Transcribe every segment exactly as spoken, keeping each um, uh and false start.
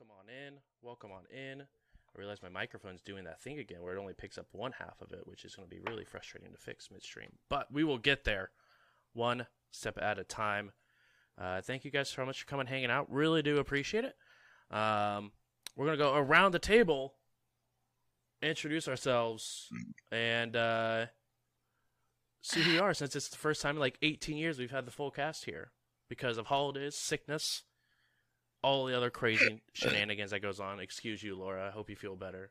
Welcome on in. Welcome on in. I realize my microphone's doing that thing again where it only picks up one half of it, which is going to be really frustrating to fix midstream. But we will get there one step at a time. Uh, thank you guys so much for coming, hanging out. Really do appreciate it. Um, we're going to go around the table, introduce ourselves, and uh, see who you are, since it's the first time in like eighteen years we've had the full cast here because of holidays, sickness, all the other crazy shenanigans that goes on. Excuse you, Laura. I hope you feel better.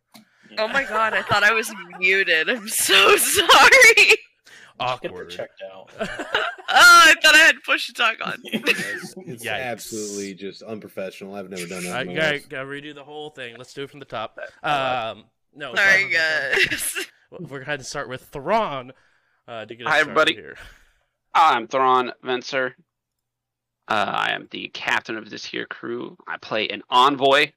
Oh my god, I thought I was muted. I'm so sorry. Awkward. Checked out. Oh, I thought I had push to talk on. It's, it's absolutely just unprofessional. I've never done that. I gotta, gotta redo the whole thing. Let's do it from the top. Um, no. Sorry, guys. We're going to start with Thrawn uh, to get us Hi, everybody. Here. I'm Thrawn Venser. Uh, I am the captain of this here crew. I play an envoy.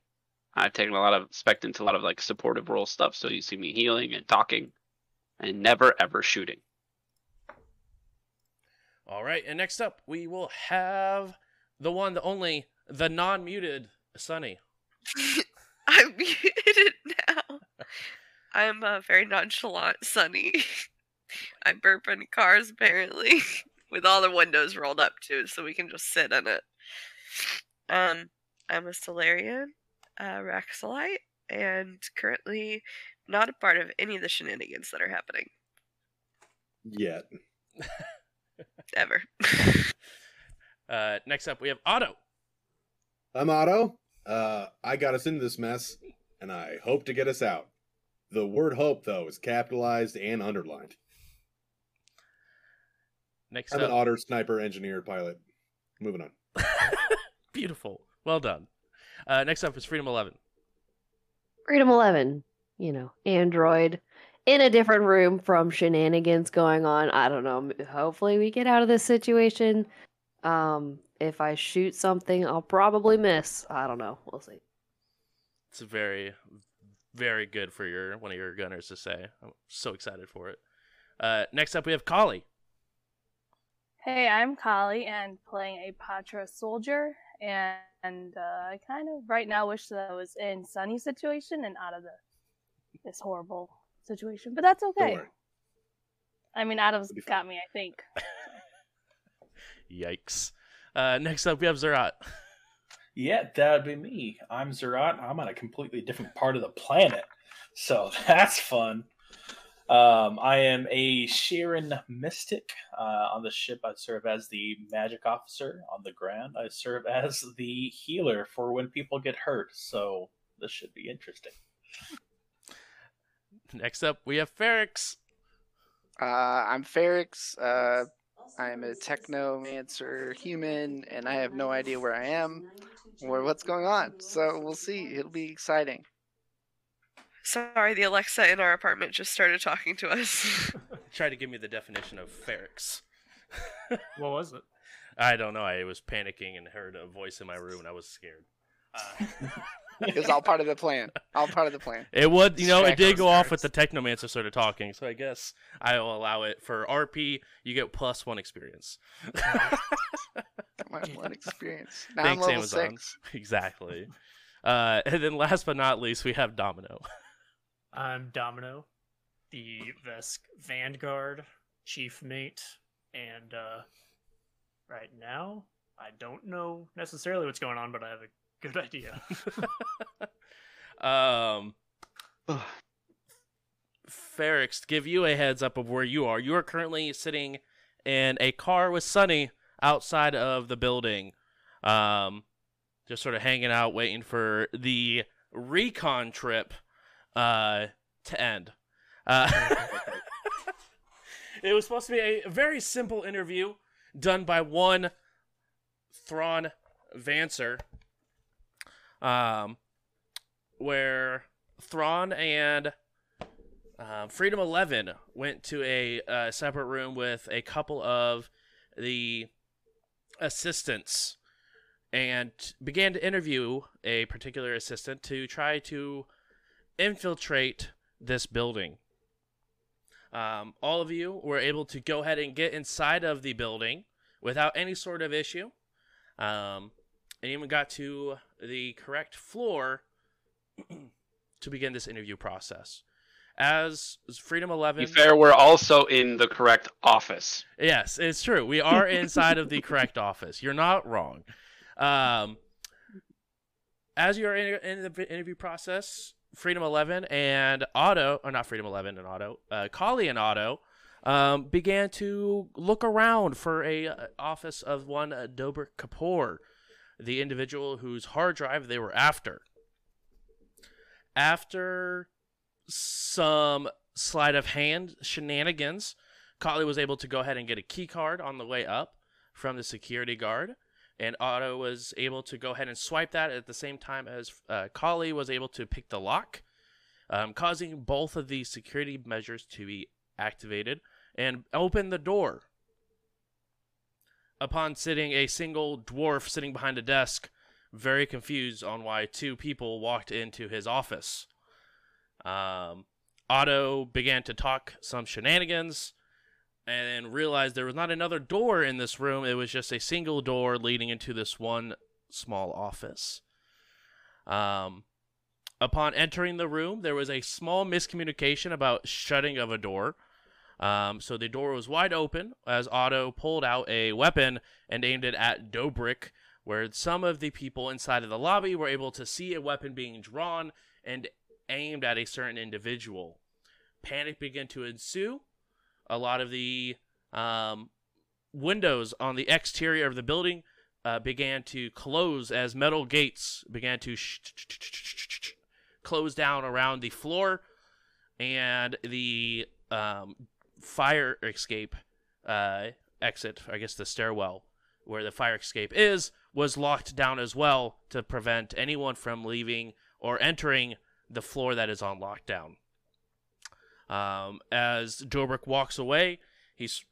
I've taken a lot of spec into a lot of like supportive role stuff, so you see me healing and talking, and never ever shooting. All right, and next up we will have the one, the only, the non-muted Sunny. I'm muted now. I'm a uh, very nonchalant Sunny. I burp in cars apparently. With all the windows rolled up, too, so we can just sit in it. Um, I'm a Solarian, a Raxalite, and currently not a part of any of the shenanigans that are happening. Yet. Ever. uh, next up, we have Otto. I'm Otto. Uh, I got us into this mess, and I hope to get us out. The word hope, though, is capitalized and underlined. Next I'm up. An otter sniper engineer pilot. Moving on. Beautiful. Well done. Uh, next up is Freedom eleven. Freedom eleven. You know, Android. In a different room from shenanigans going on. I don't know. Hopefully we get out of this situation. Um, if I shoot something, I'll probably miss. I don't know. We'll see. It's very, very good for your one of your gunners to say. I'm so excited for it. Uh, next up, we have Kali. Hey, I'm Kali, and playing a Patra soldier, and uh, I kind of right now wish that I was in Sunny's situation and out of the, this horrible situation, but that's okay. I mean, Adam's got me, I think. Yikes. Uh, next up, we have Zerat. Yeah, that would be me. I'm Zerat. I'm on a completely different part of the planet, so that's fun. Um, I am a Sheeran mystic. Uh, on the ship, I serve as the magic officer. On the ground, I serve as the healer for when people get hurt. So this should be interesting. Next up, we have Feryx. Uh, I'm Feryx. Uh, I am a technomancer human, and I have no idea where I am or what's going on. So we'll see. It'll be exciting. Sorry, the Alexa in our apartment just started talking to us. Try to give me the definition of Feryx. What was it? I don't know. I was panicking and heard a voice in my room, and I was scared. Uh... it was all part of the plan. All part of the plan. It would, you know, Strike it did go off with the technomancer sort of talking, so I guess I will allow it. For R P, you get plus one experience. Plus one experience. Now Thanks, I'm level Amazon. Six. Exactly. Uh, and then last but not least, we have Domino. I'm Domino, the Vesk Vanguard chief mate, and uh, right now I don't know necessarily what's going on, but I have a good idea. um, Feryx, to give you a heads up of where you are, you are currently sitting in a car with Sunny outside of the building, um, just sort of hanging out, waiting for the recon trip. Uh, to end. Uh, it was supposed to be a very simple interview done by one Thrawn Venser, um, where Thrawn and uh, Freedom eleven went to a uh, separate room with a couple of the assistants and began to interview a particular assistant to try to infiltrate this building. Um, all of you were able to go ahead and get inside of the building without any sort of issue. Um, and even got to the correct floor to begin this interview process. As Freedom eleven... To be fair, we're also in the correct office. Yes, it's true. We are inside of the correct office. You're not wrong. Um, as you're in, in the interview process, Freedom eleven and Otto... Or not Freedom eleven and Otto. Uh, Kali and Otto um, began to look around for a uh, office of one uh, Dobrik Kapoor, the individual whose hard drive they were after. After... some sleight of hand shenanigans, Kali was able to go ahead and get a key card on the way up from the security guard, and Otto was able to go ahead and swipe that at the same time as uh, Kali was able to pick the lock, um, causing both of these security measures to be activated and open the door. Upon sitting a single dwarf sitting behind a desk, very confused on why two people walked into his office. Um, Otto began to talk some shenanigans and realized there was not another door in this room. It was just a single door leading into this one small office. Um, upon entering the room, there was a small miscommunication about shutting of a door. Um, so the door was wide open as Otto pulled out a weapon and aimed it at Dobrik, where some of the people inside of the lobby were able to see a weapon being drawn and aimed at a certain individual. Panic began to ensue. A lot of the um, windows on the exterior of the building uh, began to close as metal gates began to sh sh sh sh sh sh close down around the floor, and the um, fire escape uh, exit, I guess the stairwell where the fire escape is, was locked down as well to prevent anyone from leaving or entering the floor that is on lockdown. Um, as Dobrik walks away, he's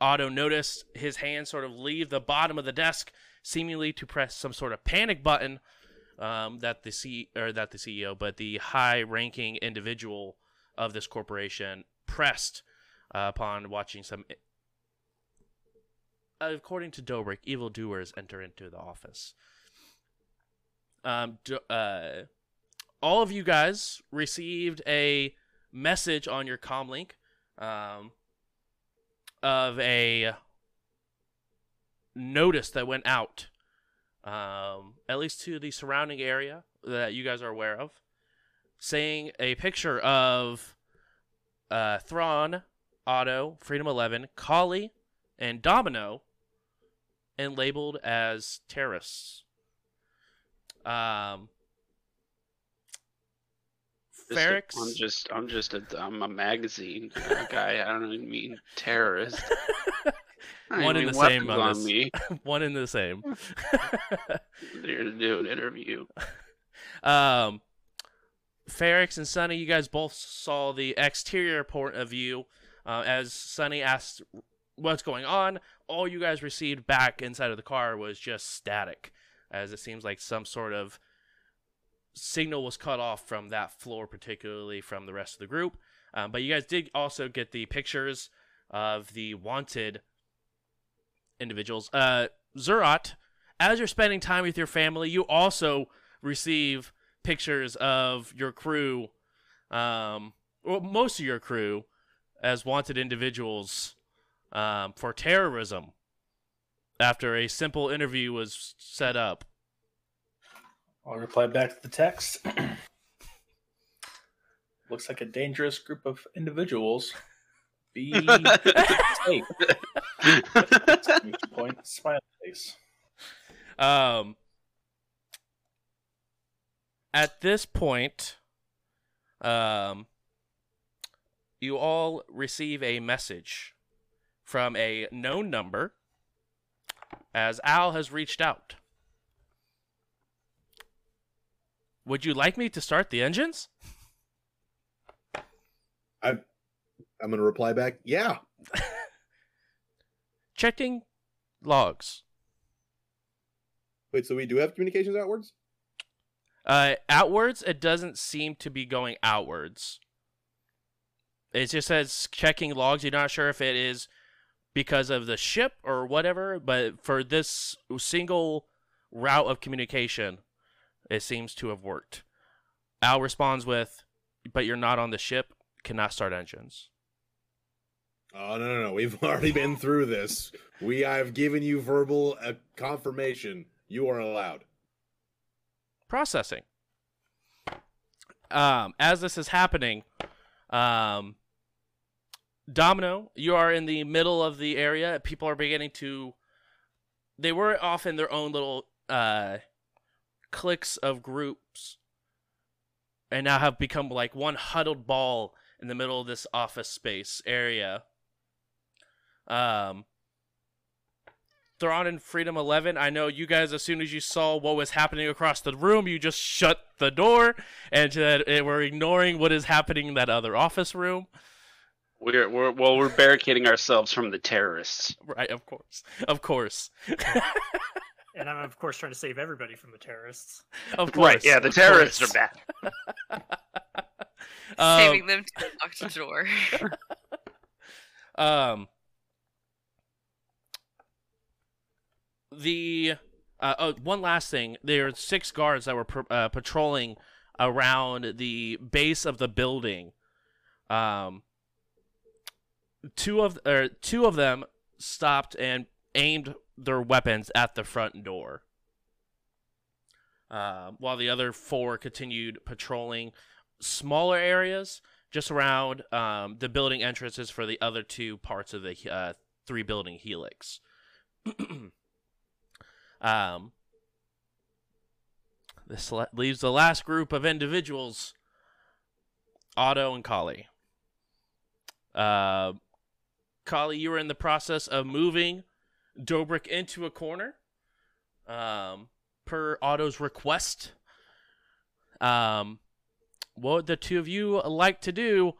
Otto noticed his hands sort of leave the bottom of the desk, seemingly to press some sort of panic button um, that the C or that the C E O, but the high-ranking individual of this corporation pressed uh, upon watching some. According to Dobrik, evildoers enter into the office. Um. Do, uh. All of you guys received a message on your comlink um, of a notice that went out, um, at least to the surrounding area that you guys are aware of, saying a picture of uh, Thrawn, Otto, Freedom eleven, Kali, and Domino, and labeled as terrorists. Um... Feryx. I'm just, I'm just a, I'm a magazine guy. I don't even mean terrorist. One in the same on me. One in the same. There to do an interview. Um, Feryx and Sunny, you guys both saw the exterior point of view. Uh, as Sunny asked, "What's going on?" All you guys received back inside of the car was just static, as it seems like some sort of signal was cut off from that floor, particularly from the rest of the group. Um, but you guys did also get the pictures of the wanted individuals. Uh, Zerat, as you're spending time with your family, you also receive pictures of your crew, um, well, most of your crew, as wanted individuals um, for terrorism after a simple interview was set up. I'll reply back to the text. Looks like a dangerous group of individuals. Be safe. Point smile face. Um. At this point, um, you all receive a message from a known number, as Al has reached out. Would you like me to start the engines? I'm, I'm going to reply back, yeah. Checking logs. Wait, so we do have communications outwards? Uh, outwards, it doesn't seem to be going outwards. It just says checking logs. You're not sure if it is because of the ship or whatever, but for this single route of communication... It seems to have worked. Al responds with, but you're not on the ship, cannot start engines. Oh, no, no, no. We've already been through this. We I've given you verbal uh, confirmation. You are allowed. Processing. Um, as this is happening, um, Domino, you are in the middle of the area. People are beginning to... They were off in their own little uh, cliques of groups and now have become like one huddled ball in the middle of this office space area. Um, Thrawn and Freedom eleven, I know you guys, as soon as you saw what was happening across the room, you just shut the door and uh, we're ignoring what is happening in that other office room. We're, we're well, we're barricading ourselves from the terrorists. Right, of course. Of course. And I'm, of course, trying to save everybody from the terrorists. Of course. Right, yeah, the terrorists course. are bad. um, Saving them to the locked door. um, the, uh, oh, one last thing. There are six guards that were uh, patrolling around the base of the building. Um... Two of or two of them stopped and aimed their weapons at the front door, uh, while the other four continued patrolling smaller areas just around um, the building entrances for the other two parts of the uh, three-building helix. um, this le leaves the last group of individuals, Otto and Kali. Uh, Kali, you were in the process of moving Dobrik into a corner, um, per Otto's request. Um, what would the two of you like to do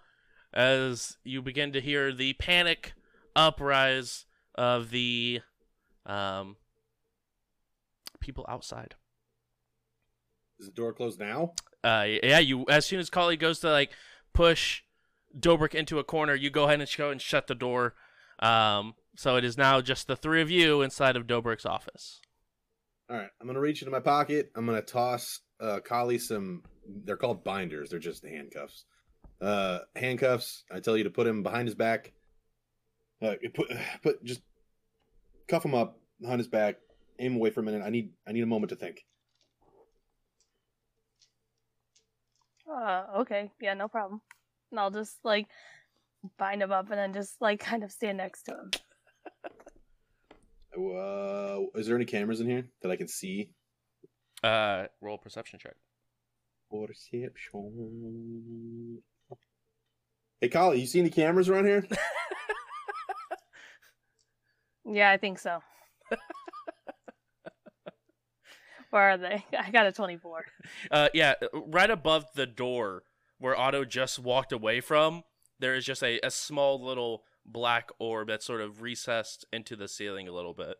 as you begin to hear the panic uprise of the um, people outside? Is the door closed now? Uh, yeah, you. As soon as Kali goes to like push Dobrik into a corner, you go ahead and go and shut the door. Um, so it is now just the three of you inside of Dobrik's office. All right, I'm gonna reach into my pocket. I'm gonna toss uh, Kali some. They're called binders. They're just handcuffs. Uh, handcuffs. I tell you to put him behind his back. Uh, put, put, just cuff him up behind his back. Aim away for a minute. I need, I need a moment to think. Uh, okay. Yeah, no problem. And I'll just, like, bind him up and then just, like, kind of stand next to him. Uh, is there any cameras in here that I can see? Uh, roll perception check. Perception. Hey, Kali, you see any cameras around here? Yeah, I think so. Where are they? I got a twenty-four. Uh, yeah, right above the door where Otto just walked away from, there is just a, a small little black orb that's sort of recessed into the ceiling a little bit.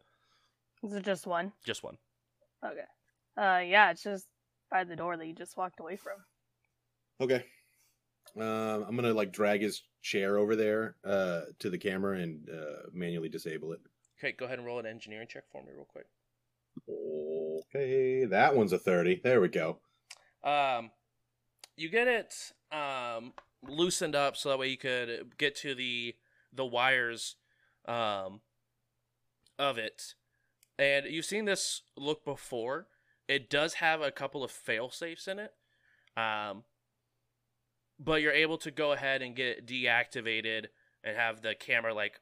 Is it just one? Just one. Okay. Uh, yeah, it's just by the door that you just walked away from. Okay. Um, I'm gonna like drag his chair over there uh, to the camera and uh, manually disable it. Okay, go ahead and roll an engineering check for me real quick. Okay, that one's a thirty. There we go. Um... You get it um, loosened up so that way you could get to the the wires um, of it. And you've seen this look before. It does have a couple of fail-safes in it. Um, but you're able to go ahead and get it deactivated and have the camera like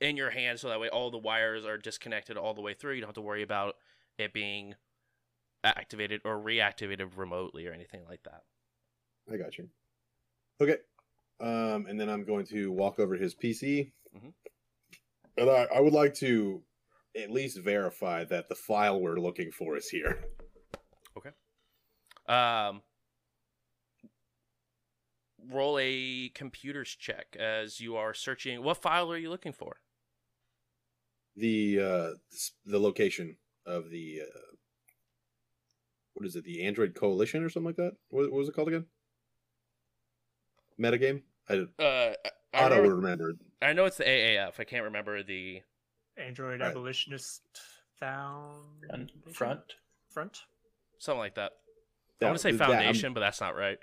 in your hand so that way all the wires are disconnected all the way through. You don't have to worry about it being activated or reactivated remotely or anything like that. I got you. Okay. Um, and then I'm going to walk over to his P C. Mm-hmm. And I, I would like to at least verify that the file we're looking for is here. Okay. Um, roll a computers check as you are searching. What file are you looking for? The, uh, the location of the... Uh, What is it? The Android Coalition or something like that? What, what was it called again? Metagame? I, uh, I, I don't remember. I know it's the A A F. I can't remember the... Android Abolitionist Front? Front? Front? Something like that. that I want to say Foundation, that, but that's not right.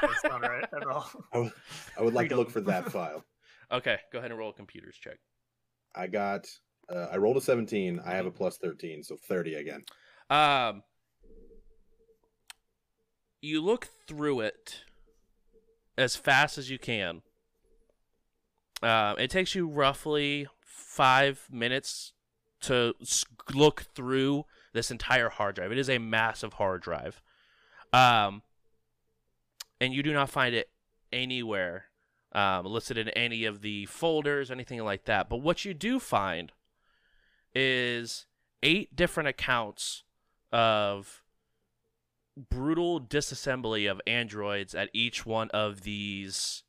That's not right at all. I would, I would like Freedom. to look for that file. Okay, go ahead and roll a computer's check. I got... Uh, I rolled a seventeen. I have a plus thirteen, so thirty again. Um, you look through it as fast as you can. Uh, it takes you roughly five minutes to look through this entire hard drive. It is a massive hard drive. Um, and you do not find it anywhere um, listed in any of the folders, anything like that. But what you do find is eight different accounts of brutal disassembly of androids at each one of these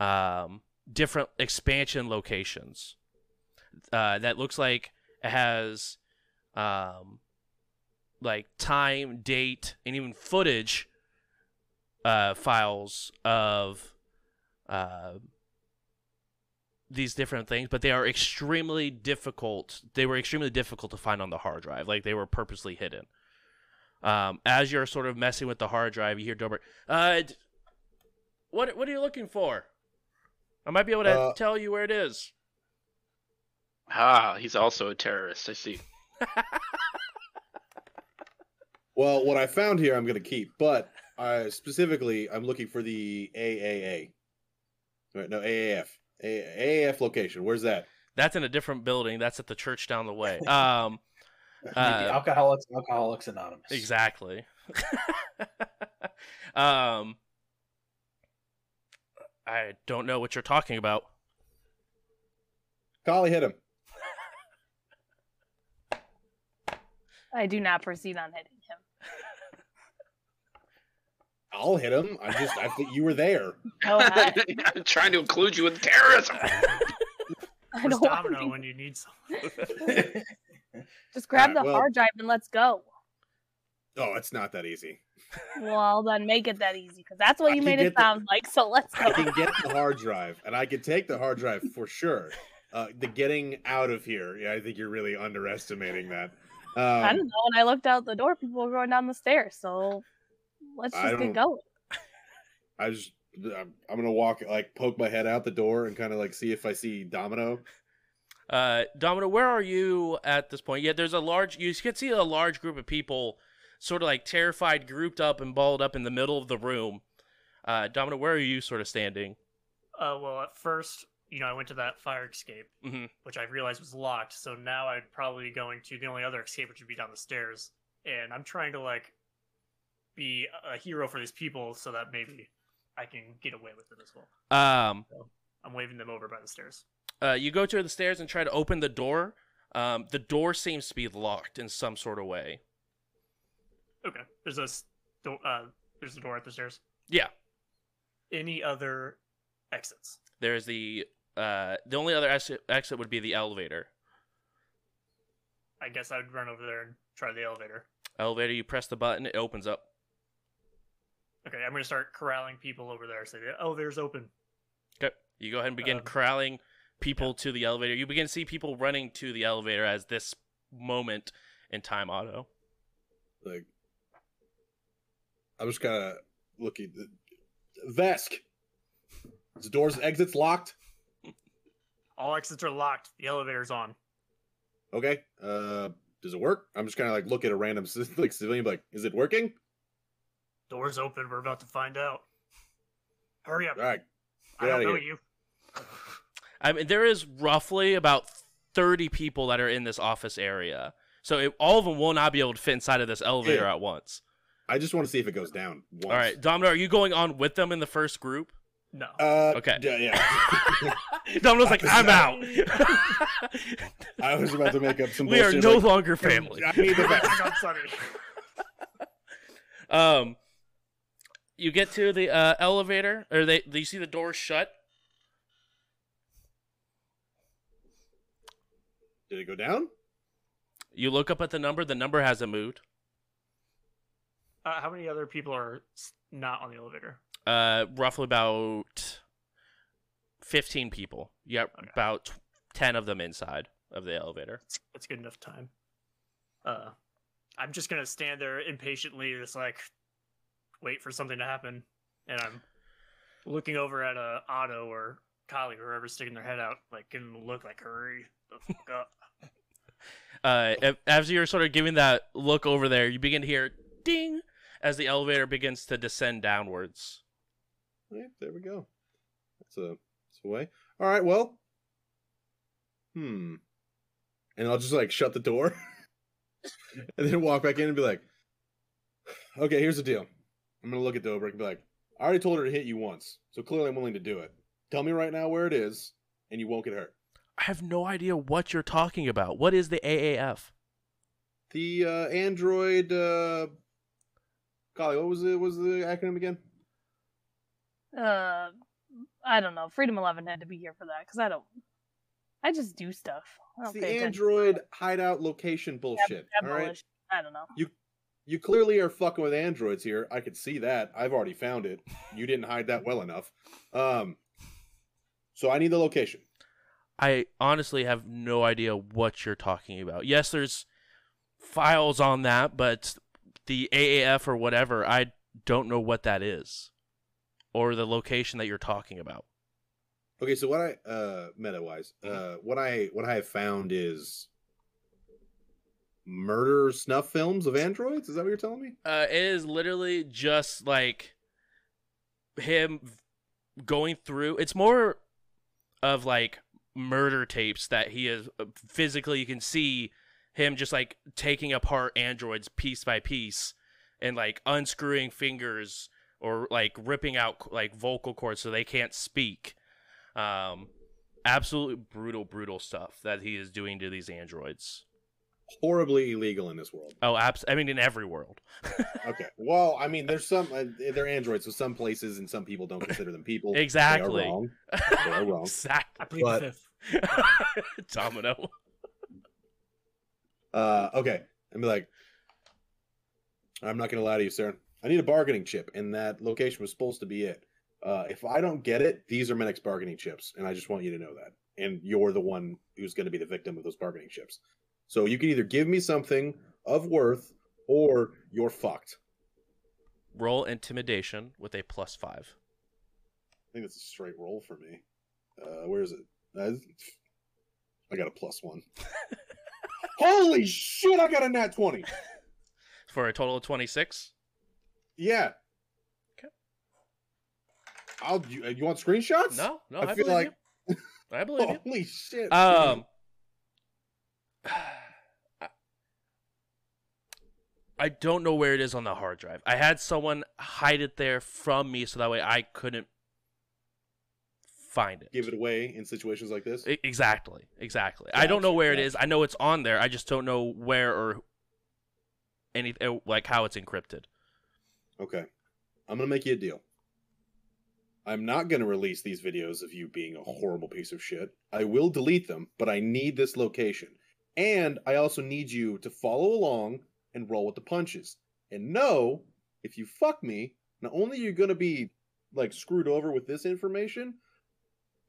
um, different expansion locations. Uh, that looks like it has um, like time, date, and even footage uh, files of uh, these different things, but they are extremely difficult. They were extremely difficult to find on the hard drive. Like, they were purposely hidden. Um, as you're sort of messing with the hard drive, you hear Dobrik, uh, what, what are you looking for? I might be able to uh, tell you where it is. Ah, he's also a terrorist. I see. Well, what I found here, I'm going to keep. But uh, specifically, I'm looking for the A A A. Right, no, A A F. A A F location. Where's that? That's in a different building. That's at the church down the way. Um, uh, Alcoholics, Alcoholics Anonymous. Exactly. um, I don't know what you're talking about. Kali, hit him. I do not proceed on hitting him. I'll hit him. I just, I think you were there. Oh, I'm trying to include you with terrorism. Where's Domino to... when you need someone? Just grab right, the well, hard drive and let's go. Oh, it's not that easy. Well, then make it that easy, because that's what I you made it sound the... like, so let's go. I can get the hard drive, and I can take the hard drive for sure. Uh, the getting out of here, yeah, I think you're really underestimating that. Um, I don't know. When I looked out the door, people were going down the stairs, so... Let's just get going. I just, I'm, I'm going to walk, like, poke my head out the door and kind of, like, see if I see Domino. Uh, Domino, where are you at this point? Yeah, there's a large, you can see a large group of people sort of, like, terrified, grouped up and balled up in the middle of the room. Uh, Domino, where are you sort of standing? Uh, well, at first, you know, I went to that fire escape, mm-hmm. which I realized was locked, so now I'd probably be going to the only other escape, which would be down the stairs. And I'm trying to, like, be a hero for these people so that maybe I can get away with it as well. Um, so I'm waving them over by the stairs. Uh, you go to the stairs and try to open the door. Um, the door seems to be locked in some sort of way. Okay. There's a, uh, there's a door at the stairs? Yeah. Any other exits? There's the... Uh, the only other exit, exit would be the elevator. I guess I would run over there and try the elevator. Elevator, you press the button, it opens up. Okay, I'm going to start corralling people over there. Say, oh, there's open. Okay, you go ahead and begin um, corralling people yeah. to the elevator. You begin to see people running to the elevator as this moment in time, Otto. Like, I'm just kind of looking. Vesk! The doors, exits locked? All exits are locked. The elevator's on. Okay, uh, does it work? I'm just kind of like look at a random like civilian, like, is it working? Door's open. We're about to find out. Hurry up. All right. I don't know you. I mean, there is roughly about thirty people that are in this office area. So it, all of them will not be able to fit inside of this elevator yeah. at once. I just want to see if it goes down once. All right. Domino, are you going on with them in the first group? No. Uh, okay. Yeah. yeah. Domino's like, I'm out. I was about to make up some bullshit. We are no like, longer family. I need the best. I got Sunny. Um... You get to the uh, elevator, or they, you see the door shut. Did it go down? You look up at the number. The number hasn't moved. Uh, how many other people are not on the elevator? Uh, roughly about fifteen people. You got okay. about ten of them inside of the elevator. That's good enough time. Uh, I'm just gonna stand there impatiently, just like wait for something to happen. And I'm looking over at uh, Otto or Kali, whoever's sticking their head out, like giving them a look like, hurry the fuck up. Uh, as you're sort of giving that look over there, you begin to hear ding as the elevator begins to descend downwards. All right, there we go. That's a, that's a way. All right, well. Hmm. And I'll just like shut the door and then walk back in and be like, okay, here's the deal. I'm going to look at Dobrik and be like, I already told her to hit you once, so clearly I'm willing to do it. Tell me right now where it is, and you won't get hurt. I have no idea what you're talking about. What is the A A F? The uh, Android... Uh... Golly, what was, it? what was the acronym again? Uh, I don't know. Freedom eleven had to be here for that, because I don't... I just do stuff. I don't it's the Android hideout location bullshit. Ab all right? I don't know. You... You clearly are fucking with androids here. I could see that. I've already found it. You didn't hide that well enough. Um, so I need the location. I honestly have no idea what you're talking about. Yes, there's files on that, but the A A F or whatever, I don't know what that is. Or the location that you're talking about. Okay, so what I, uh, meta-wise, uh, what I, what I have found is... murder snuff films of androids? Is that what you're telling me? Uh, it is literally just like him going through. It's more of like murder tapes that he is physically. You can see him just like taking apart androids piece by piece and like unscrewing fingers or like ripping out like vocal cords so they can't speak. Um, absolutely brutal, brutal stuff that he is doing to these androids. Horribly illegal in this world. Oh, abs I mean, in every world. Okay. Well, I mean, there's some... Uh, they're androids, so some places and some people don't consider them people. Exactly. They are wrong. They are wrong. Exactly. But... Domino. Uh, okay. And be like, I'm not going to lie to you, sir. I need a bargaining chip, and that location was supposed to be it. Uh, if I don't get it, these are my next bargaining chips, and I just want you to know that. And you're the one who's going to be the victim of those bargaining chips. So you can either give me something of worth, or you're fucked. Roll intimidation with a plus five. I think that's a straight roll for me. Uh, where is it? I got a plus one. Holy shit! I got a nat twenty. For a total of twenty-six. Yeah. Okay. I'll. You, you want screenshots? No, no. I, I feel believe like. You. I believe you. Holy shit. Um. I don't know where it is on the hard drive. I had someone hide it there from me so that way I couldn't find it. Give it away in situations like this? Exactly. Exactly. Gosh, I don't know where gosh. it is. I know it's on there. I just don't know where or anything, like how it's encrypted. Okay. I'm going to make you a deal. I'm not going to release these videos of you being a horrible piece of shit. I will delete them, but I need this location. And I also need you to follow along and roll with the punches. And no, if you fuck me, not only are you going to be like screwed over with this information,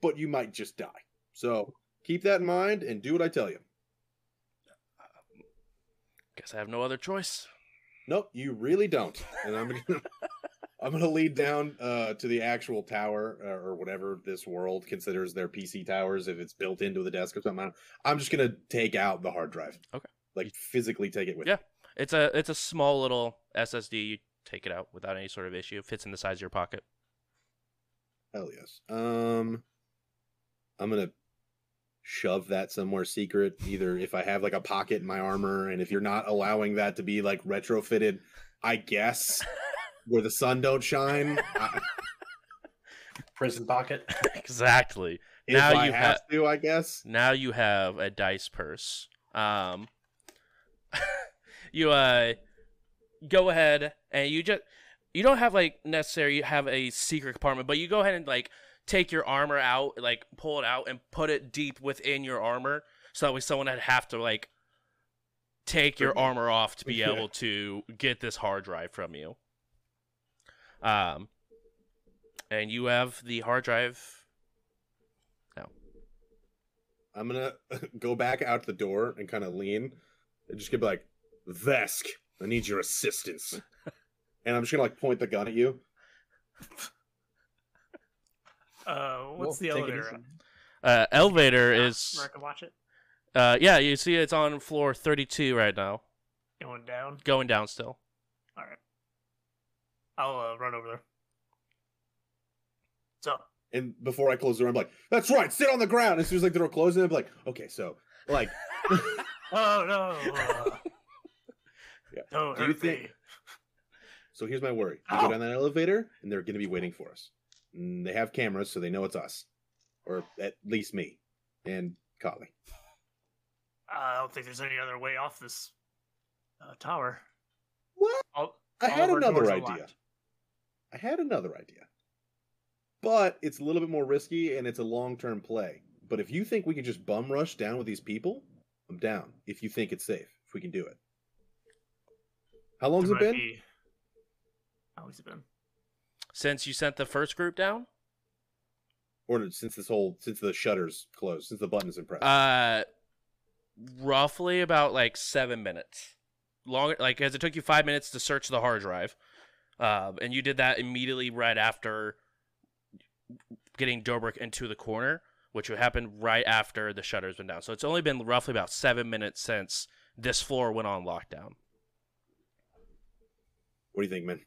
but you might just die. So keep that in mind and do what I tell you. Guess I have no other choice. Nope, you really don't. And I'm gonna, I'm gonna lead down uh, to the actual tower or whatever this world considers their P C towers if it's built into the desk or something. I'm just gonna take out the hard drive. Okay. Like physically take it with you. Yeah. It's a it's a small little S S D. You take it out without any sort of issue. It fits in the size of your pocket. Hell yes. Um, I'm gonna shove that somewhere secret. Either if I have like a pocket in my armor, and if you're not allowing that to be like retrofitted, I guess where the sun don't shine. I... Prison pocket. Exactly. If now I you have ha to, I guess. Now you have a dice purse. Um. You uh, go ahead and you just you don't have like necessarily you have a secret compartment, but you go ahead and like take your armor out, like pull it out and put it deep within your armor, so that way someone would have to like take your armor off to be yeah. able to get this hard drive from you. Um, and you have the hard drive. No, I'm gonna go back out the door and kind of lean and just get like. Vesk, I need your assistance. And I'm just going to, like, point the gun at you. Uh, what's we'll the elevator? Uh, elevator yeah, is... Where I can watch it? Uh, yeah, you see it's on floor thirty-two right now. Going down? Going down still. All right. I'll uh, run over there. So. And before I close the door, I'm like, that's right, sit on the ground. As soon as like the door closes, I'm like, okay, so, like. Oh, no. Uh, yeah. Don't Do hurt you think... me. So here's my worry. We Ow. go down that elevator, and they're going to be waiting for us. And they have cameras, so they know it's us. Or at least me. And Kali. I don't think there's any other way off this uh, tower. What? All, I all had another idea. I had another idea. But it's a little bit more risky, and it's a long-term play. But if you think we can just bum rush down with these people, I'm down. If you think it's safe, if we can do it. How long's it been? Be... How long's it been? Since you sent the first group down? Or since this whole, since the shutter's closed, since the button's in press. Uh, roughly about like seven minutes. Longer, like as it took you five minutes to search the hard drive, um, and you did that immediately right after getting Dobrik into the corner, which happened right after the shutter's been down. So it's only been roughly about seven minutes since this floor went on lockdown. What do you think, man?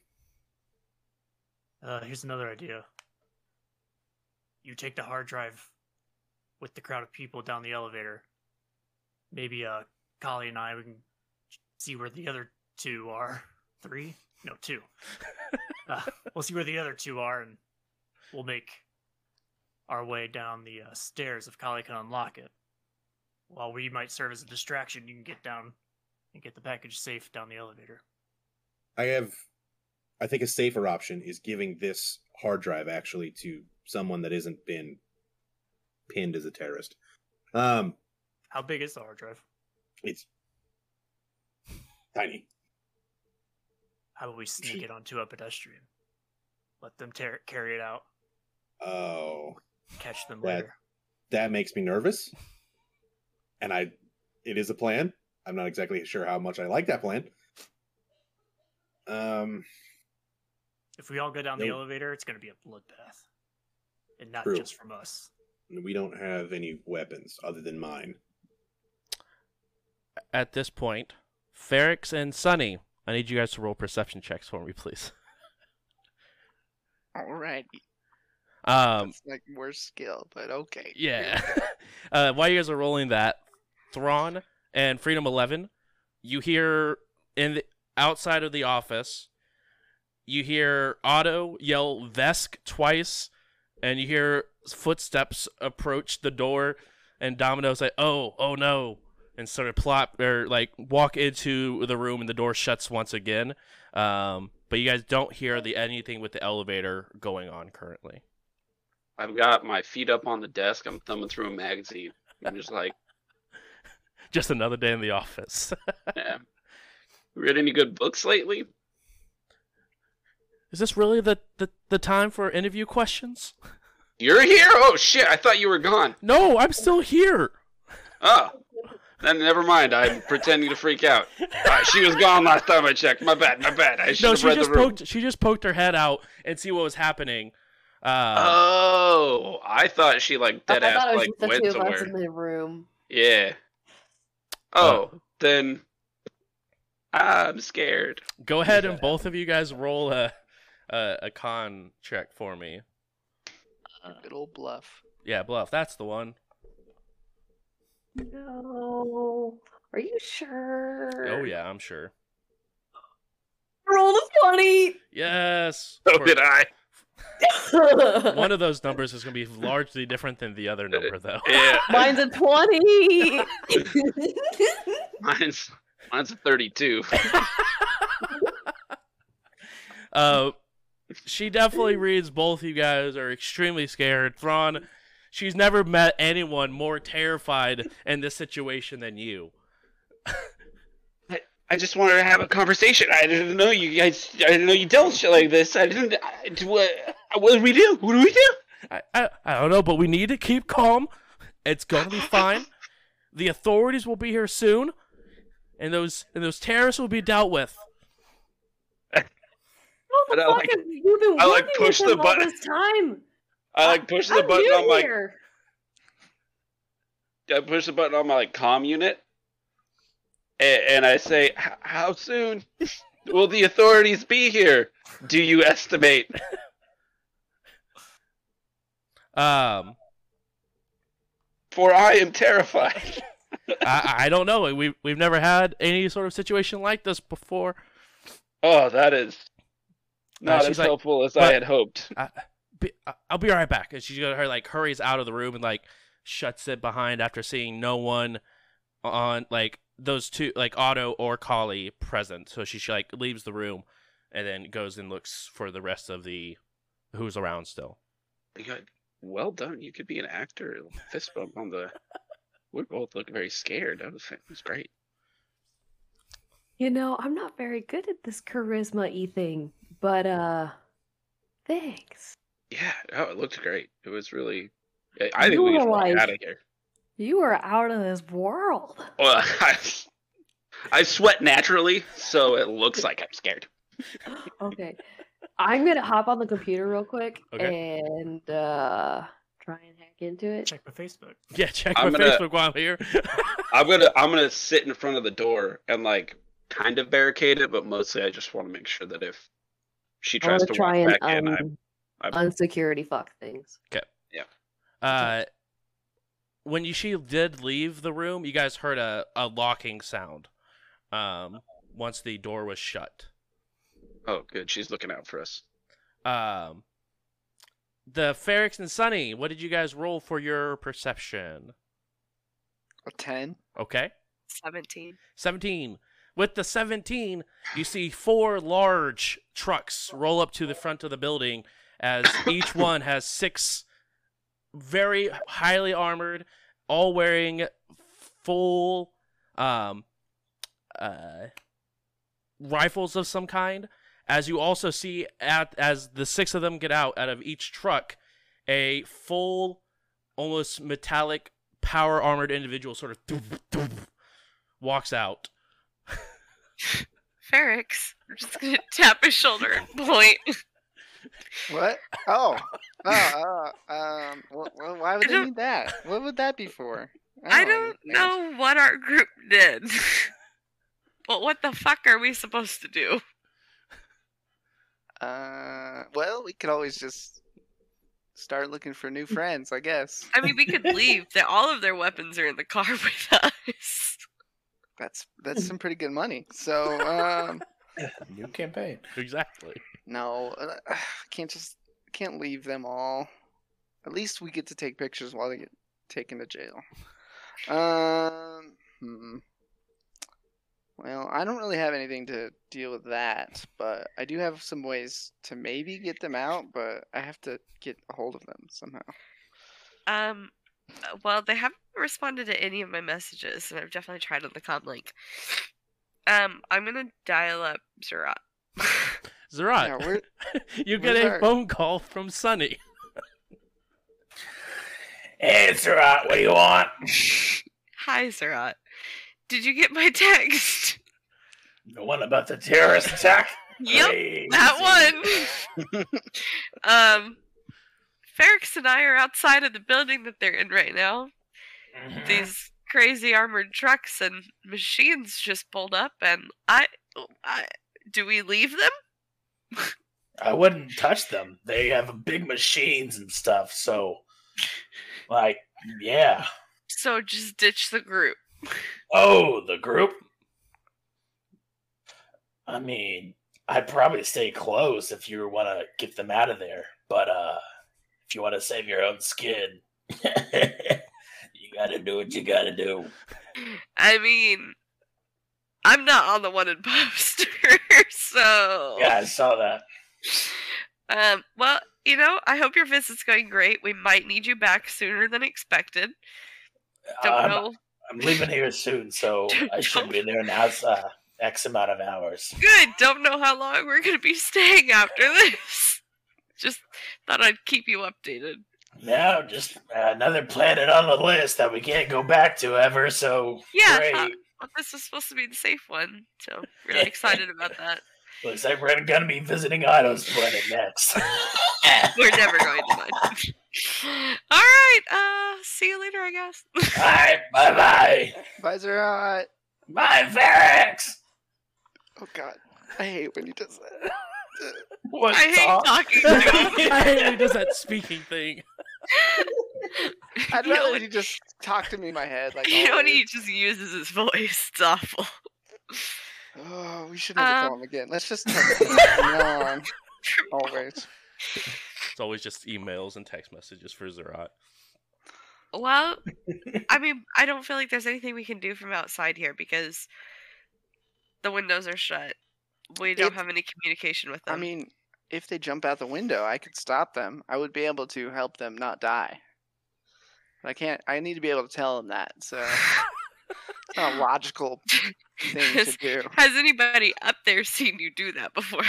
Uh, here's another idea. You take the hard drive with the crowd of people down the elevator. Maybe uh, Kali and I, we can see where the other two are. Three? No, two. uh, we'll see where the other two are, and we'll make our way down the uh, stairs if Kali can unlock it. While we might serve as a distraction, you can get down and get the package safe down the elevator. I have... I think a safer option is giving this hard drive, actually, to someone that isn't been pinned as a terrorist. Um, How big is the hard drive? It's tiny. How about we sneak it onto a pedestrian? Let them tear it, carry it out. Oh. Catch them that, later. That makes me nervous. And I, it is a plan. I'm not exactly sure how much I like that plan. Um... If we all go down nope. the elevator, it's going to be a bloodbath. And not True. just from us. We don't have any weapons other than mine. At this point, Feryx and Sunny, I need you guys to roll perception checks for me, please. Alright. Um, That's like worse skill, but okay. Yeah. uh, while you guys are rolling that, Thrawn and Freedom eleven, you hear in the, outside of the office... You hear Otto yell Vesk twice, and you hear footsteps approach the door, and Domino's like, oh, oh no, and sort of plop, or like walk into the room, and the door shuts once again. Um, but you guys don't hear the anything with the elevator going on currently. I've got my feet up on the desk. I'm thumbing through a magazine. I'm just like... just another day in the office. Yeah. Read any good books lately? Is this really the, the, the time for interview questions? You're here? Oh, shit. I thought you were gone. No, I'm still here. Oh. Then never mind. I'm pretending to freak out. Uh, she was gone last time I checked. My bad. My bad. I should no, have read the room. Poked, she just poked her head out and see what was happening. Uh, oh. I thought she, like, dead-ass, like, went somewhere. I thought it was just the two of us in the room. Yeah. Oh. Uh, then I'm scared. Go ahead and both of you guys roll a... Uh, a con check for me. Good old bluff. Yeah, bluff. That's the one. No. Are you sure? Oh, yeah, I'm sure. Roll the twenty! Yes! So for... did I. One of those numbers is going to be largely different than the other number, though. Yeah. Mine's a twenty! mine's, mine's a thirty-two. uh... She definitely reads both you guys are extremely scared. Thrawn, she's never met anyone more terrified in this situation than you. I, I just wanted to have a conversation. I didn't know you guys. I didn't know you dealt shit like this. I didn't. I, what, what do we do? What do we do? I, I I don't know, but we need to keep calm. It's gonna be fine. The authorities will be here soon, and those and those terrorists will be dealt with. What the fuck like, have you been I like push the button this time? I like push the I'm button on my here. I push the button on my like, comm unit, and, and I say, "How soon will the authorities be here? Do you estimate?" Um, for I am terrified. I, I don't know. We've we've never had any sort of situation like this before. Oh, that is not uh, as like, helpful as I had hoped. I, be, I'll be right back. And she's gonna her like hurries out of the room and like shuts it behind after seeing no one on like those two like Otto or Kali present. So she, she like leaves the room and then goes and looks for the rest of the who's around still. Good. Well done. You could be an actor. Fist bump on the. We both look very scared. That was, that was great. You know, I'm not very good at this charisma-y thing, but, uh, thanks. Yeah, oh, it looked great. It was really... I think you we should like, out of here. You are out of this world. Well, I, I sweat naturally, so it looks like I'm scared. Okay. I'm going to hop on the computer real quick okay. and, uh... try and hack into it. Check my Facebook. Yeah, check I'm my gonna, Facebook while I'm here. I'm gonna I'm gonna sit in front of the door and like kind of barricade it, but mostly I just want to make sure that if she tries to try walk and, back um, in, I'm, I'm unsecurity fuck things. Okay. Yeah. Uh, when you, she did leave the room, you guys heard a a locking sound. Um, once the door was shut. Oh, good. She's looking out for us. Um. The Feryx and Sunny, what did you guys roll for your perception? ten. Okay. seventeen. seventeen. With the seventeen, you see four large trucks roll up to the front of the building as each one has six very highly armored, all wearing full um, uh, rifles of some kind. As you also see, at as the six of them get out, out of each truck, a full, almost metallic, power-armored individual sort of doof, doof, walks out. Feryx, I'm just going to tap his shoulder and point. What? Oh. Oh, uh, um, well, why would they need that? What would that be for? Oh, I don't know what our group did. But what the fuck are we supposed to do? Uh, well, we could always just start looking for new friends, I guess. I mean, we could leave. That all of their weapons are in the car with us. That's that's some pretty good money. So, um, new campaign, exactly. No, I can't just can't leave them all. At least we get to take pictures while they get taken to jail. Um, hmm. Well, I don't really have anything to deal with that, but I do have some ways to maybe get them out, but I have to get a hold of them somehow. Um, well, they haven't responded to any of my messages, and I've definitely tried on the comm link. Um, I'm gonna dial up Zerat. Zerat, yeah, we're, you get a our... phone call from Sunny. Hey, Zerat, what do you want? Hi, Zerat. Did you get my text? The one about the terrorist attack? Yep, crazy. That one. um, Feryx and I are outside of the building that they're in right now. Mm-hmm. These crazy armored trucks and machines just pulled up, and I, I do we leave them? I wouldn't touch them. They have big machines and stuff, so like, yeah. So just ditch the group. Oh, the group? I mean, I'd probably stay close if you want to get them out of there. But uh, if you want to save your own skin, you got to do what you got to do. I mean, I'm not on the wanted poster, so... Yeah, I saw that. Um, well, you know, I hope your visit's going great. We might need you back sooner than expected. Don't um, know... I'm leaving here soon, so I should be there in uh, X amount of hours. Good. Don't know how long we're going to be staying after this. Just thought I'd keep you updated. No, just another planet on the list that we can't go back to ever, so yeah, great. Well, this was supposed to be the safe one, so really excited about that. Looks like we're going to be visiting Otto's planet next. We're never going to mine. All right, uh, see you later, I guess. All right, bye-bye. Bye, Zerat. Bye, Feryx. Oh, God. I hate when he does that. What I talk? hate talking to him. I hate when he does that speaking thing. I'd rather you know, he just talk to me in my head. Like, you know, when he just uses his voice. It's awful. Oh, we should never um, call him again. Let's just turn on. Always. It's always just emails and text messages for Zerat. Well, I mean, I don't feel like there's anything we can do from outside here because the windows are shut. We don't it, have any communication with them. I mean, if they jump out the window, I could stop them. I would be able to help them not die. But I can't. I need to be able to tell them that. So. It's not a logical thing has, to do. Has anybody up there seen you do that before?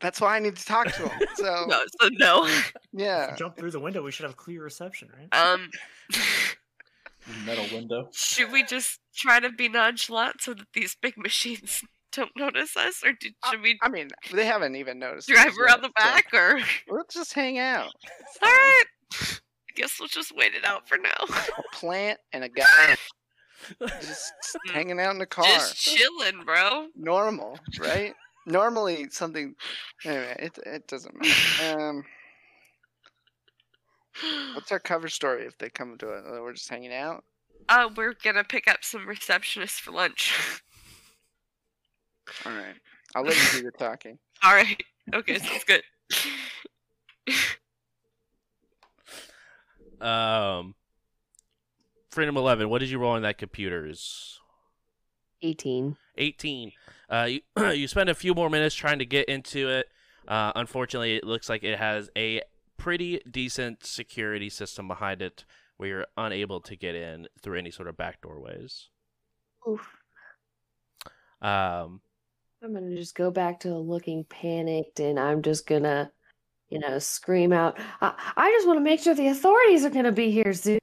That's why I need to talk to him. So no, so no. Yeah. If you jump through the window, we should have clear reception, right? Um metal window. Should we just try to be nonchalant so that these big machines don't notice us? Or did, should we I mean they haven't even noticed drive around yet, the back so. Or let's just hang out. All right. I guess we'll just wait it out for now. A plant and a guy. Just hanging out in the car. Just chilling, bro. Normal, right? Normally something... Anyway, it, it doesn't matter. Um, what's our cover story if they come to it? We're just hanging out? Uh, we're going to pick up some receptionists for lunch. All right. I'll let you do your talking. All right. Okay, sounds good. um... Freedom eleven, what did you roll on that computer's? eighteen. eighteen. Uh, you, you spend a few more minutes trying to get into it. Uh, unfortunately, it looks like it has a pretty decent security system behind it where you're unable to get in through any sort of back doorways. Oof. Um, I'm going to just go back to looking panicked, and I'm just going to, you know, scream out, I, I just want to make sure the authorities are going to be here soon.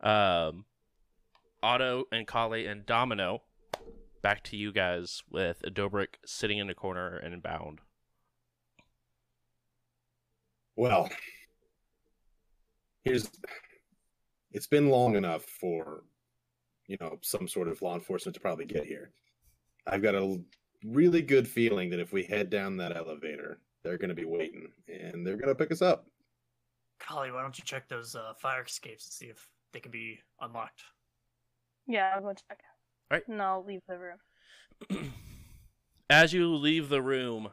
um, Otto and Kali and Domino, back to you guys with Dobrik sitting in the corner and bound. Well, here's it's been long enough for you know some sort of law enforcement to probably get here. I've got a really good feeling that if we head down that elevator, they're going to be waiting and they're going to pick us up. Kali, why don't you check those uh, fire escapes and see if they can be unlocked? Yeah, I'll go check. All right. And I'll leave the room. As you leave the room,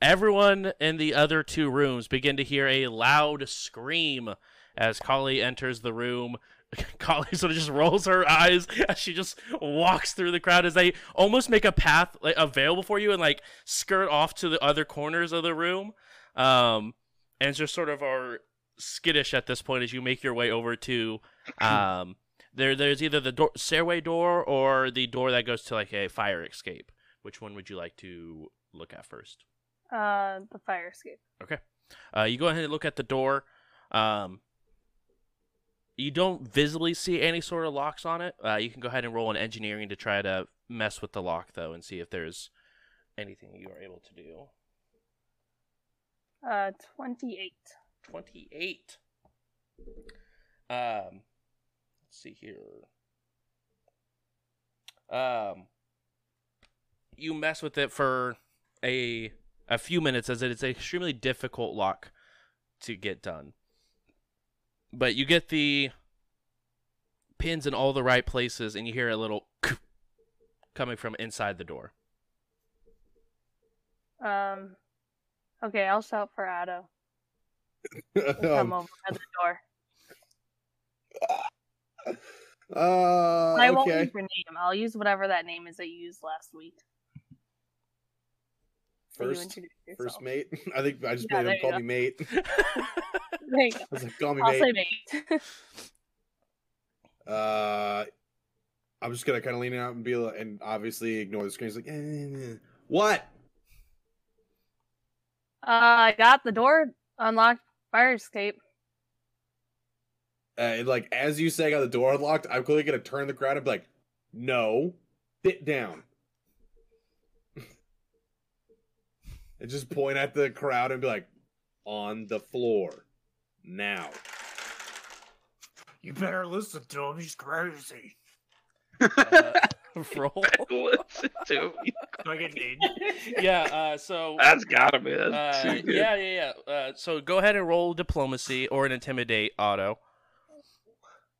everyone in the other two rooms begin to hear a loud scream as Kali enters the room. Kali sort of just rolls her eyes as she just walks through the crowd as they almost make a path like available for you and like skirt off to the other corners of the room. Um, and just sort of are skittish at this point as you make your way over to um there there's either the door, stairway door or the door that goes to like a fire escape. Which one would you like to look at first? Uh the fire escape. Okay. Uh you go ahead and look at the door. Um you don't visibly see any sort of locks on it. Uh you can go ahead and roll an engineering to try to mess with the lock though and see if there's anything you are able to do. Uh twenty-eight. twenty-eight. Um, let's see here. Um, you mess with it for a a few minutes as it's an extremely difficult lock to get done. But you get the pins in all the right places and you hear a little coming from inside the door. Um, okay, I'll shout for Otto. Come um, over at the door. Uh, I won't okay. use your name. I'll use whatever that name is that you used last week. First, so you first mate. I think I just yeah, made him call go. me mate. There you go. I was like, call me I'll mate. Say mate. uh, I'm just gonna kind of lean out and be like, and obviously ignore the screen. It's like, eh, eh, eh. What? Uh, I got the door unlocked. Fire escape. Uh, like, as you say, I got the door unlocked, I'm clearly going to turn the crowd and be like, no, sit down. And just point at the crowd and be like, on the floor. Now. You better listen to him, he's crazy. Uh, roll. Listen to him. Do I get an aid? Yeah, uh, so... That's gotta be it. Uh, yeah, yeah, yeah. Uh, so go ahead and roll diplomacy or an intimidate, Otto.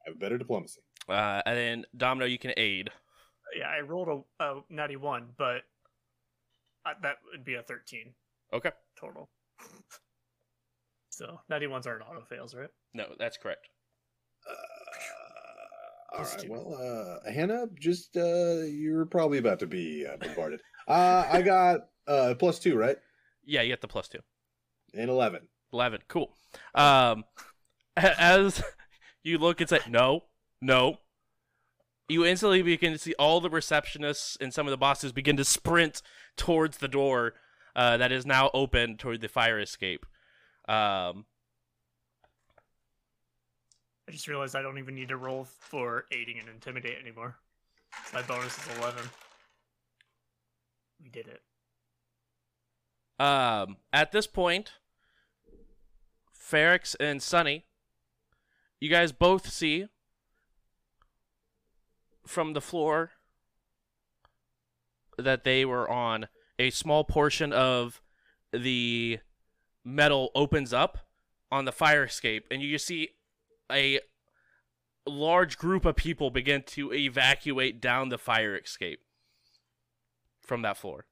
I have better diplomacy. Uh, and then, Domino, you can aid. Yeah, I rolled a, a natty one, but I, that would be a thirteen. Okay. Total. So, natty ones aren't auto fails, right? No, that's correct. Uh, all right, two. Well, uh, Hannah, just, uh, you're probably about to be uh, bombarded. uh, I got uh, plus two, right? Yeah, you got the plus two. And eleven. eleven, cool. Um, as... You look and say, no, no. You instantly begin to see all the receptionists and some of the bosses begin to sprint towards the door uh, that is now open toward the fire escape. Um, I just realized I don't even need to roll for aiding and intimidate anymore. My bonus is eleven. We did it. Um, at this point, Feryx and Sunny, you guys both see from the floor that they were on, a small portion of the metal opens up on the fire escape, and you just see a large group of people begin to evacuate down the fire escape from that floor.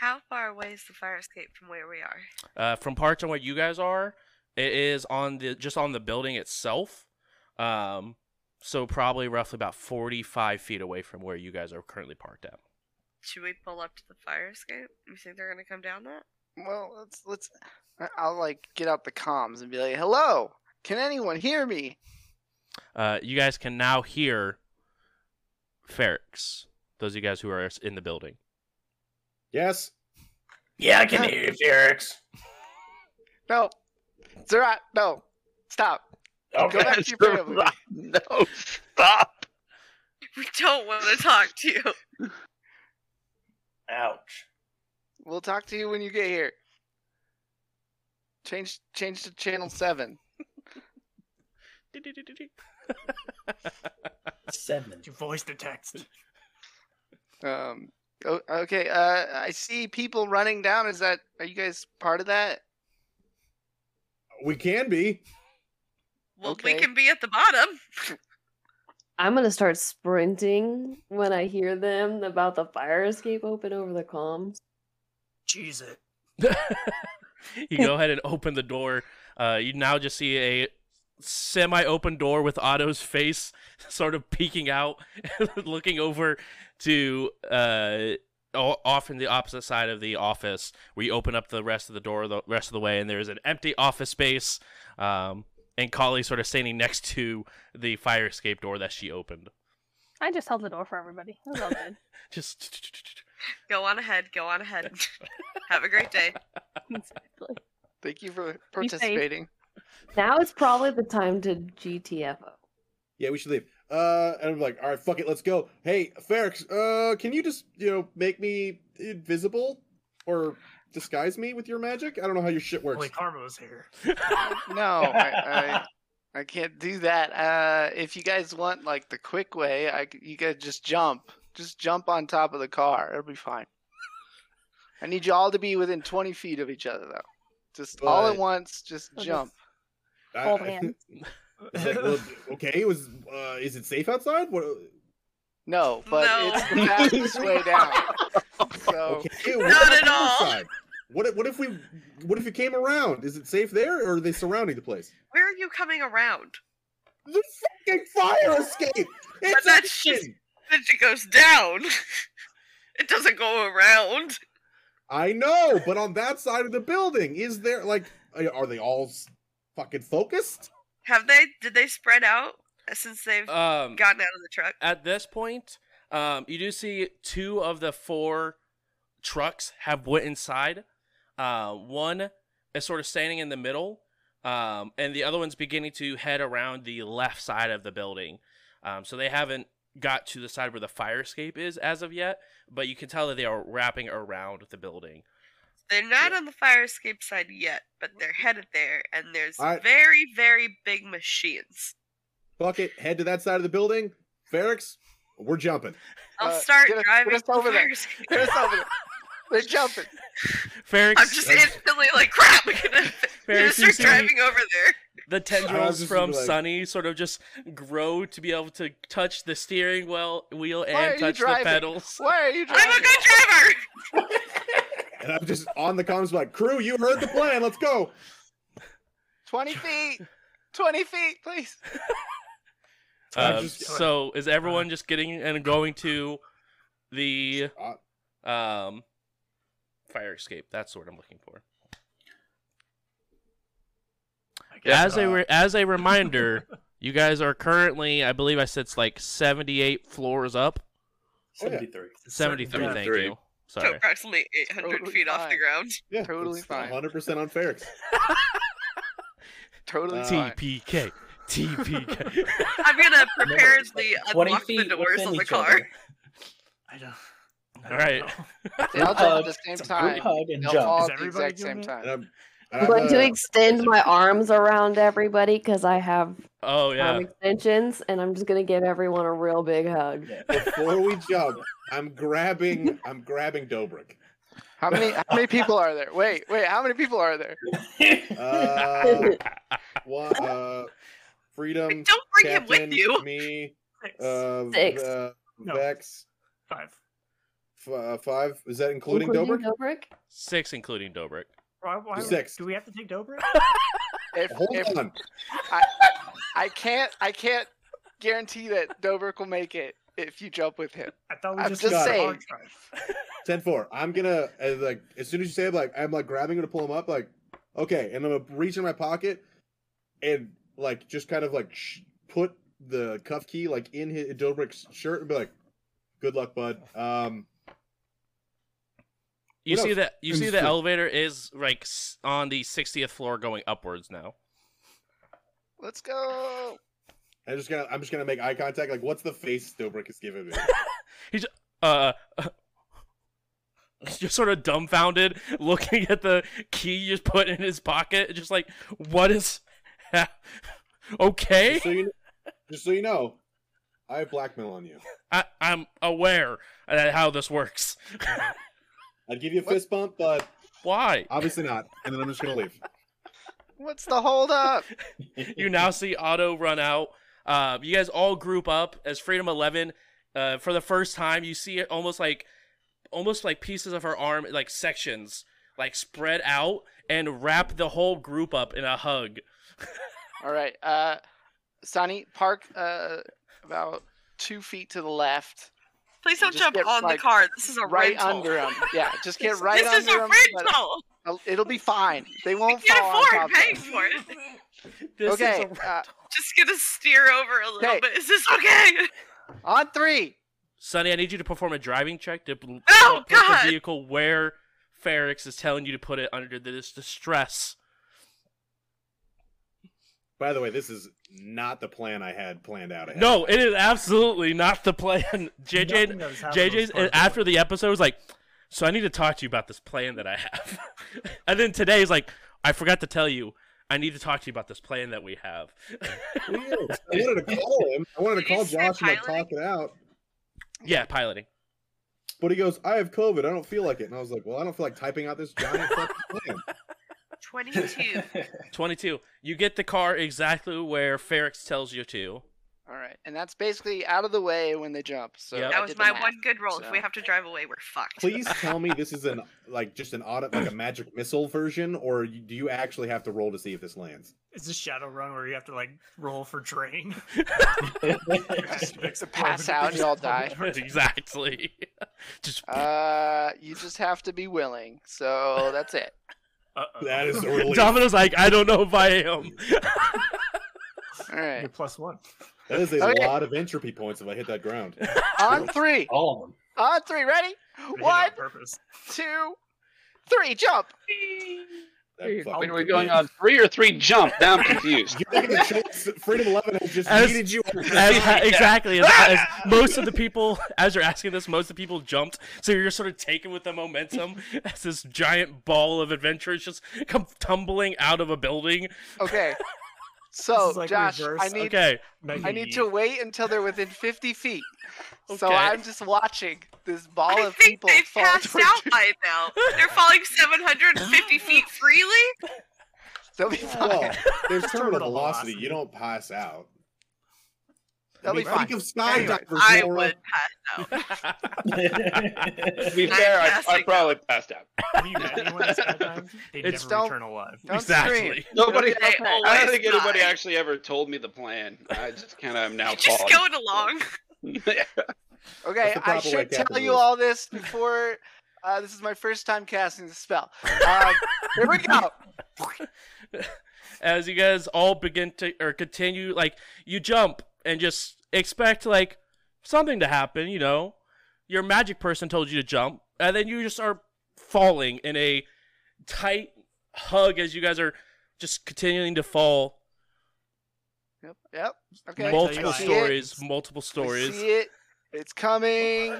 How far away is the fire escape from where we are? Uh, from parts on where you guys are, it is on the just on the building itself, um, so probably roughly about forty-five feet away from where you guys are currently parked at. Should we pull up to the fire escape? You think they're gonna come down that? Well, let's let's. I'll like get out the comms and be like, "Hello, can anyone hear me?" Uh, you guys can now hear Feryx. Those of you guys who are in the building. Yes. Yeah, I can hear you, Feryx. No. Zerat, no, stop. Okay. Go back to your family. No, stop. We don't want to talk to you. Ouch. We'll talk to you when you get here. Change, change to channel seven. Seven. To voice the text. Um. Okay. Uh, I see people running down. Is that? Are you guys part of that? We can be. Well, okay. We can be at the bottom. I'm going to start sprinting when I hear them about the fire escape open over the comms. Jeez it. You go ahead and open the door. Uh, you now just see a semi-open door with Otto's face sort of peeking out, looking over to... Uh, off in the opposite side of the office. We open up the rest of the door the rest of the way, and there's an empty office space, um, and Kali sort of standing next to the fire escape door that she opened. I just held the door for everybody. It was all good. Just... Go on ahead. Go on ahead. Have a great day. Exactly. Thank you for participating. Now it's probably the time to G T F O. Yeah, we should leave. Uh, and I'm like, all right, fuck it, let's go. Hey, Feryx, uh, can you just, you know, make me invisible or disguise me with your magic? I don't know how your shit works. Only Karma was here. No, I, I, I can't do that. Uh, if you guys want, like, the quick way, I, you guys just jump. Just jump on top of the car. It'll be fine. I need you all to be within twenty feet of each other, though. Just but... all at once, just I'll jump. Just... Hold hands. It's like, well, okay, it was, uh, is it safe outside? What? No, but no. It's the fastest way down. So, okay, not at all. What, what if we? What if it came around? Is it safe there, or are they surrounding the place? Where are you coming around? The fucking fire escape. It's that shit. That shit goes down. It doesn't go around. I know, but on that side of the building, is there like? Are they all fucking focused? Have they? Did they spread out since they've um, gotten out of the truck? At this point, um, you do see two of the four trucks have went inside. Uh, one is sort of standing in the middle, Um, and the other one's beginning to head around the left side of the building. Um, so they haven't got to the side where the fire escape is as of yet, but you can tell that they are wrapping around the building. They're not on the fire escape side yet, but they're headed there, and there's right. very, very big machines. Bucket, head to that side of the building. Feryx, we're jumping. I'll uh, start get driving. Get us over there. Get us over there. We're jumping. Feryx, I'm just instantly like, crap! We're gonna, Feryx, start driving over there. The tendrils from like... Sunny sort of just grow to be able to touch the steering wheel, wheel and touch the pedals. Why are you driving? I'm a good driver! And I'm just on the comms like, crew, you heard the plan, let's go! twenty feet! twenty feet, please! Uh, just... So, is everyone just getting and going to the um, fire escape? That's what I'm looking for. I guess, as, uh... a re as a reminder, you guys are currently, I believe I said it's like seventy-eight floors up? seventy-three. seventy-three, thank you. Sorry. So approximately eight hundred totally feet fine. Off the ground. Yeah, totally fine. one hundred percent on Feryx. Totally uh, T P K. T P K. I'm going to preparedly unlock the doors on the car. Other. I don't... I don't All right. They'll all hug, at the same time. And They'll jump. all at the exact same time. And I'm, and I'm going uh, to extend my arms around everybody because I have oh, yeah. arm extensions, and I'm just going to give everyone a real big hug. Before we jump... I'm grabbing. I'm grabbing Dobrik. How many? How many people are there? Wait, wait. How many people are there? Uh, one, uh, Freedom. Don't bring Captain, him with you. Me. Six. Uh, Six. Uh, no. Vex. Five. F uh, five. Is that including, including Dobrik? Dobrik? Six, including Dobrik. Why, why, Six. Do we have to take Dobrik? if, Hold if, on. I, I can't. I can't guarantee that Dobrik will make it. If you jump with him, I thought we I'm just, just saying. ten four. I'm gonna as like as soon as you say it, like I'm like grabbing him to pull him up, like okay, and I'm gonna reach in my pocket and like just kind of like sh put the cuff key like in his Dobrik's shirt and be like, "Good luck, bud." Um, you see that you see the elevator is like on the sixtieth floor going upwards now. Let's go. I'm just gonna. I'm just gonna make eye contact. Like, what's the face Dobrik is giving me? He's uh, uh, just sort of dumbfounded, looking at the key you just put in his pocket. Just like, what is? Okay. Just so, you know, just so you know, I have blackmail on you. I, I'm aware of how this works. I'd give you a what? fist bump, but why? Obviously not. And then I'm just gonna leave. What's the hold up? You now see Otto run out. Uh, you guys all group up as Freedom eleven. Uh, for the first time, you see it almost like, almost like pieces of her arm, like sections, like spread out and wrap the whole group up in a hug. All right, uh, Sunny, park uh, about two feet to the left. Please don't jump get, on like, the car. This is a right rental. under him. Yeah, just get this, right this under him. This is a rental. It'll, it'll be fine. They won't fall on top of it. We can't afford paying for it. This okay. Is a uh, just gonna steer over a little okay. bit. Is this okay? On three. Sunny, I need you to perform a driving check to oh, put God. the vehicle where Feryx is telling you to put it under this distress. By the way, this is not the plan I had planned out. Ahead. No, it is absolutely not the plan. J J, J J's after the episode was like, so I need to talk to you about this plan that I have. And then today is like, I forgot to tell you, I need to talk to you about this plan that we have. Weird. I wanted to call him. I wanted to call Josh and like, talk it out. Yeah, piloting. But he goes, I have COVID. I don't feel like it. And I was like, well, I don't feel like typing out this giant fucking plan. twenty-two. twenty-two. You get the car exactly where Feryx tells you to. All right, and that's basically out of the way when they jump. So yep. that was my math, one good roll. So. If we have to drive away, we're fucked. Please tell me this is an like just an auto like a magic missile version, or do you actually have to roll to see if this lands? Is this Shadowrun where you have to like roll for drain? It's a pass out, you all die. Exactly. Just uh, you just have to be willing. So that's it. Uh -oh. That is really. Domino's like, I don't know if I am. All right, you're plus one. That is a okay. lot of entropy points if I hit that ground. On three. All of them. On three. Ready? One, on two, three. Jump. That I mean, we're going on three or three jump. Now I'm confused. You're making a choice. Freedom eleven has just as, needed you. As, yeah. Exactly. As, as most of the people, as you're asking this, most of the people jumped. So you're sort of taken with the momentum as this giant ball of adventurers just come tumbling out of a building. Okay. So, like Josh, reverse. I need okay. I need to wait until they're within fifty feet. Okay. So I'm just watching this ball I of think people they've fall passed out you. By now. They're falling seven hundred fifty feet freely. They'll be fine. Well, there's terminal velocity. You don't pass out. They'll I mean, be fine. Think of skydivers. Anyway, I would pass out. To be fair, I, I probably passed out. Have you met anyone in skydiving? They never don't, return alive. Don't exactly. Nobody. Okay. I don't think anybody actually ever told me the plan. I just kind of am now. You're just going along. Yeah. Okay, I should tell you all this before. Uh, this is my first time casting the spell. Um, here we go. As you guys all begin to or continue, like you jump and just expect like something to happen. You know, your magic person told you to jump, and then you just are falling in a tight hug as you guys are just continuing to fall. Yep. Yep. Okay. Multiple stories. It. Multiple stories. I see it. It's coming.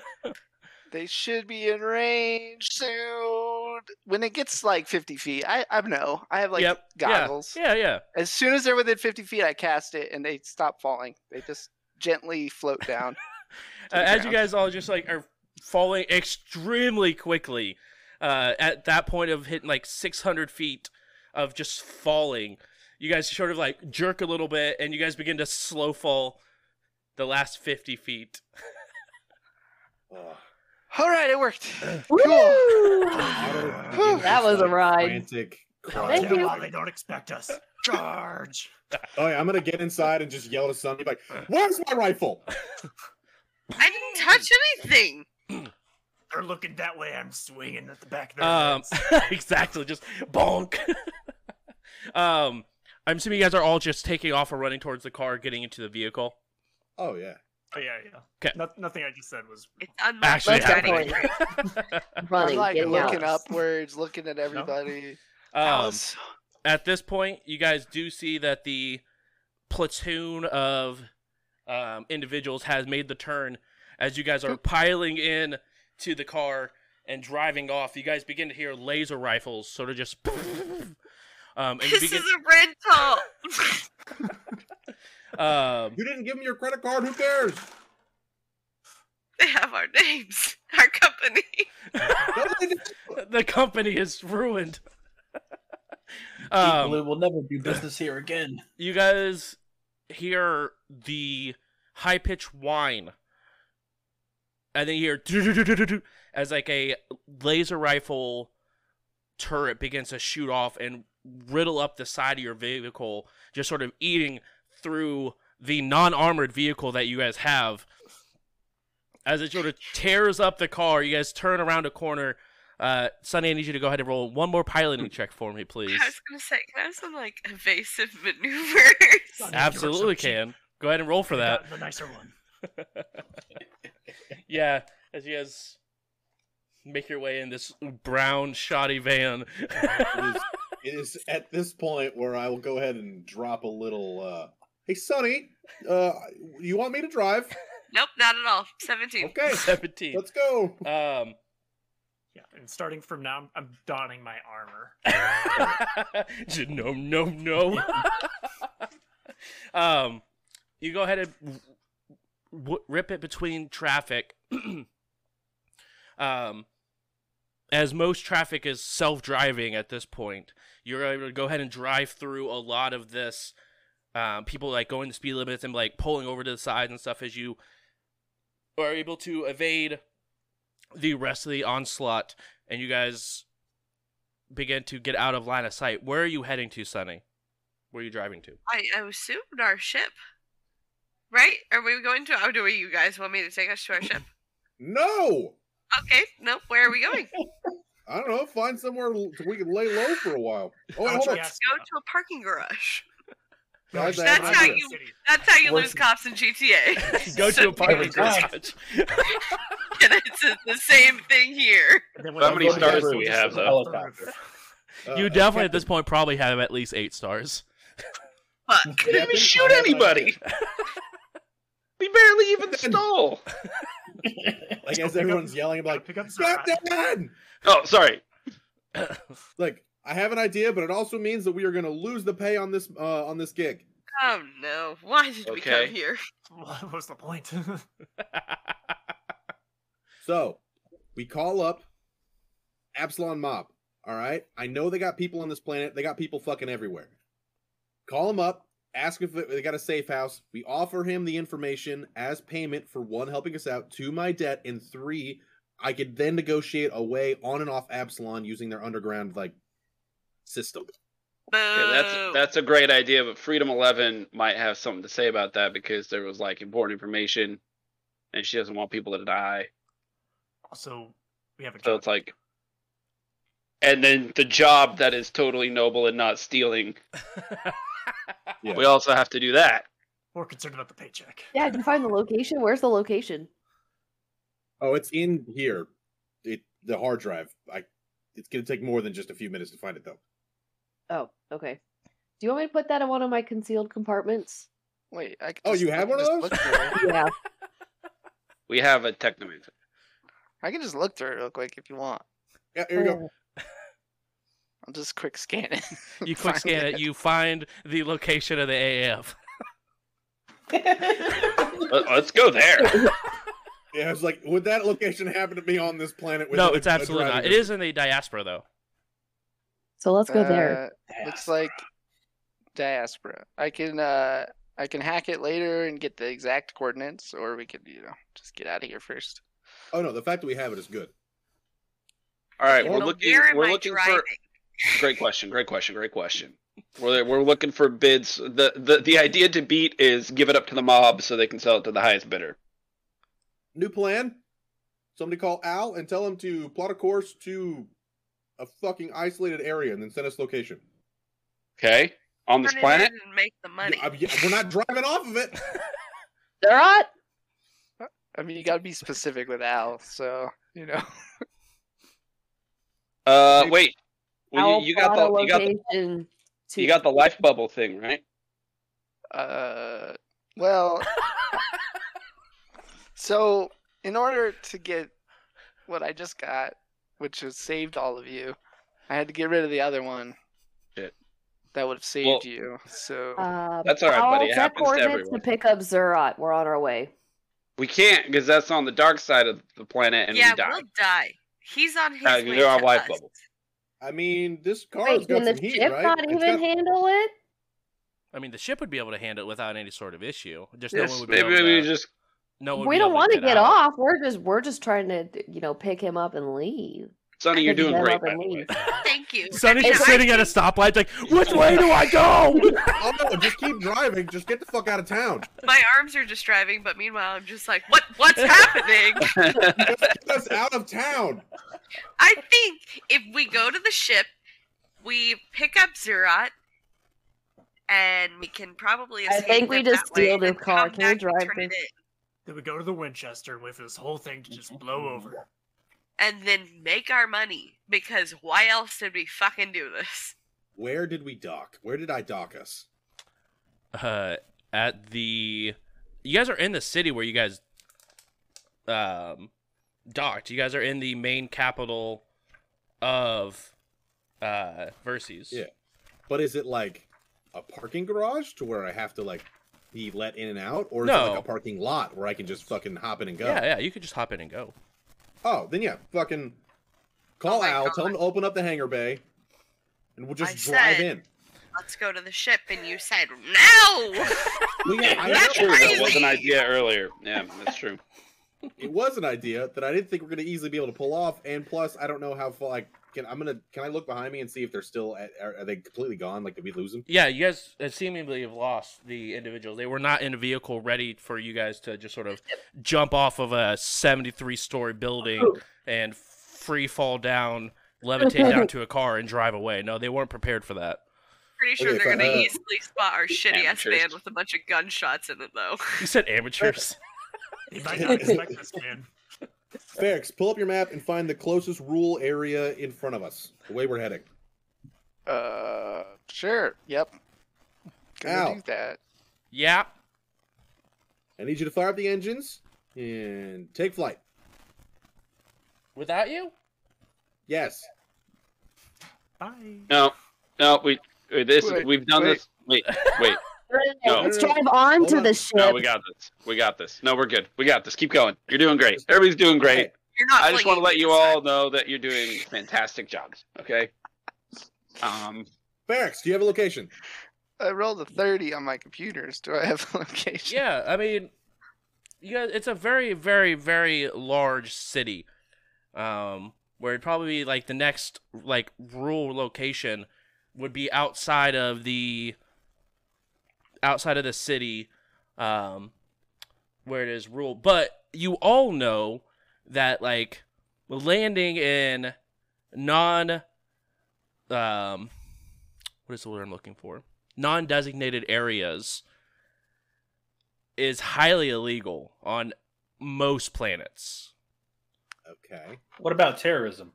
They should be in range soon. When it gets like fifty feet, I I know. I have like yep. goggles. Yeah. yeah. Yeah. As soon as they're within fifty feet, I cast it, and they stop falling. They just gently float down. uh, as you guys all just like are falling extremely quickly, uh, at that point of hitting like six hundred feet of just falling. You guys sort of like jerk a little bit, and you guys begin to slow fall the last fifty feet. All right, it worked. Cool. That was a ride. Thank you. They don't expect us. Charge. Oh, yeah, I'm going to get inside and just yell to Sunny, like, where's my rifle? I didn't touch anything. They're looking that way. I'm swinging at the back of their um, heads. Exactly. Just bonk. um. I'm assuming you guys are all just taking off or running towards the car, getting into the vehicle. Oh, yeah. Oh, yeah, yeah. Okay. No, nothing I just said was... It's actually happening. I'm like looking out. upwards, looking at everybody. No? Um, was... At this point, you guys do see that the platoon of um, individuals has made the turn as you guys are piling in to the car and driving off. You guys begin to hear laser rifles sort of just... Um, and this begin... is a rental. um, you didn't give them your credit card. Who cares? They have our names, our company. The company is ruined. um, we'll never do business here again. You guys hear the high-pitched whine, and then you hear as like a laser rifle turret begins to shoot off and riddle up the side of your vehicle, just sort of eating through the non-armored vehicle that you guys have. As it sort of tears up the car, you guys turn around a corner. Uh, Sunny, I need you to go ahead and roll one more piloting check for me, please. I was going to say, can I have some, like, evasive maneuvers? Absolutely can. Go ahead and roll for that. The nicer one. Yeah, as you guys make your way in this brown, shoddy van. It is at this point where I will go ahead and drop a little, uh, hey, Sonny, uh, you want me to drive? Nope, not at all. seventeen. Okay. seventeen. Let's go. Um, yeah, and starting from now, I'm, I'm donning my armor. No, no, no. um, you go ahead and w rip it between traffic. um, As most traffic is self-driving at this point, you're able to go ahead and drive through a lot of this. Um, people like going the speed limits and like pulling over to the side and stuff as you are able to evade the rest of the onslaught. And you guys begin to get out of line of sight. Where are you heading to, Sunny? Where are you driving to? I, I assumed our ship, right? Are we going to? Oh, do we, you guys want me to take us to our ship? No. Okay, no, where are we going? I don't know, find somewhere we can lay low for a while. Oh, hold on. Let's go to a parking garage. That's, that's, how you, that's how you lose cops in G T A. Go so to a parking garage. And it's the same thing here. How many stars do we have, though? You uh, definitely at this point probably have at least eight stars. Fuck! I didn't even shoot anybody. We barely even stole. Like as everyone's up, yelling, I'm like, pick up Zerat. Oh, sorry. Like, I have an idea, but it also means that we are going to lose the pay on this uh, on this gig. Oh no! Why did okay. we come here? What was the point? So, we call up Absalom Mob. All right, I know they got people on this planet. They got people fucking everywhere. Call them up. Ask if they got a safe house. We offer him the information as payment for one, helping us out, two, my debt, and three, I could then negotiate away on and off Absalom using their underground like system. Yeah, that's that's a great idea, but Freedom eleven might have something to say about that because there was like important information, and she doesn't want people to die. Also, we have a so it's like, and then the job that is totally noble and not stealing. Yeah. We also have to do that. We're concerned about the paycheck. Yeah, I can find the location. Where's the location? Oh, it's in here. It the hard drive. I. It's gonna take more than just a few minutes to find it, though. Oh, okay. Do you want me to put that in one of my concealed compartments? Wait, I. Can oh, just, you have I one of those? Yeah. We have a Technomancer. I can just look through it real quick if you want. Yeah, here you oh. go. I'll just quick scan it. You quick scan it. it. You find the location of the A F. Let's go there. Yeah, I was like, would that location happen to be on this planet? With no, it's a, absolutely a not. It is in the Diaspora, though. So let's go uh, there. Diaspora. Looks like Diaspora. I can uh, I can hack it later and get the exact coordinates, or we could, you know, just get out of here first. Oh no, the fact that we have it is good. All right, well, we're looking. We're looking driving? for. Great question. Great question. Great question. We're we're looking for bids. The, the the idea to beat is give it up to the mob so they can sell it to the highest bidder. New plan. Somebody call Al and tell him to plot a course to a fucking isolated area and then send us location. Okay. On this planet? Make the money. Yeah, yeah, we're not driving off of it. They're not. I mean, you got to be specific with Al, so, you know. Uh, wait. Well, you, you got the you got the, you got the life bubble thing, right? Uh, well, so in order to get what I just got, which has saved all of you, I had to get rid of the other one. Shit. That would have saved well, you. So uh, that's all right, buddy. It happens to everyone. To pick up Zerat. We're on our way. We can't because that's on the dark side of the planet, and yeah, we die. we'll die. He's on his uh, way. They're on life us. bubble. I mean, this car's got some heat, right? Can the ship not it's even got... handle it? I mean, the ship would be able to handle it without any sort of issue. Just yes, no one would be maybe able to, just... no one we don't want to get, get off. We're just we're just trying to, you know, pick him up and leave. Sunny, you're doing great. By the way. Thank you. Sunny's just sitting at a stoplight, like, which way do I go? Oh no, just keep driving. Just get the fuck out of town. My arms are just driving, but meanwhile, I'm just like, what? What's happening? Just get us out of town. I think if we go to the ship, we pick up Zerat, and we can probably. I think we just steal this car. Can we drive this? Then we go to the Winchester and wait for this whole thing to just blow over. And then make our money, because why else did we fucking do this? Where did we dock? Where did I dock us? Uh, at the... You guys are in the city where you guys um, docked. You guys are in the main capital of uh, Vercys. Yeah. But is it like a parking garage to where I have to like be let in and out? Or is no. it like a parking lot where I can just fucking hop in and go? Yeah, yeah, you could just hop in and go. Oh, then yeah, fucking call oh Al, God. tell him to open up the hangar bay, and we'll just I drive said, in. Let's go to the ship, and you said, no! Well, yeah, that's true. That was an idea earlier. Yeah, that's true. It was an idea that I didn't think we were going to easily be able to pull off, and plus, I don't know how far, like, can, I'm gonna, can I look behind me and see if they're still, at, are, are they completely gone? Like, did we lose them? Yeah, you guys seemingly have lost the individuals. They were not in a vehicle ready for you guys to just sort of jump off of a seventy-three story building oh. and free fall down, levitate down to a car and drive away. No, they weren't prepared for that. Pretty sure okay, they're gonna uh, easily spot our shitty-ass van with a bunch of gunshots in it, though. You said amateurs. You might not expect this, man. Feryx, pull up your map and find the closest rural area in front of us, the way we're heading. Uh, sure. Yep. Gonna do that. Yeah. I need you to fire up the engines and take flight. Without you? Yes. Bye. No. No. We. Wait, this. Wait, we've done wait. this. Wait. Wait. No. Let's drive on to the ship. No, we got this. We got this. No, we're good. We got this. Keep going. You're doing great. Everybody's doing great. You're not I just want to let you all know that you're doing fantastic jobs. Okay. Um. Feryx, do you have a location? I rolled a thirty on my computers. Do I have a location? Yeah, I mean, you guys, it's a very, very, very large city, um, where it'd probably be like the next like rural location would be outside of the outside of the city, um, where it is rural. But you all know that like landing in non, um, what is the word I'm looking for? non-designated areas is highly illegal on most planets. Okay. What about terrorism?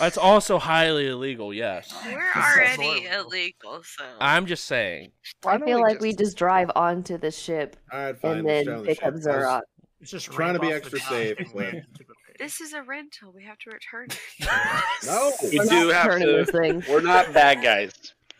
That's also highly illegal, yes. We're already illegal, so... I'm just saying. I feel like just... we just drive onto the ship right, and then pick up Zerat. It's just trying to be extra safe. This is a rental. We have to return it. No! We do have to. We're not bad guys.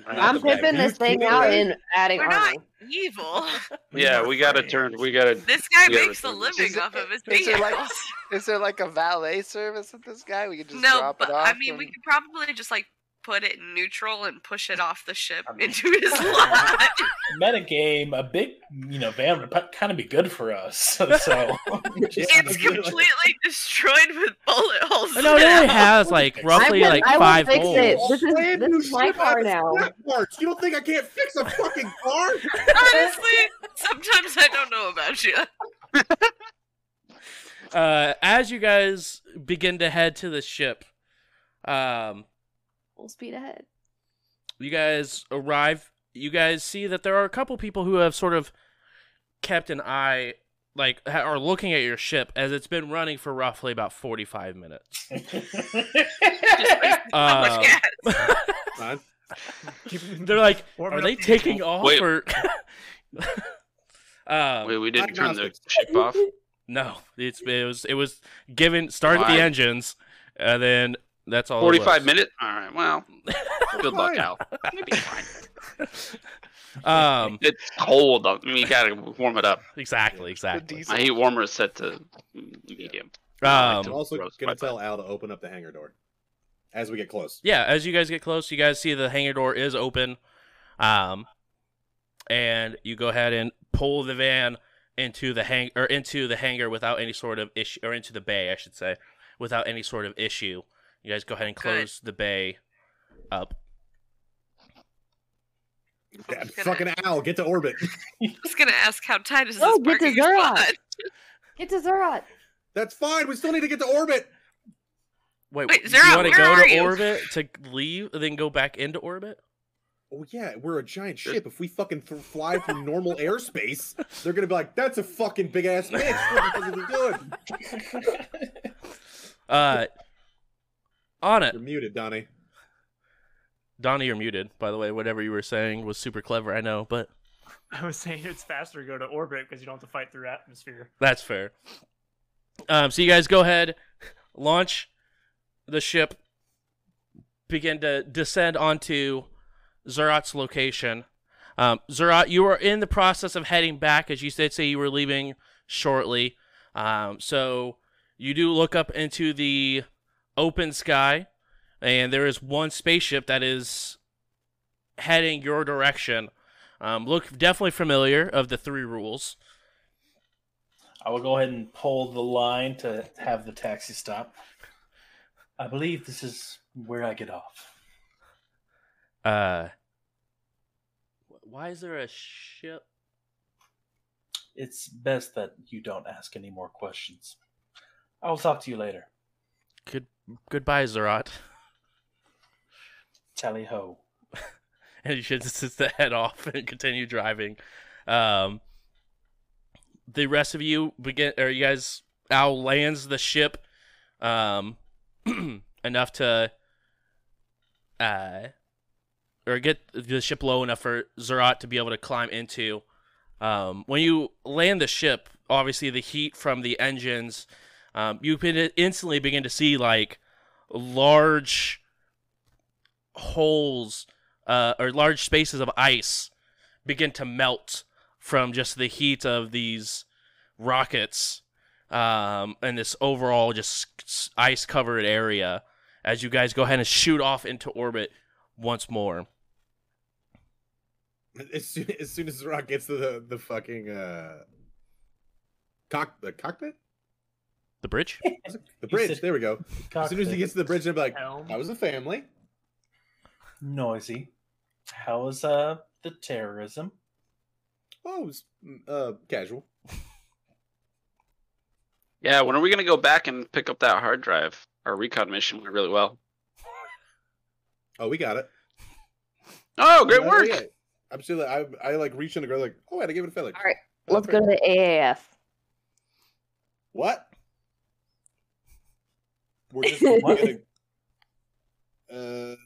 I'm pimping this thing out and adding We're army. Not evil. Yeah, we gotta turn. We gotta. This guy makes a living off of his vehicles. Like, is there like a valet service with this guy? We could just no, drop but it off I mean, and... we could probably just like put it in neutral and push it off the ship I mean, into his lot. Metagame, a big you know van would kind of be good for us. So it's completely destroyed with bullet holes. No, it only has like roughly I would, like I five fix holes. It. This is this is my car now. You don't think I can't fix a fucking car? Honestly, sometimes I don't know about you. uh, as you guys begin to head to the ship, um. full speed ahead. You guys arrive. You guys see that there are a couple people who have sort of kept an eye, like, are looking at your ship as it's been running for roughly about forty-five minutes. uh, they're like, are they taking off? Wait, or... um, Wait we didn't turn the ship off? No, it's, it was it was given, started Why? the engines, and then... That's all. Forty-five minutes. All right. Well, good luck, Al. It'll be fine. Um, it's cold. I mean, you gotta warm it up. Exactly. Exactly. My heat warmer is set to medium. Um, I'm also gonna tell Al to open up the hangar door as we get close. Yeah, as you guys get close, you guys see the hangar door is open, um, and you go ahead and pull the van into the hang or into the hangar without any sort of issue, or into the bay, I should say, without any sort of issue. You guys go ahead and close Good. the bay up. Gonna... Fucking owl, get to orbit. I was going to ask how tight is oh, this parking spot? Get to Zerat. That's fine. We still need to get to orbit. Wait, Wait Zerat, you want to go to you? orbit to leave and then go back into orbit? Oh, yeah. We're a giant ship. If we fucking fly through normal airspace, they're going to be like, that's a fucking big-ass bitch. What are we doing? Uh... On it. You're muted, Donnie. Donnie, you're muted. By the way, whatever you were saying was super clever, I know, but... I was saying it's faster to go to orbit because you don't have to fight through atmosphere. That's fair. Um, so you guys go ahead, launch the ship, begin to descend onto Zerat's location. Um, Zerat, you are in the process of heading back, as you did say you were leaving shortly. Um, so you do look up into the... open sky, and there is one spaceship that is heading your direction. Um, look definitely familiar of the three rules. I will go ahead and pull the line to have the taxi stop. I believe this is where I get off. Uh, why is there a ship? It's best that you don't ask any more questions. I will talk to you later. Good. Goodbye, Zerat. Tally ho. And you should just head off and continue driving. Um, the rest of you begin, or you guys, Al lands the ship um, enough to uh, or get the ship low enough for Zerat to be able to climb into. Um, when you land the ship, obviously the heat from the engines, um, you can instantly begin to see like large holes uh, or large spaces of ice begin to melt from just the heat of these rockets um, and this overall just ice-covered area as you guys go ahead and shoot off into orbit once more. As soon as, soon as Rock gets to the, the fucking uh, cock, the cockpit? The bridge? The bridge, there we go. Cockpit. As soon as he gets to the bridge, they'll be like, Helm. How was the family? Noisy. How was uh, the terrorism? Oh, it was uh, casual. Yeah, when are we going to go back and pick up that hard drive? Our recon mission went really well. Oh, we got it. Oh, great work. Yeah. I'm still, I, I like reach in the girl, like, oh, I had to give it a Feryx. All right, let's go to the A A F. What? We're just what? Gonna, uh,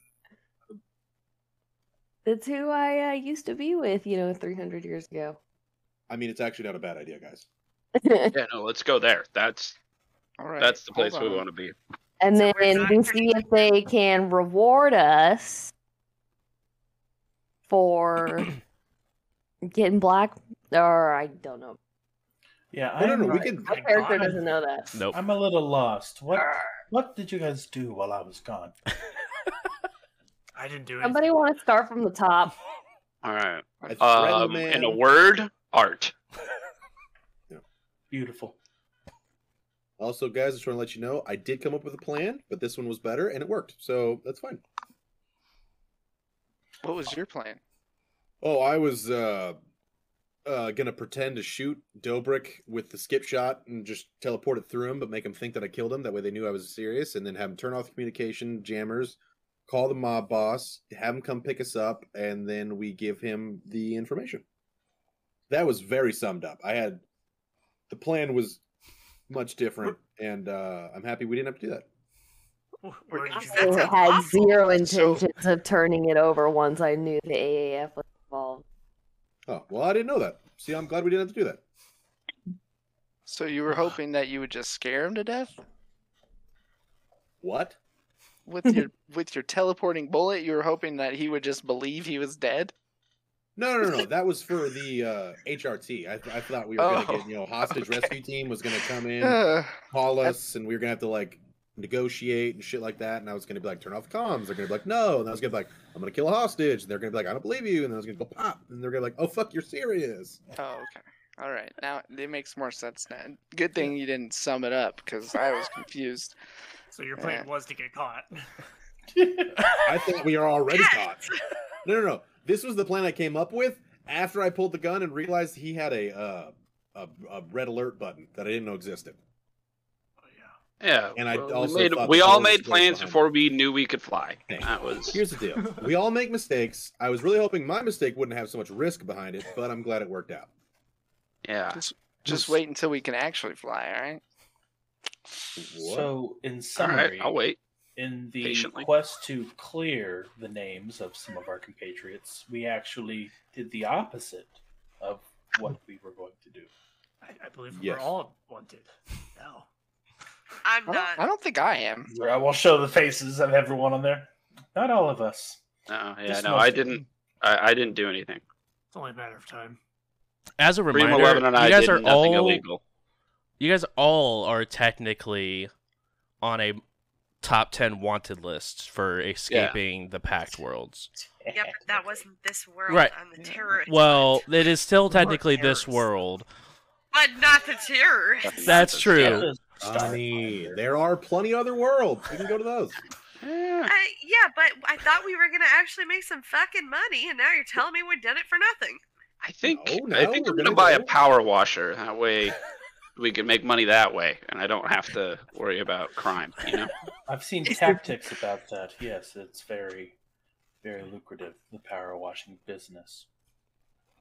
that's who I uh, used to be with, you know, three hundred years ago. I mean, it's actually not a bad idea, guys. Yeah, no, let's go there. That's all right. That's the place we want to be. And so then we see if they can reward us for getting black, or I don't know. Yeah, I don't know. We can. My character I'm, doesn't know that. Nope. I'm a little lost. What? Arr. What did you guys do while I was gone? I didn't do anything. Somebody want to start from the top. All right. Um, in a word, art. Yeah. Beautiful. Also, guys, I just want to let you know I did come up with a plan, but this one was better, and it worked, so that's fine. What was your plan? Oh, I was uh, uh, going to pretend to shoot Dobrik with the skip shot and just teleport it through him, but make him think that I killed him. That way they knew I was serious, and then have him turn off the communication jammers, call the mob boss, have him come pick us up, and then we give him the information. That was very summed up. I had... The plan was much different, and uh, I'm happy we didn't have to do that. I had zero intentions of turning it over once I knew the A A F was involved. Oh, well, I didn't know that. See, I'm glad we didn't have to do that. So you were hoping that you would just scare him to death? What? With your with your teleporting bullet, you were hoping that he would just believe he was dead? No, no, no, no. That was for the uh, H R T. I, th I thought we were oh, going to get, you know, hostage okay. rescue team was going to come in, uh, call us, that's... and we were going to have to, like, negotiate and shit like that, and I was going to be like, turn off the comms. They're going to be like, no, and I was going to be like, I'm going to kill a hostage, and they're going to be like, I don't believe you, and then I was going to go pop, and they're going to be like, oh, fuck, you're serious. Oh, okay. All right. Now, it makes more sense now. Good thing you didn't sum it up, because I was confused. So your plan yeah. was to get caught. I thought we are already caught. No, no, no. This was the plan I came up with after I pulled the gun and realized he had a, uh, a, a red alert button that I didn't know existed. Yeah, and I well, also we, made, we all made plans before we knew we could fly. That was... Here's the deal. We all make mistakes. I was really hoping my mistake wouldn't have so much risk behind it, but I'm glad it worked out. Yeah. Just, just wait until we can actually fly, all right? What? So, in summary, right, I'll wait. in the Patiently. quest to clear the names of some of our compatriots, we actually did the opposite of what we were going to do. I, I believe yes. we're all wanted now. I'm I not. I don't think I am. I will show the faces of everyone on there. Not all of us. No, yeah, Just no, I didn't. I, I didn't do anything. It's only a matter of time. As a reminder, Freedom eleven and I did nothing all, illegal. You guys all are technically on a top ten wanted list for escaping yeah. the Pact Worlds. Yeah, but that wasn't this world. Right. I'm the terrorist. Well, it is still technically this world. But not the terror. That's true. Sunny, there are plenty other worlds. We can go to those. Uh, yeah, but I thought we were going to actually make some fucking money, and now you're telling me we did it for nothing. I think no, no, I think I'm going to buy a power washer. That way we can make money that way, and I don't have to worry about crime. You know, I've seen tactics about that. Yes, it's very, very lucrative, the power washing business.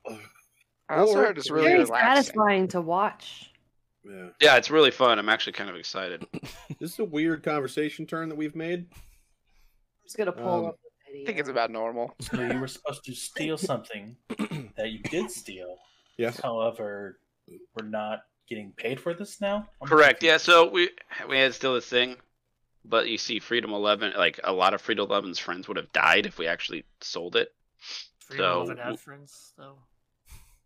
I also heard it's really relaxing. Satisfying to watch. Yeah. yeah, it's really fun. I'm actually kind of excited. This is a weird conversation turn that we've made. I'm just going to pull um, up the video. I think it's about normal. So you were supposed to steal something that you did steal. Yes. However, we're not getting paid for this now? I'm Correct. Yeah, so we we had still this thing, but you see Freedom eleven, like a lot of Freedom eleven's friends would have died if we actually sold it. Freedom so, eleven had friends, though?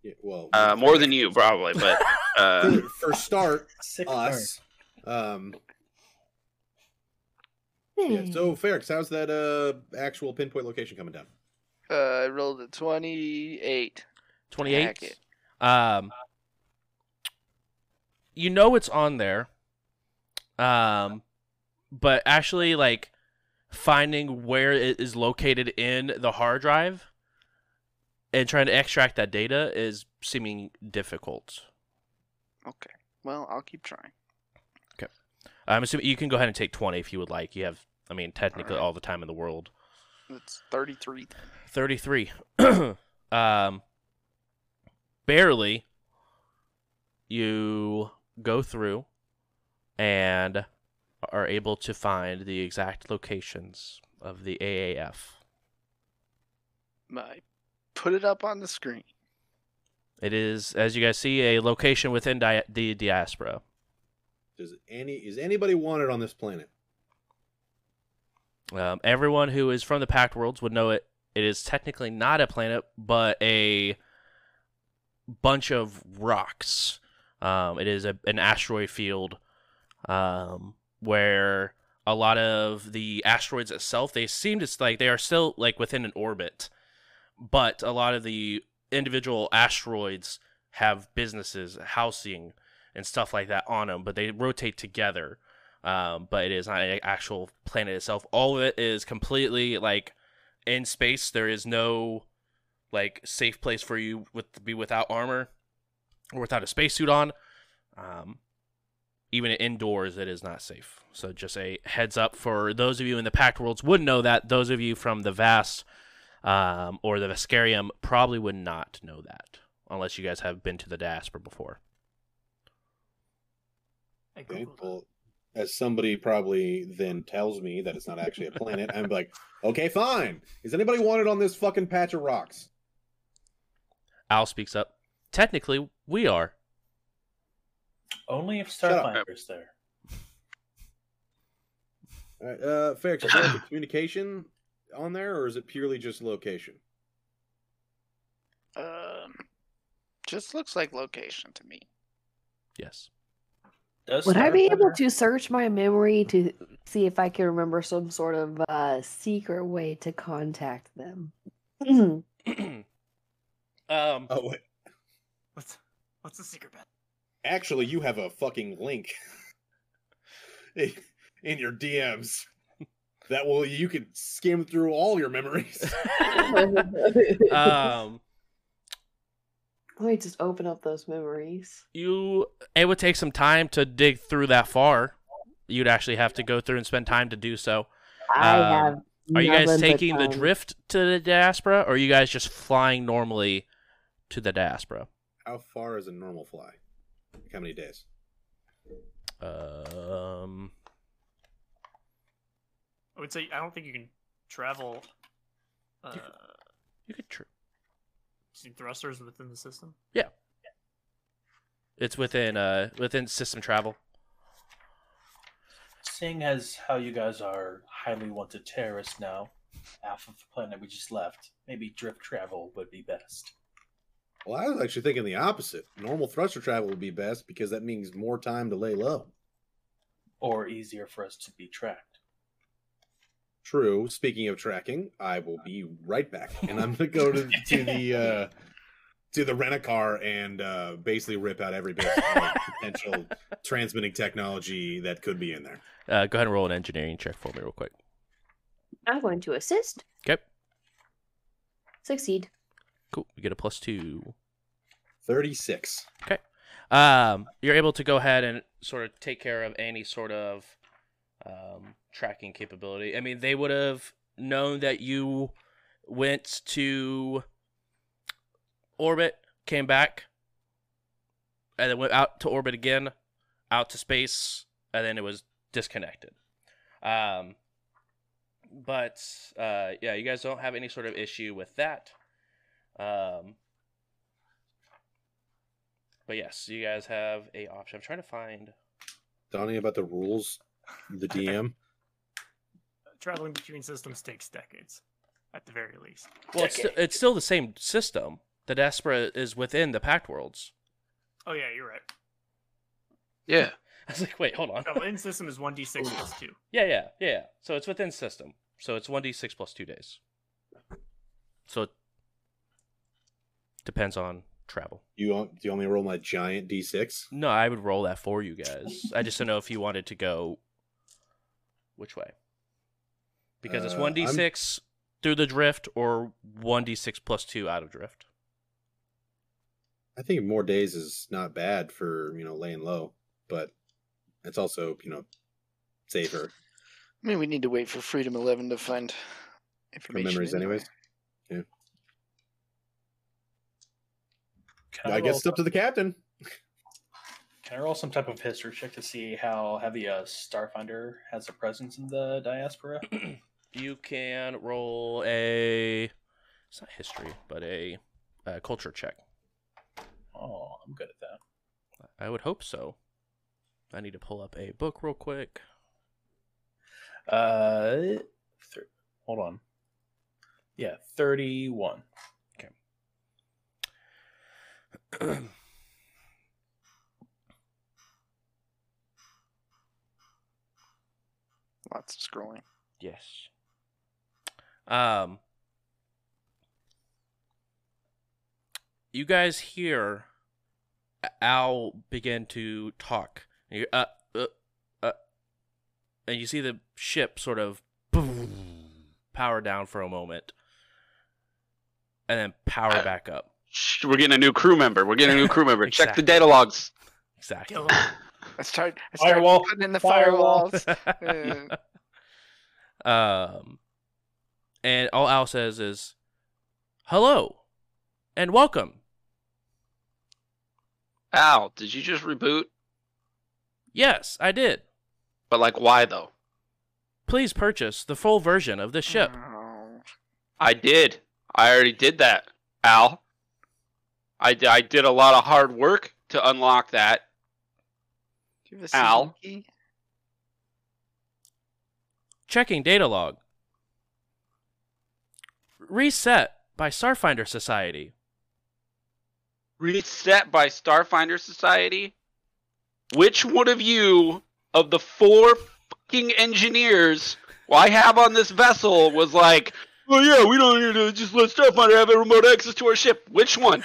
Yeah, well, uh, more than you, probably, but... Uh, for, for start, us. Um, yeah, so, Feryx, how's that uh, actual pinpoint location coming down? Uh, I rolled a twenty-eight. twenty-eight? Um, you know it's on there, um, but actually, like, finding where it is located in the hard drive and trying to extract that data is seeming difficult. Okay. Well, I'll keep trying. Okay. I'm assuming you can go ahead and take twenty if you would like. You have, I mean, technically all, right. all the time in the world. It's thirty-three. thirty-three. um, barely. You go through and are able to find the exact locations of the A A F. My. Put it up on the screen. It is, as you guys see, a location within di the diaspora. Does any is anybody wanted on this planet? Um, everyone who is from the Pact Worlds would know it. It is technically not a planet, but a bunch of rocks. Um, it is a, an asteroid field um, where a lot of the asteroids itself, they seem to like they are still like within an orbit. But a lot of the individual asteroids have businesses, housing, and stuff like that on them. But they rotate together. Um, but it is not an actual planet itself. All of it is completely, like, in space. There is no, like, safe place for you with, to be without armor or without a spacesuit on. Um, even indoors, it is not safe. So just a heads up for those of you in the Pact Worlds would know that. Those of you from the vast... Um, or the Viscarium probably would not know that, unless you guys have been to the Diaspora before. Okay, well, as somebody probably then tells me that it's not actually a planet, I'm like, okay, fine. Is anybody wanted on this fucking patch of rocks? Al speaks up. Technically, we are. Only if Starfinder's there. All right, uh, Feryx, is there communication on there, or is it purely just location? Um, just looks like location to me. Yes. Does Would I be able there? to search my memory to see if I can remember some sort of uh, secret way to contact them? um. Oh wait. What's what's the secret bet? Actually, you have a fucking link in your D Ms. That will you can skim through all your memories. um, Let me just open up those memories. You it would take some time to dig through that far. You'd actually have to go through and spend time to do so. I um, have. Are you guys taking the drift to the Diaspora, or are you guys just flying normally to the Diaspora? How far is a normal fly? Like how many days? Um. I would say I don't think you can travel. Uh, you could, you could tr see thrusters within the system. Yeah, yeah. It's within uh within system travel. Seeing as how you guys are highly wanted terrorists now, half of the planet we just left, maybe drift travel would be best. Well, I was actually thinking the opposite. Normal thruster travel would be best because that means more time to lay low, or easier for us to be tracked. True. Speaking of tracking, I will be right back, and I'm gonna go to, to the uh, to the rent a car and uh, basically rip out every bit of potential transmitting technology that could be in there. Uh, go ahead and roll an engineering check for me, real quick. I'm going to assist. Okay. Succeed. Cool. You get a plus two. thirty-six. Okay. Um, you're able to go ahead and sort of take care of any sort of. Um, tracking capability. I mean, they would have known that you went to orbit, came back, and then went out to orbit again, out to space, and then it was disconnected. Um, but uh, yeah, you guys don't have any sort of issue with that. Um, but yes, you guys have a option. I'm trying to find Donnie about the rules. The D M traveling between systems takes decades, at the very least. Well, it's, st it's still the same system. The Diaspora is within the Pact Worlds. Oh yeah, you're right. Yeah. I was like, wait, hold on. No, in system is one d six plus two. Yeah, yeah, yeah. So it's within system. So it's one d six plus two days. So it depends on travel. You want, do you want me to roll my giant d six? No, I would roll that for you guys. I just don't know if you wanted to go which way. Because uh, it's one d six I'm... through the drift or one d six plus two out of drift. I think more days is not bad for, you know, laying low, but it's also, you know, safer. I mean, we need to wait for Freedom eleven to find information. For memories, anyways. Yeah. I, I guess it's up to the captain. Can I roll some type of history check to see how heavy a Starfinder has a presence in the Diaspora? You can roll a... It's not history, but a, a culture check. Oh, I'm good at that. I would hope so. I need to pull up a book real quick. Uh, hold on. Yeah, thirty-one. Okay. Lots of scrolling. Yes. Um. You guys hear Al begin to talk. And you, uh, uh, uh, and you see the ship sort of boom, power down for a moment, and then power uh, back up. We're getting a new crew member. We're getting a new crew member. Exactly. Check the data logs. Exactly. I start, I start Firewall. Putting in the Firewall. Firewalls. um, and all Al says is, "Hello, and welcome." Al, did you just reboot? Yes, I did. But, like, why, though? Please purchase the full version of this ship. I did. I already did that, Al. I, I did a lot of hard work to unlock that. Do you have a Al. Key? Checking data log. Reset by Starfinder Society. Reset by Starfinder Society? Which one of you, of the four fucking engineers I have on this vessel, was like, oh yeah, we don't need to just let Starfinder have a remote access to our ship. Which one?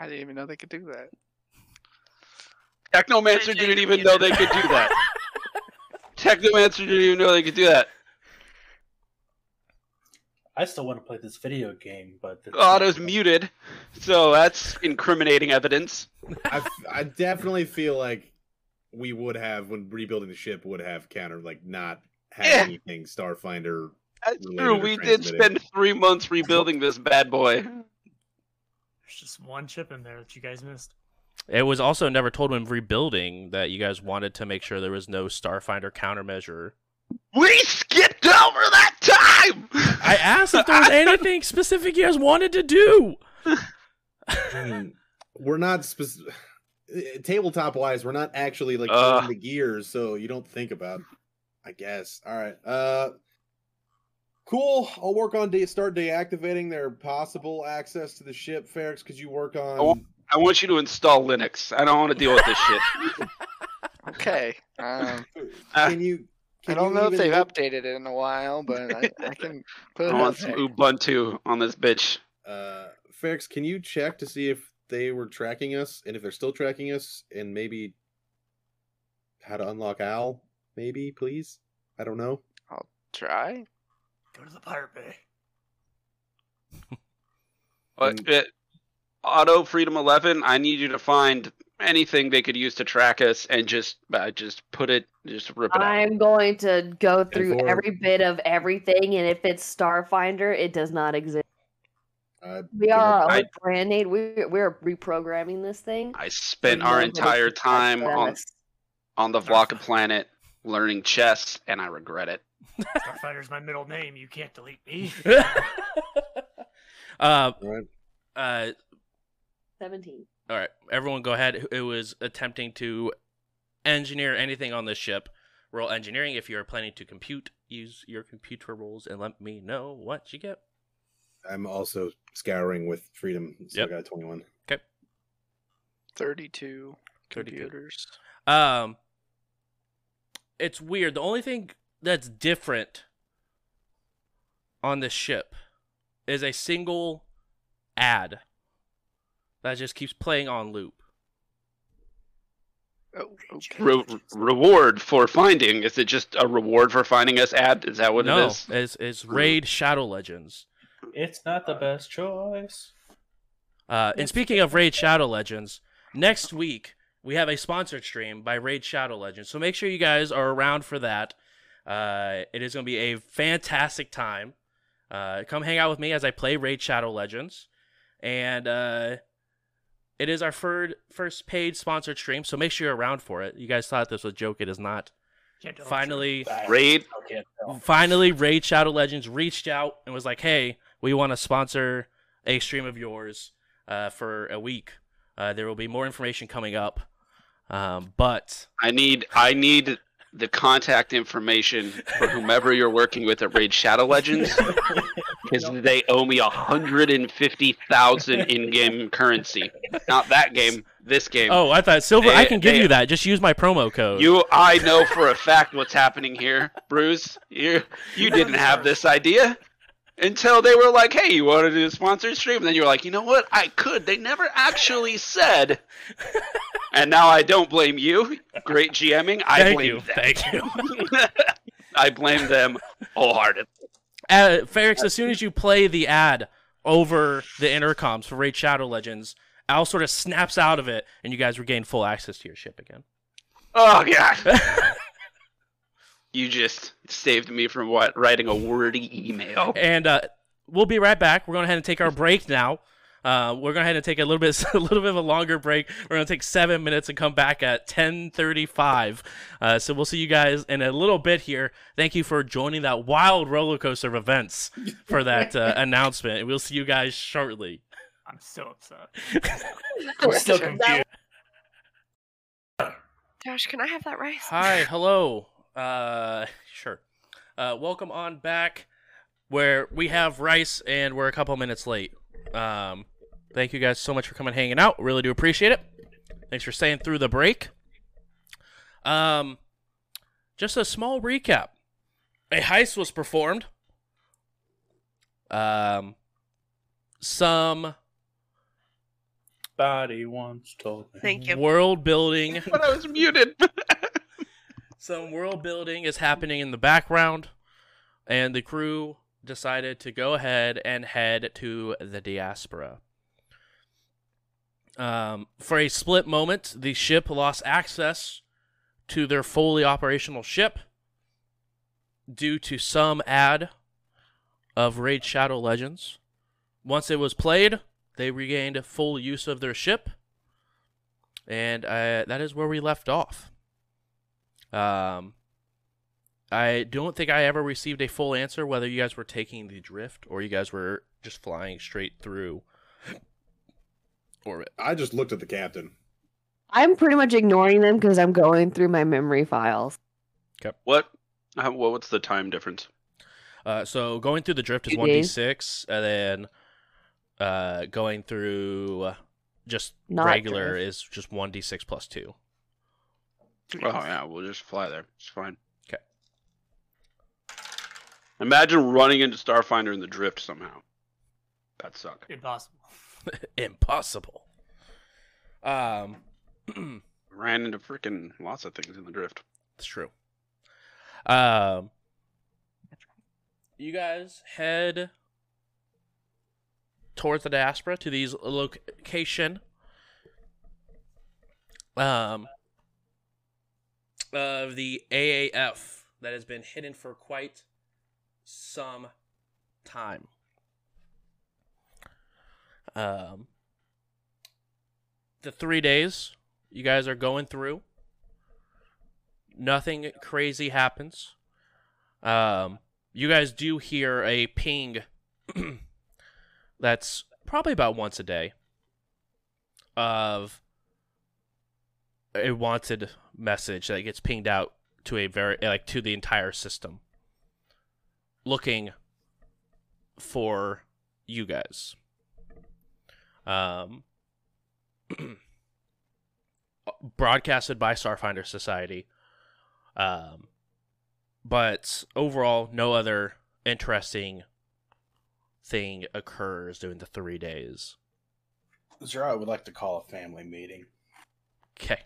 I didn't even know they could do that. Technomancer didn't even know they could do that. Technomancer didn't even know they could do that. I still want to play this video game, but... Otto's muted, so that's incriminating evidence. I, I definitely feel like we would have, when rebuilding the ship, would have counter, like, not have yeah. anything Starfinder... That's true, we did spend three months rebuilding this bad boy. There's just one chip in there that you guys missed. It was also never told when rebuilding that you guys wanted to make sure there was no Starfinder countermeasure. We skipped over that time! I asked if there was anything specific you guys wanted to do! We're not... Speci Tabletop-wise, we're not actually, like, uh, pulling the gears, so you don't think about it, I guess. Alright, uh... cool, I'll work on... Day start deactivating their possible access to the ship, Feryx. Could you work on... I want, I want you to install Linux. I don't want to deal with this shit. Okay. Um, Can you... I don't know if they've updated it in a while, but I, I can put it on some Ubuntu on this bitch. Uh, Feryx, can you check to see if they were tracking us, and if they're still tracking us, and maybe how to unlock Al? Maybe, please? I don't know. I'll try. Go to the Pirate Bay. But, uh, Otto, Freedom eleven, I need you to find... anything they could use to track us, and just uh, just put it, just rip it out. I'm going to go through every bit of everything, and if it's Starfinder, it does not exist. Uh, we are I, a brand new. We we're reprogramming this thing. I spent our entire time on on the Vlaka planet learning chess, and I regret it. Starfinder's my middle name. You can't delete me. uh, right. uh, seventeen. All right. Everyone go ahead. Who was attempting to engineer anything on this ship, roll engineering. If you're planning to compute, use your computer rolls and let me know what you get. I'm also scouring with Freedom. So yep. I got a twenty-one. Okay. thirty-two computers. thirty-two. Um, it's weird. The only thing that's different on this ship is a single ad that just keeps playing on loop. Oh, okay. Re reward for finding. Is it just a reward for finding us ad? Is that what no, it is? No, it's, it's Raid Shadow Legends. It's not the best choice. Uh, and speaking of Raid Shadow Legends, next week we have a sponsored stream by Raid Shadow Legends. So make sure you guys are around for that. Uh, it is going to be a fantastic time. Uh, come hang out with me as I play Raid Shadow Legends. And uh, it is our third, first paid sponsored stream, so make sure you're around for it. You guys thought this was a joke. It is not. Finally, Raid. finally, Raid Shadow Legends reached out and was like, hey, we want to sponsor a stream of yours uh, for a week. Uh, there will be more information coming up. Um, but I need, I need... the contact information for whomever you're working with at Raid Shadow Legends, because they owe me one hundred fifty thousand in-game currency. Not that game, this game. Oh, I thought Silver. They, I can give they, you that. Just use my promo code. You, I know for a fact what's happening here, Bruce. You, you didn't have this idea until they were like, "Hey, you want to do a sponsored stream?" And then you were like, "You know what? I could." They never actually said. And now I don't blame you. Great GMing. I Thank blame you. them. Thank you. I blame them wholeheartedly. Uh, Feryx, as soon as you play the ad over the intercoms for Raid Shadow Legends, Al sort of snaps out of it, and you guys regain full access to your ship again. Oh, God. You just saved me from, what, writing a wordy email. And uh, we'll be right back. We're going ahead and take our break now. Uh, we're going to have to take a little bit, a little bit of a longer break. We're going to take seven minutes and come back at ten thirty-five. Uh, so we'll see you guys in a little bit here. Thank you for joining that wild roller coaster of events for that uh, announcement. And we'll see you guys shortly. I'm so upset. I'm still confused. Josh, can I have that rice? Hi, hello. Uh, sure. Uh, welcome on back, where we have rice and we're a couple minutes late. Um, thank you guys so much for coming and hanging out. Really do appreciate it. Thanks for staying through the break. Um, just a small recap. A heist was performed. Um, some body once told me. Thank you. World building. But I was muted. Some world building is happening in the background, and the crew decided to go ahead and head to the Diaspora. Um, for a split moment, the ship lost access to their fully operational ship due to some ad of Raid Shadow Legends. Once it was played, they regained full use of their ship, and uh, that is where we left off. Um... I don't think I ever received a full answer whether you guys were taking the drift or you guys were just flying straight through orbit. I just looked at the captain. I'm pretty much ignoring them because I'm going through my memory files. Okay. What? How, well, what's the time difference? Uh, so going through the drift is one d six, and then uh, going through just Not regular drift. is just one d six plus two. Oh, yeah, we'll just fly there. It's fine. Imagine running into Starfinder in the drift somehow. That'd suck. Impossible. Impossible. Um, ran into freaking lots of things in the drift. It's true. Um, you guys head towards the Diaspora to these location. Um, of the A A F that has been hidden for quite some time. Um, the three days you guys are going through, nothing crazy happens. Um, you guys do hear a ping that's probably about once a day of a wanted message that gets pinged out to a very like to the entire system, looking for you guys. Um, broadcasted by Starfinder Society. Um, but overall, no other interesting thing occurs during the three days. Zerat would like to call a family meeting. Okay.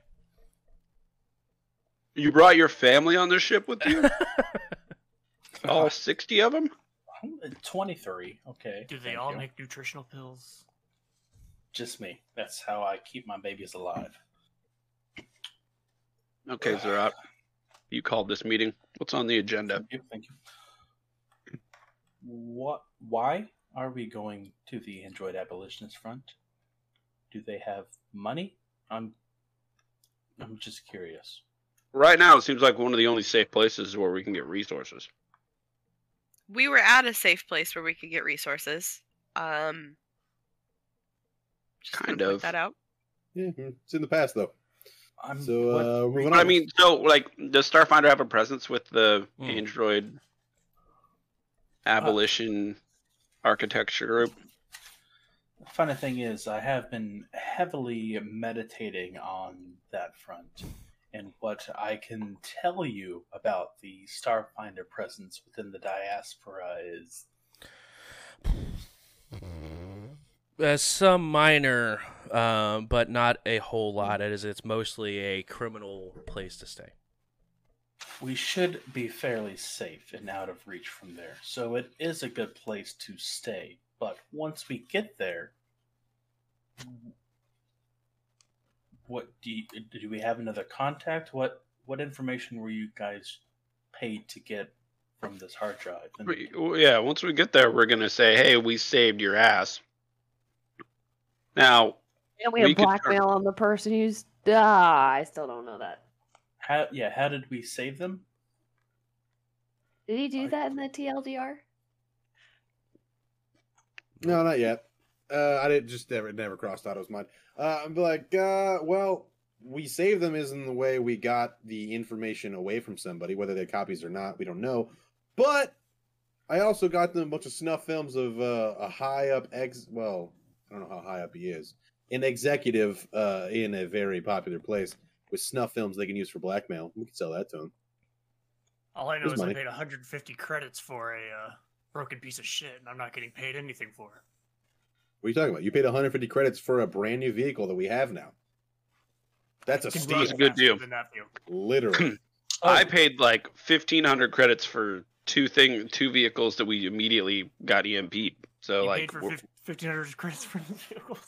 You brought your family on this ship with you? All sixty of them? twenty-three. Okay. Do they Thank all you. make nutritional pills? Just me. That's how I keep my babies alive. Okay, Zerat. You called this meeting. What's on the agenda? Thank you. Thank you. What? Why are we going to the Android Abolitionist Front? Do they have money? I'm. I'm just curious. Right now, it seems like one of the only safe places where we can get resources. We were at a safe place where we could get resources. Um, just kind of. Point that out. Yeah, it's in the past, though. I'm, so, uh, what, I mean, so, like, does Starfinder have a presence with the mm. Android abolition uh, architecture group? The funny thing is, I have been heavily meditating on that front. And what I can tell you about the Starfinder presence within the Diaspora is... There's some minor, um, but not a whole lot. It is, it's mostly a criminal place to stay. We should be fairly safe and out of reach from there. So it is a good place to stay. But once we get there... What do you, do we have another contact? What what information were you guys paid to get from this hard drive? We, yeah, once we get there, we're gonna say, "Hey, we saved your ass." Now, and we, we have blackmail on the person who's. Ah, I still don't know that. How? Yeah, how did we save them? Did he do I, that in the T L D R? No, not yet. Uh, I didn't just never never crossed Otto's mind. Uh, I'm like, uh, well, we saved them isn't the way we got the information away from somebody, whether they had copies or not, we don't know. But I also got them a bunch of snuff films of uh, a high up ex. Well, I don't know how high up he is. An executive uh, in a very popular place with snuff films they can use for blackmail. We can sell that to him. All I know Here's is money. I paid one hundred fifty credits for a uh, broken piece of shit, and I'm not getting paid anything for it. What are you talking about? You paid one hundred fifty credits for a brand new vehicle that we have now. That's a steal. That's a good deal. Literally. Oh. I paid like fifteen hundred credits for two thing, two vehicles that we immediately got E M P'd. So you like paid for fifteen hundred credits for the vehicles?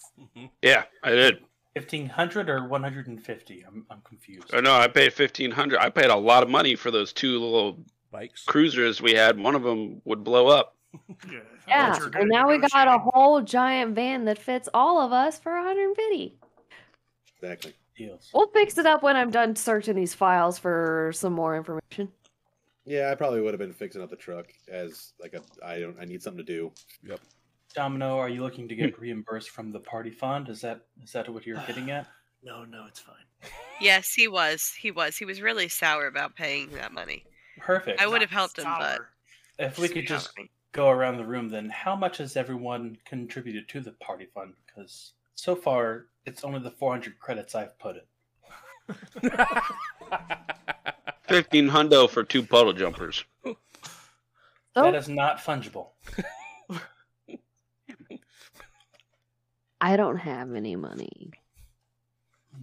Yeah, I did. fifteen hundred or one hundred fifty? I'm I'm confused. Oh, no, I paid fifteen hundred. I paid a lot of money for those two little bikes cruisers we had. One of them would blow up. Yeah, yeah. And now we got a whole giant van that fits all of us for one hundred fifty. Exactly. Yes. We'll fix it up when I'm done searching these files for some more information. Yeah, I probably would have been fixing up the truck as like a I don't I need something to do. Yep. Domino, are you looking to get reimbursed from the party fund? Is that is that what you're getting at? No, no, it's fine. Yes, he was. He was. He was really sour about paying that money. Perfect. I would have helped him, but if we could just go around the room, then how much has everyone contributed to the party fund? Because so far, it's only the four hundred credits I've put in. fifteen hundo for two puddle jumpers. Oh. That is not fungible. I don't have any money.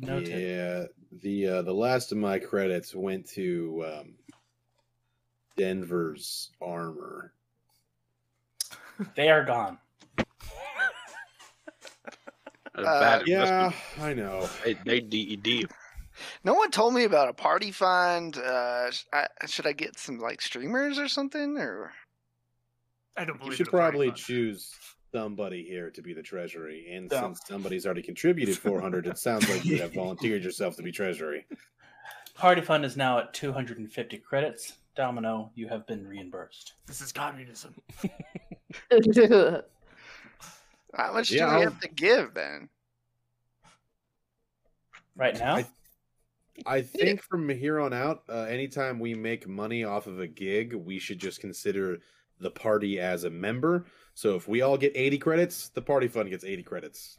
No. Yeah, the uh, the last of my credits went to um, Denver's armor. They are gone. Uh, yeah, I know. They, they D E D. No one told me about a party fund. Uh, I, should I get some like streamers or something? Or I don't believe you should probably choose somebody here to be the treasury. And no. Since somebody's already contributed four hundred, it sounds like you have volunteered yourself to be treasury. Party fund is now at two hundred fifty credits. Domino, you have been reimbursed. This is communism. How much yeah, do we I'll... have to give then? Right now? I, I think from here on out, uh, anytime we make money off of a gig, we should just consider the party as a member. So if we all get eighty credits, the party fund gets eighty credits.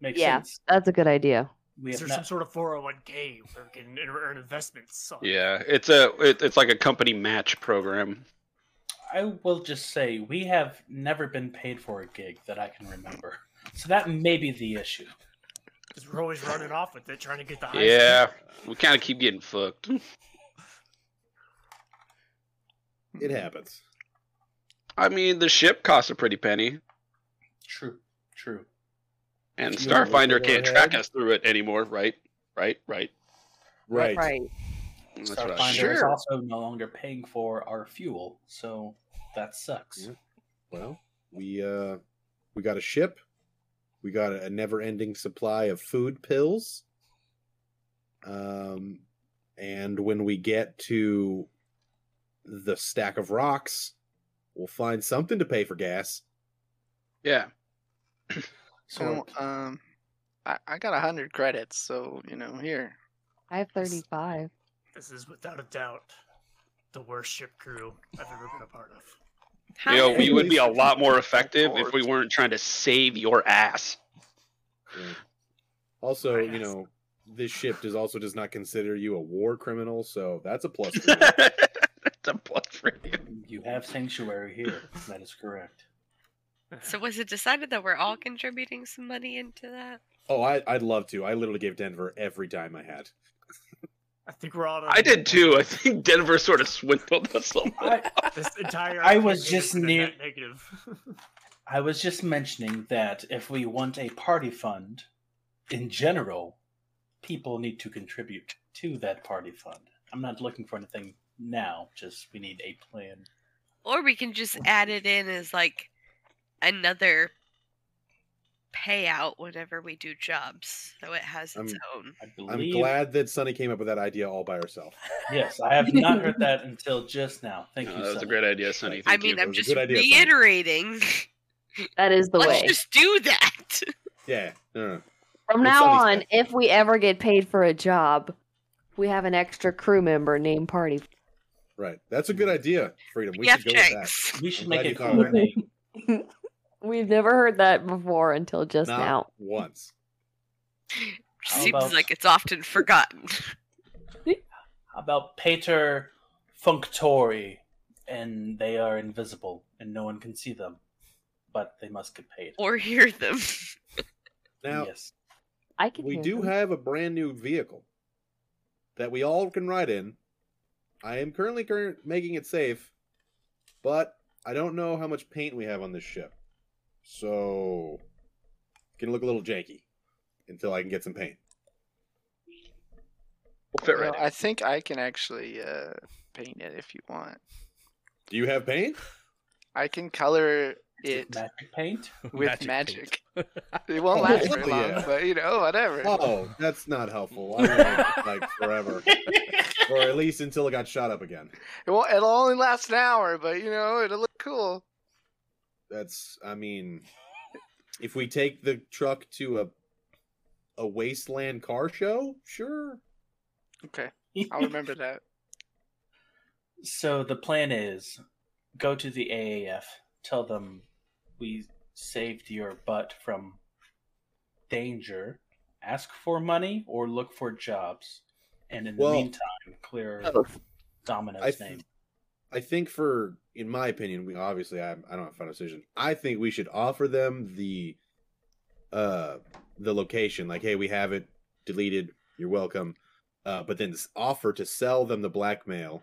Makes yeah, sense. That's a good idea. We Is there not... some sort of four oh one K where we can earn investments? On? Yeah, it's a it, it's like a company match program. I will just say we have never been paid for a gig that I can remember, so that may be the issue. Because we're always running off with it, trying to get the high. Yeah, we kind of keep getting fucked. It happens. I mean, the ship costs a pretty penny. True. True. And Starfinder can't track us through it anymore, right? Right, right. Right. Right. That's Starfinder right. Sure. is also no longer paying for our fuel, so that sucks. Yeah. Well, we uh we got a ship. We got a never-ending supply of food pills. Um and when we get to the stack of rocks, we'll find something to pay for gas. Yeah. So, um, I, I got one hundred credits, so, you know, here. I have thirty-five. This, this is, without a doubt, the worst ship crew I've ever been a part of. You know, we would be a lot more effective if we weren't trying to save your ass. Yeah. Also, you know, this ship does also does not consider you a war criminal, so that's a plus for you. That's a plus for you. You have sanctuary here. That is correct. So was it decided that we're all contributing some money into that? Oh, I, I'd love to. I literally gave Denver every dime I had. I think we're all. I did too. I think Denver sort of swindled us a little. This entire. I was just near negative. I was just mentioning that if we want a party fund, in general, people need to contribute to that party fund. I'm not looking for anything now. Just we need a plan. Or we can just add it in as like. Another payout whenever we do jobs, so it has its I'm, own. I believe... I'm glad that Sunny came up with that idea all by herself. Yes, I have not heard that until just now. Thank no, you. That was Sunny. A great idea, Sunny. Thank I mean, you. I'm just idea, reiterating. That is the Let's way. Let's just do that. Yeah. No, no. From now on, special. If we ever get paid for a job, we have an extra crew member named Party. Right. That's a good idea, Freedom. We should go with that. We should I'm make it cool. We've never heard that before until just Not now. Once. Seems about... like it's often forgotten. How about Pater Functori, and they are invisible, and no one can see them, but they must get paid or hear them. Now, yes, I can. We do them. Have a brand new vehicle that we all can ride in. I am currently cur- making it safe, but. I don't know how much paint we have on this ship, so it's going to look a little janky until I can get some paint. We'll fit right well, I think I can actually uh, paint it if you want. Do you have paint? I can color it magic paint? with magic. magic. Paint. It won't last very long, yeah. but you know, whatever. Oh, that's not helpful. I don't like, like forever. Or at least until it got shot up again. It won't, it'll only last an hour, but, you know, it'll look cool. That's, I mean, if we take the truck to a a wasteland car show, sure. Okay, I'll remember that. So the plan is, go to the A A F, tell them we saved your butt from danger, ask for money, or look for jobs. And in well, the meantime, clear Domino's I th- name. I think for, in my opinion, we obviously, I, I don't have a final decision. I think we should offer them the uh, the location. Like, hey, we have it deleted. You're welcome. Uh, but then offer to sell them the blackmail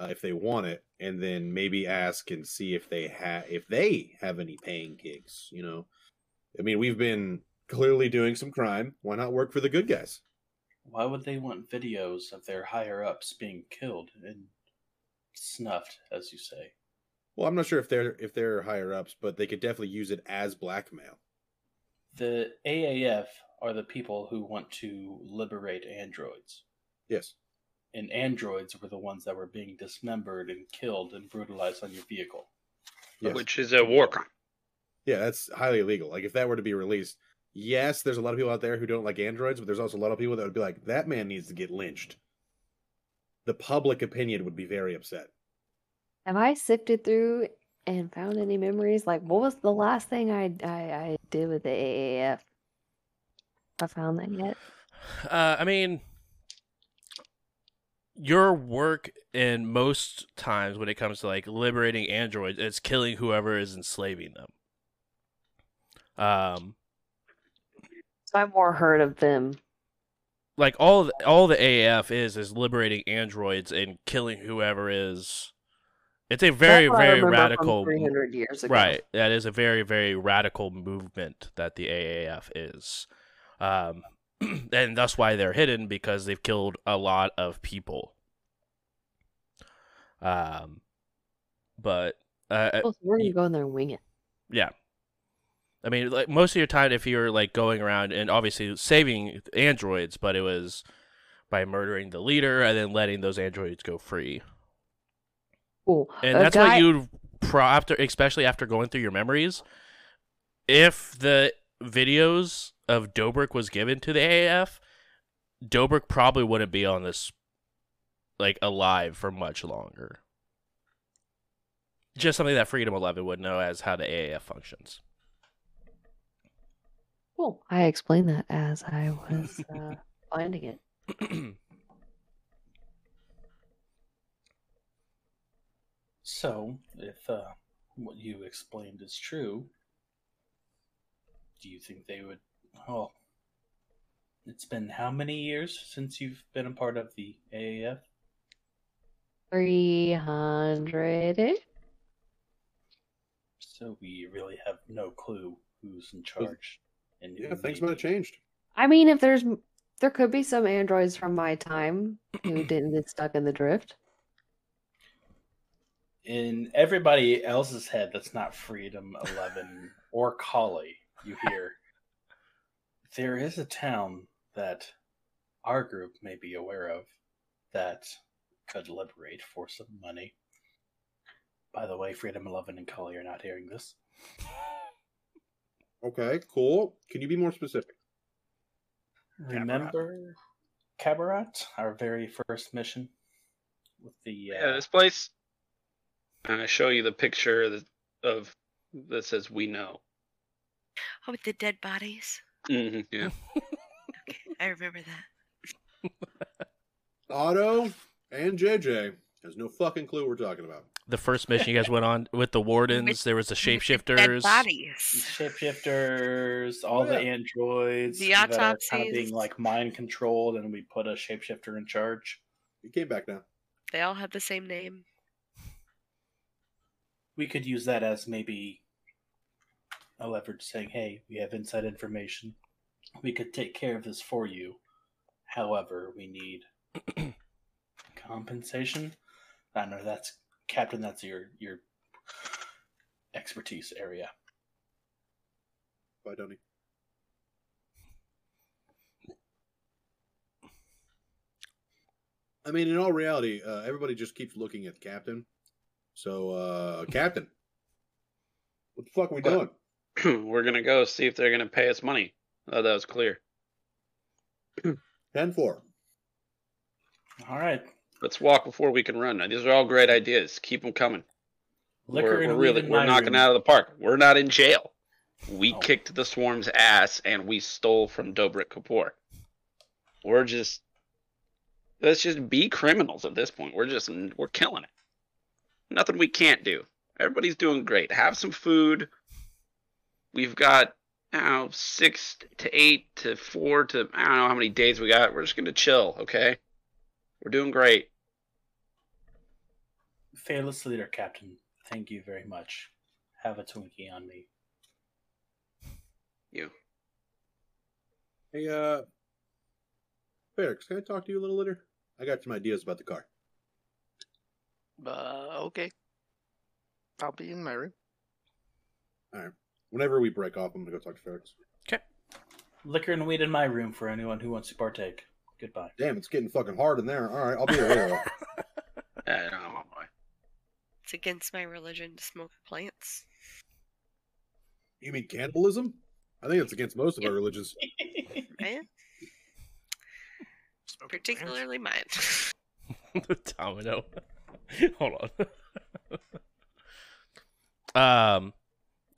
uh, if they want it. And then maybe ask and see if they, ha- if they have any paying gigs, you know? I mean, we've been clearly doing some crime. Why not work for the good guys? Why would they want videos of their higher-ups being killed and snuffed, as you say? Well, I'm not sure if they're if they're higher-ups, but they could definitely use it as blackmail. The A A F are the people who want to liberate androids. Yes. and androids were the ones that were being dismembered and killed and brutalized on your vehicle. Yes. Which is a war crime. Yeah, that's highly illegal. Like, if that were to be released, yes, there's a lot of people out there who don't like androids, but there's also a lot of people that would be like, that man needs to get lynched. The public opinion would be very upset. Have I sifted through and found any memories? Like, what was the last thing I, I, I did with the A A F? I found that yet? Uh, I mean, your work in most times when it comes to, like, liberating androids, it's killing whoever is enslaving them. Um, so I've more heard of them. Like, all the, all the A A F is is liberating androids and killing whoever is. It's a very, very radical. three hundred years ago. Right. That is a very, very radical movement that the A A F is. Um, and that's why they're hidden, because they've killed a lot of people. Um, But. Uh, well, we're going to go in there and wing it. Yeah. I mean, like, most of your time, if you're, like, going around and obviously saving androids, but it was by murdering the leader and then letting those androids go free. Cool. And a that's guy... what you pro after, especially after going through your memories. If the videos of Dobrik was given to the A A F, Dobrik probably wouldn't be on this, like, alive for much longer. Just something that Freedom eleven would know as how the A A F functions. Cool. I explained that as I was uh, finding it. So, if uh, what you explained is true, do you think they would... Oh, it's been how many years since you've been a part of the A A F? three hundred. So we really have no clue who's in charge. And yeah, things might have changed. I mean, if there's, there could be some androids from my time who didn't get stuck in the drift. In everybody else's head, that's not Freedom eleven or Kali, you hear, there is a town that our group may be aware of that could liberate for some money. By the way, Freedom eleven and Kali are not hearing this. Okay, cool. Can you be more specific? Remember Cabaret, our very first mission? With the uh... Yeah, this place. I'm going to show you the picture that, of that says we know. Oh, with the dead bodies? Mm-hmm, yeah. Okay, I remember that. Otto and J J has no fucking clue what we're talking about. The first mission you guys went on with the wardens, with, there was the shapeshifters. Dead bodies. Shapeshifters, all yeah. the androids. The autopsies. Kind of being like mind controlled, and we put a shapeshifter in charge. He came back now. They all have the same name. We could use that as maybe a leverage saying, hey, we have inside information. We could take care of this for you. However, we need compensation. I know that's, Captain, that's your, your expertise area. Bye, Donnie. I mean, in all reality, uh, everybody just keeps looking at Captain. So, uh, Captain, what the fuck are we well, doing? We're going to go see if they're going to pay us money. Oh, that was clear. ten four. All right. Let's walk before we can run. Now, these are all great ideas. Keep them coming. Liquor we're we're, really, we're knocking room. Out of the park. We're not in jail. We oh. kicked the swarm's ass, and we stole from Dobrik Kapoor. We're just... Let's just be criminals at this point. We're just... We're killing it. Nothing we can't do. Everybody's doing great. Have some food. We've got, I don't know, six to eight to four to, I don't know how many days we got. We're just going to chill, okay? We're doing great. Fearless leader, Captain. Thank you very much. Have a Twinkie on me. You. Hey, uh, Feryx, can I talk to you a little later? I got some ideas about the car. Uh, okay. I'll be in my room. Alright. Whenever we break off, I'm gonna go talk to Feryx. Okay. Liquor and weed in my room for anyone who wants to partake. Goodbye. Damn, it's getting fucking hard in there. All right, I'll be here. Yeah, no, oh boy. It's against my religion to smoke plants. You mean cannibalism? I think it's against most of our religions. Right? Particularly plants. Mine. The Domino. Hold on. um,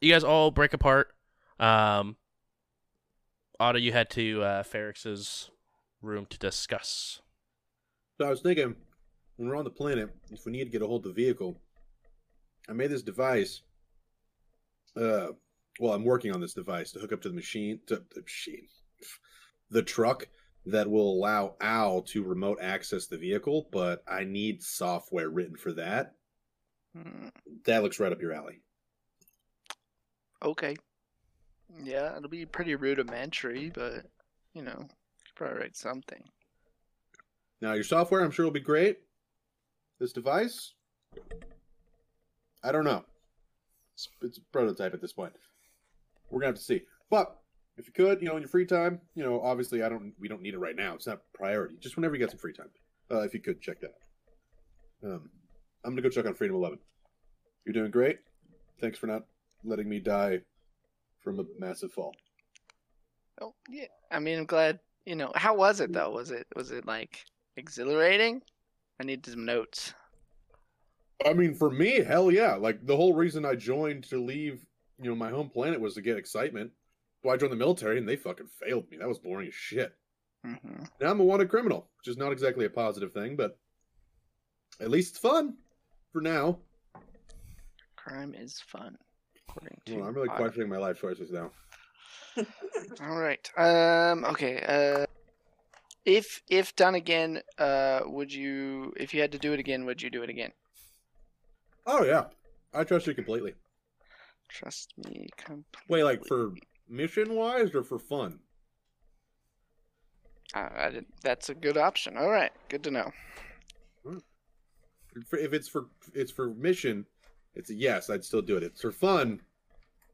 you guys all break apart. Um, Otto, you head to uh, Feryx's room to discuss. So I was thinking, when we're on the planet, if we need to get a hold of the vehicle, I made this device. Uh, well, I'm working on this device to hook up to the machine, to the machine, the truck that will allow Owl to remote access the vehicle. But I need software written for that. Mm. That looks right up your alley. Okay. Yeah, it'll be pretty rudimentary, but you know, could probably write something. Now, your software, I'm sure, will be great. This device, I don't know. It's, it's a prototype at this point. We're gonna have to see. But if you could, you know, in your free time, you know, obviously, I don't. We don't need it right now. It's not a priority. Just whenever you got some free time, uh, if you could check that out. Um, I'm gonna go check on Freedom eleven. You're doing great. Thanks for not letting me die from a massive fall. Oh yeah. I mean, I'm glad. You know, how was it though? Was it was it like exhilarating? I need some notes. I mean, for me, hell yeah. Like, the whole reason I joined to leave, you know, my home planet was to get excitement. Well, I joined the military, and they fucking failed me. That was boring as shit. Mm-hmm. Now I'm a wanted criminal, which is not exactly a positive thing, but at least it's fun for now. Crime is fun, according to... Well, I'm really Otto. Questioning my life choices now. All right. Um. Okay. Uh. If if done again, uh, would you? If you had to do it again, would you do it again? Oh yeah, I trust you completely. Trust me completely. Wait, like for mission wise or for fun? Uh, I didn't, that's a good option. All right, good to know. If it's for it's for mission, it's a yes. I'd still do it. If it's for fun,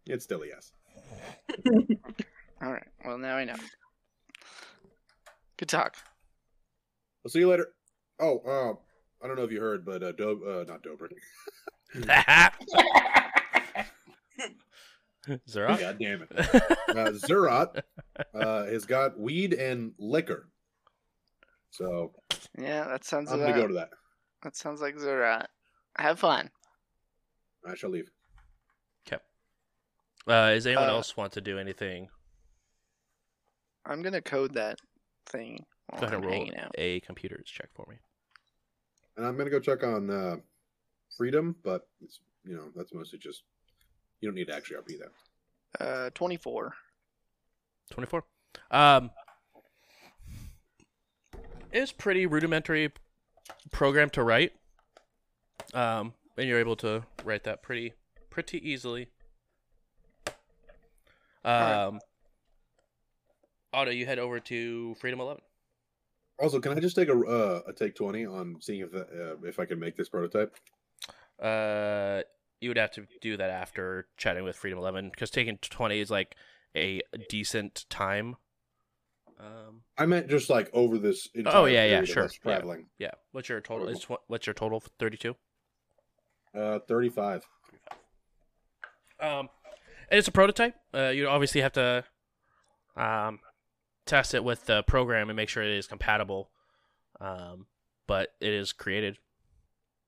it's still a yes. All right. Well, now I know. Good talk. I'll see you later. Oh, uh, I don't know if you heard, but uh, Do uh, not Dobrik. Zerat? God damn it. Uh, Zerat uh, has got weed and liquor. So yeah, that sounds. I'm about, gonna go to that. That sounds like Zerat. Have fun. I shall leave. Okay. Uh, does anyone uh, else want to do anything? I'm gonna code that thing. Go ahead and roll a computers check for me. And I'm gonna go check on uh, Freedom, but it's, you know, that's mostly just you don't need to actually R P that. Uh, twenty-four. Twenty-four. Um, it's pretty rudimentary program to write. Um, and you're able to write that pretty, pretty easily. Um. Otto, you head over to Freedom eleven. Also, can I just take a uh, a take twenty on seeing if the, uh, if I can make this prototype? Uh, you would have to do that after chatting with Freedom eleven, because taking twenty is like a decent time. Um, I meant just like over this. Oh yeah, yeah, sure. Traveling. Yeah. Yeah. What's your total? Is what's your total? thirty-two. Uh, thirty-five. Um, and it's a prototype. Uh, you obviously have to, um. test it with the program and make sure it is compatible, um, but it is created.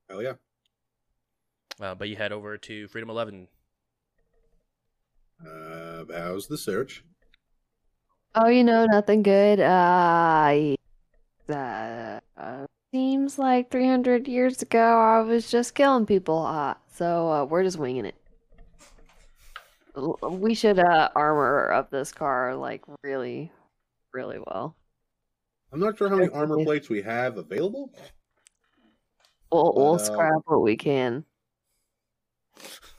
Oh yeah. Uh, but you head over to Freedom eleven. Uh, how's the search? Oh, you know, nothing good. Uh, uh, uh seems like three hundred years ago I was just killing people. Uh, so uh, we're just winging it. We should uh, armor up this car like really. Really well. I'm not sure how many armor plates we have available. We'll, we'll uh, scrap what we can.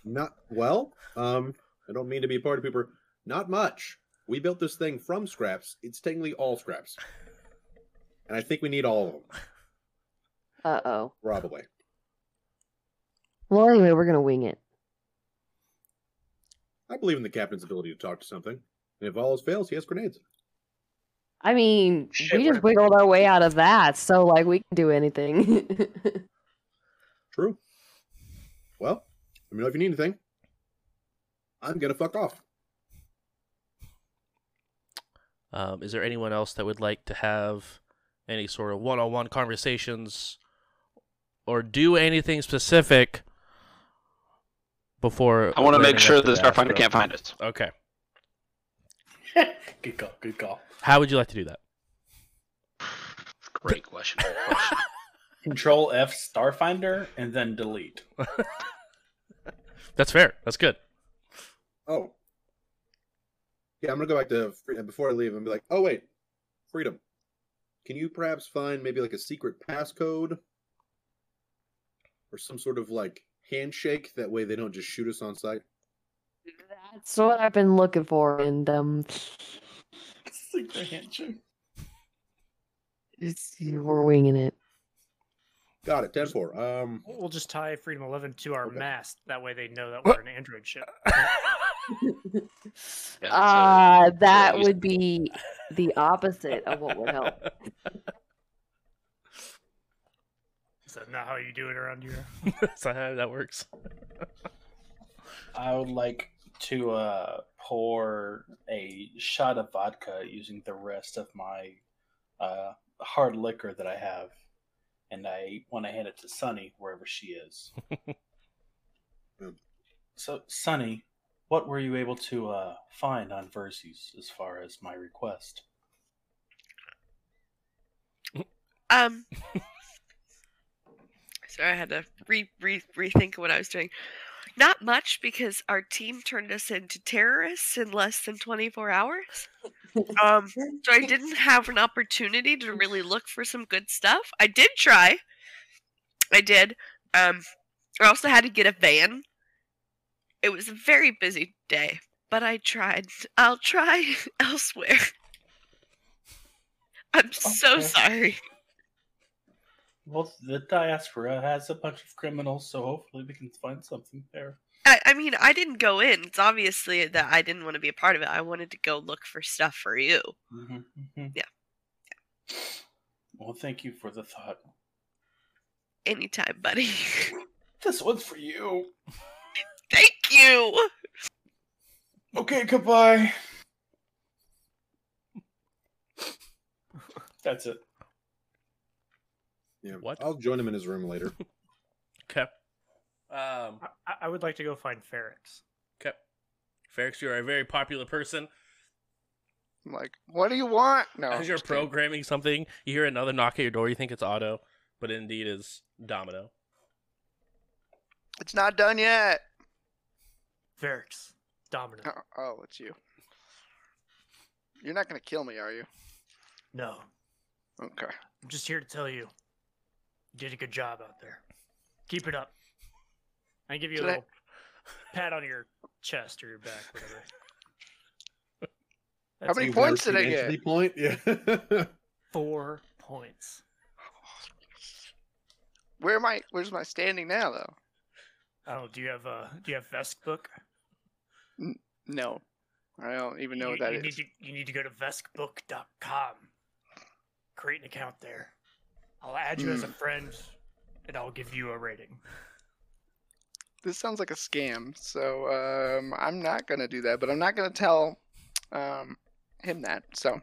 Not well. Um, I don't mean to be a party pooper. Not much. We built this thing from scraps. It's technically all scraps, and I think we need all of them. Uh oh. Probably. Well, anyway, we're gonna wing it. I believe in the captain's ability to talk to something, and if all else fails, he has grenades. I mean, Shit, we just wiggled our way out of that, so like we can do anything. True. Well, let me know if you need anything. I'm gonna fuck off. Um, is there anyone else that would like to have any sort of one-on-one conversations or do anything specific before? I want to make sure the Starfinder can't find us. Okay. Good call. Good call. How would you like to do that? Great question. Great question. Control F Starfinder and then delete. That's fair. That's good. Oh. Yeah, I'm going to go back to Freedom before I leave and be like, oh, wait, Freedom. Can you perhaps find maybe like a secret passcode or some sort of like handshake? That way they don't just shoot us on sight. That's what I've been looking for. And, um, secret handshake. It's, we're winging it. Got it. ten four. Um, we'll just tie Freedom eleven to our okay. mast. That way they know that we're an android ship. Ah, uh, that would be the opposite of what would help. Is that not how you do it around here? That's not how that works. I would like to uh, pour a shot of vodka using the rest of my uh, hard liquor that I have, and I want to hand it to Sunny wherever she is. So, Sunny. What were you able to uh, find on Vercys as far as my request? Um, sorry, I had to re re rethink what I was doing. Not much, because our team turned us into terrorists in less than twenty-four hours. Um, so I didn't have an opportunity to really look for some good stuff. I did try. I did. Um, I also had to get a van. It was a very busy day, but I tried. I'll try elsewhere. I'm okay. so sorry. Well, the Diaspora has a bunch of criminals, so hopefully we can find something there. I, I mean, I didn't go in. It's obviously that I didn't want to be a part of it. I wanted to go look for stuff for you. Mm-hmm, mm-hmm. Yeah. yeah. Well, thank you for the thought. Anytime, buddy. This one's for you. Thank you! Okay, goodbye. That's it. Yeah, what? I'll join him in his room later. Okay. Um, I, I would like to go find Feryx. Okay. Feryx, you're a very popular person. I'm like, what do you want? No. As you're programming something, you hear another knock at your door, you think it's Otto, but it indeed is Domino. It's not done yet. Feryx, Domino. Oh, oh, it's you. You're not going to kill me, are you? No. Okay. I'm just here to tell you, you did a good job out there. Keep it up. I give you Should a little I... pat on your chest or your back, whatever. That's How many points did I get? Point? Yeah. Four points. Where am I? Where's my standing now, though? Oh, do you have uh, do you have Vesk book? No, I don't even know you, what that you is. Need to, you need to go to veskbook dot com. Create an account there. I'll add you mm. as a friend, and I'll give you a rating. This sounds like a scam, so um, I'm not gonna do that. But I'm not gonna tell um, him that. So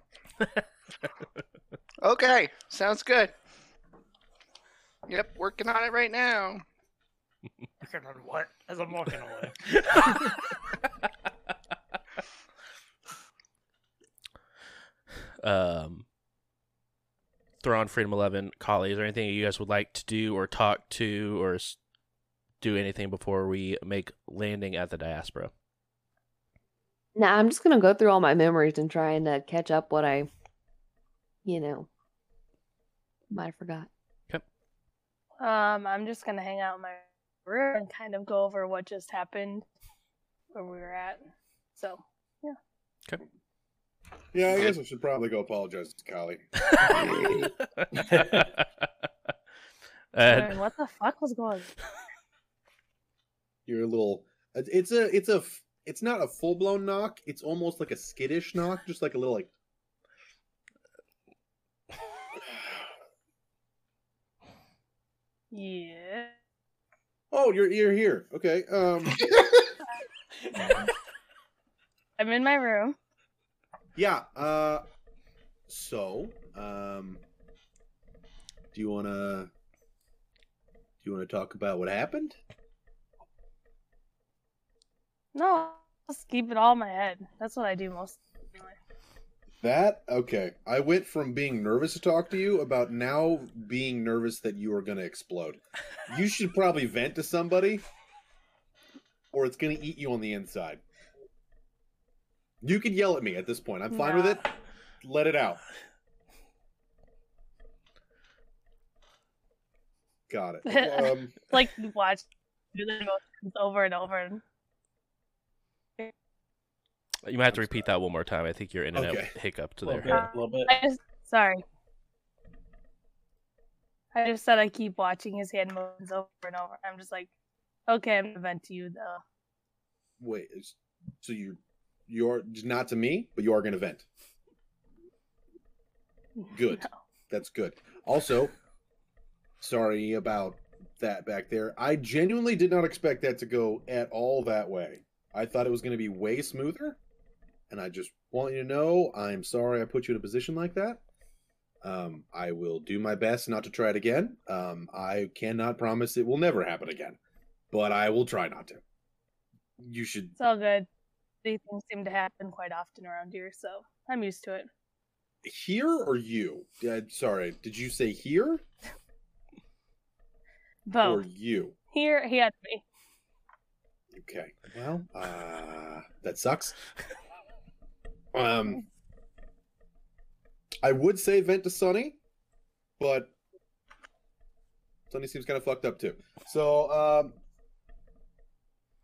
okay, sounds good. Yep, working on it right now. Working on what? As I'm walking away. um, Thrawn, Freedom eleven, Kali, is there anything you guys would like to do or talk to or do anything before we make landing at the Diaspora? No, I'm just going to go through all my memories and trying to catch up what I, you know, might have forgot. Yep. Um, I'm just going to hang out in my room and kind of go over what just happened where we were at. So, yeah. Okay. Yeah, I guess I should probably go apologize to Kali. uh, what the fuck was going on? You're a little... It's a... It's a... It's not a full-blown knock. It's almost like a skittish knock. Just like a little, like... Yeah. Oh, you're you're here. Okay. Um. I'm in my room. Yeah. Uh. So, um. Do you wanna? Do you wanna talk about what happened? No, just keep it all in my head. That's what I do most. That? Okay. I went from being nervous to talk to you about now being nervous that you are going to explode. You should probably vent to somebody, or it's going to eat you on the inside. You can yell at me at this point. I'm fine nah. with it. Let it out. Got it. Um... like, watch. Do the emotions over and over and... You might have to repeat that one more time. I think your internet okay. hiccup to there. A little bit. I just, sorry. I just said I keep watching his hand motions over and over. I'm just like, okay, I'm going to vent to you, though. Wait, so you, you're not to me, but you are going to vent. Good. No. That's good. Also, sorry about that back there. I genuinely did not expect that to go at all that way. I thought it was going to be way smoother. And I just want you to know, I'm sorry I put you in a position like that. Um, I will do my best not to try it again. Um, I cannot promise it will never happen again, but I will try not to. You should. It's all good. These things seem to happen quite often around here, so I'm used to it. Here or you? Uh, sorry, did you say here? Both. Or you? Here, he had me. Okay. Well, uh, that sucks. Um, I would say vent to Sunny, but Sunny seems kind of fucked up too. So, um,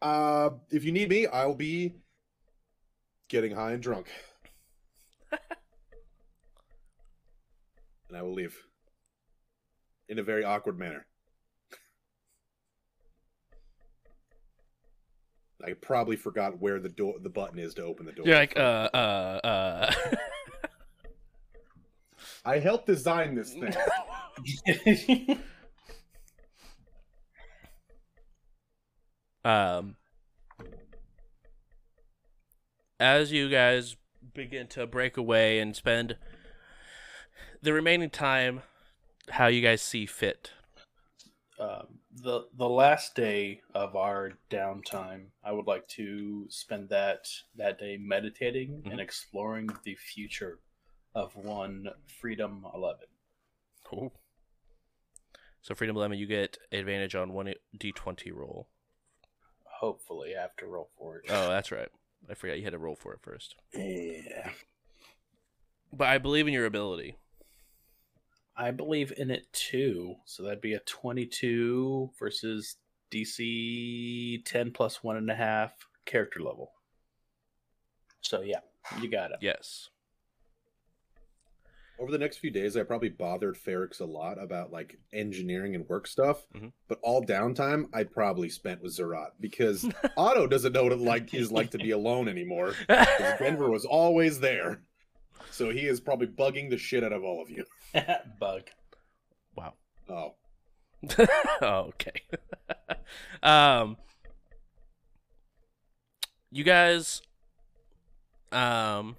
uh, if you need me, I'll be getting high and drunk, and I will leave in a very awkward manner. I probably forgot where the door, the button is to open the door. You're like, uh, uh, uh. I helped design this thing. um, as you guys begin to break away and spend the remaining time, how you guys see fit. Um, the the last day of our downtime, I would like to spend that that day meditating mm-hmm. and exploring the future of one Freedom eleven. Cool. So Freedom eleven, you get advantage on one d twenty roll. Hopefully, I have to roll for it. Oh, that's right. I forgot you had to roll for it first. Yeah. But I believe in your ability. I believe in it too, so that'd be a twenty-two versus D C ten plus one and a half character level. So yeah, you got it. Yes. Over the next few days, I probably bothered Feryx a lot about like engineering and work stuff, mm-hmm. but all downtime I probably spent with Zerat because Otto doesn't know what it like is like to be alone anymore. Denver was always there. So he is probably bugging the shit out of all of you. Bug. Wow. Oh. Okay. um, you guys um,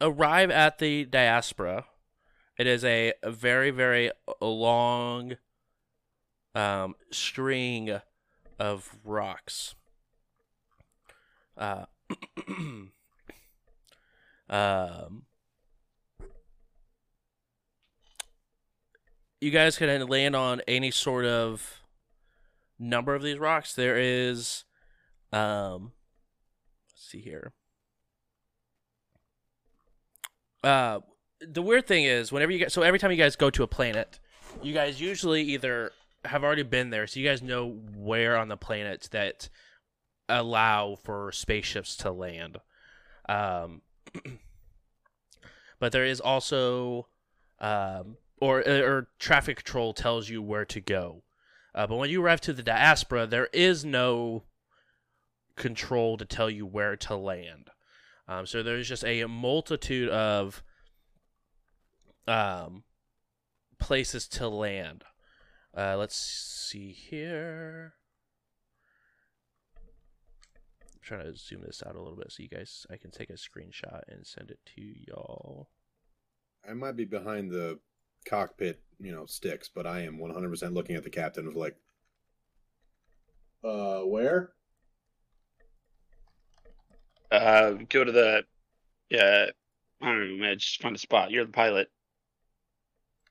arrive at the Diaspora. It is a, a very, very long um, string of rocks. Uh Um, you guys can land on any sort of number of these rocks. There is, um, let's see here. Uh, the weird thing is, whenever you guys, so every time you guys go to a planet, you guys usually either have already been there, so you guys know where on the planet that allow for spaceships to land. Um, But there is also, um, or or traffic control tells you where to go. Uh, but when you arrive to the Diaspora, there is no control to tell you where to land. Um, so there's just a multitude of um, places to land. Uh, let's see here. I'm trying to zoom this out a little bit so you guys, I can take a screenshot and send it to y'all. I might be behind the cockpit, you know, sticks, but I am one hundred percent looking at the captain of like, uh, where? Uh, go to the, yeah, I don't know, man, just find a spot. You're the pilot.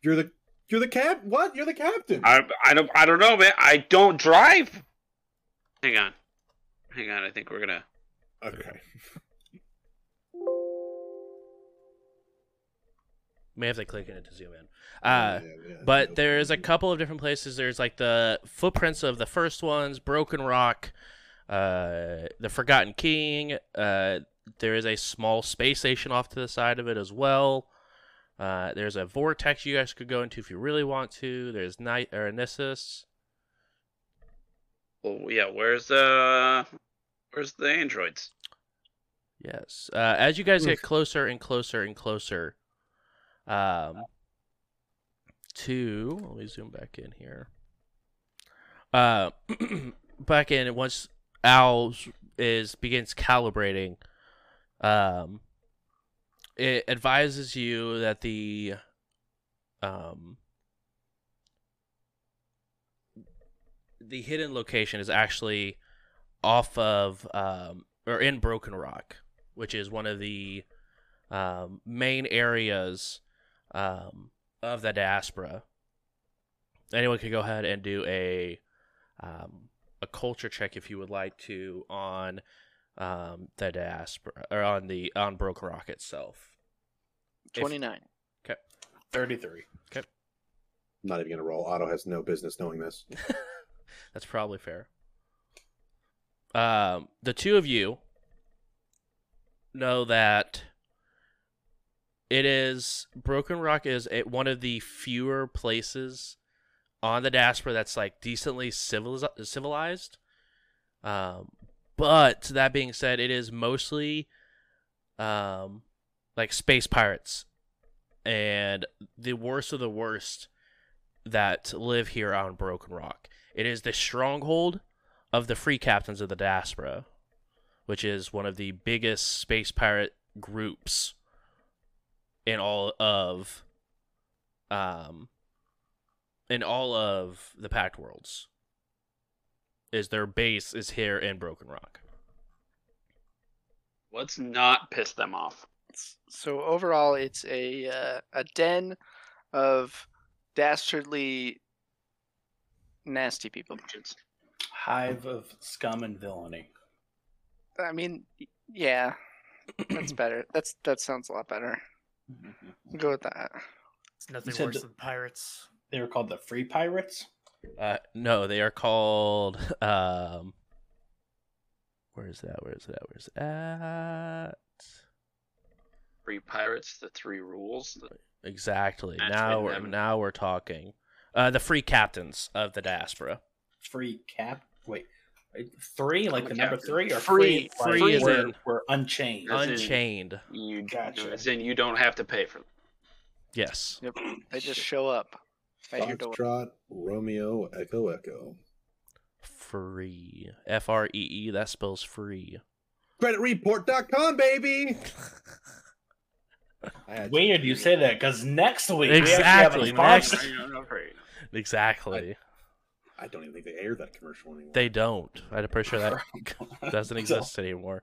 You're the, you're the cap, what? You're the captain. I, I don't, I don't know, man. I don't drive. Hang on. Hang on. I think we're gonna. Okay. May have to click in it to zoom in. Uh, yeah, yeah, yeah. But there's a couple of different places. There's like the footprints of the first ones, Broken Rock, uh, the Forgotten King. Uh, there is a small space station off to the side of it as well. Uh, there's a vortex you guys could go into if you really want to. There's Night or Nessus. Oh yeah, where's the uh, where's the androids? Yes. Uh, as you guys get closer and closer and closer. Um, to let me zoom back in here. Uh, back in once Al is begins calibrating, um, it advises you that the, um, the hidden location is actually off of um or in Broken Rock, which is one of the um main areas. Um, of the diaspora. Anyone can go ahead and do a um, a culture check if you would like to on um, the diaspora or on the on Broken Rock itself. twenty-nine. If, okay. thirty-three. Okay. I'm not even gonna roll. Otto has no business knowing this. That's probably fair. Um, the two of you know that. It is Broken Rock is at one of the fewer places on the diaspora that's like decently civiliz- civilized. Um, but that being said, it is mostly um, like space pirates and the worst of the worst that live here on Broken Rock. It is the stronghold of the Free Captains of the Diaspora, which is one of the biggest space pirate groups in all of, um, in all of the Pact Worlds, is their base is here in Broken Rock. Let's not piss them off. So overall, it's a uh, a den of dastardly, nasty people. Hive of scum and villainy. I mean, yeah, that's better. That's that sounds a lot better. Go with that. It's nothing worse than pirates. They were called the Free Pirates? Uh, no, they are called... Um, where is that? Where is that? Where is that? Free Pirates, the three rules. The... Exactly. Now we're, now we're talking. Uh, the Free Captains of the Diaspora. Free Cap... Wait. Three, like the number three, or free? Free, free is we're, in we're unchained. Unchained. You gotcha. As in, you don't have to pay for them. Yes. Yep. They just show up at your door. Foxtrot, Romeo, Echo, Echo. Free. F R E E. That spells free. credit report dot com, baby. Weird you say that because next week exactly. We actually have a sponsor. Exactly. I, I don't even think they air that commercial anymore. They don't. I'm pretty sure that doesn't exist so. anymore.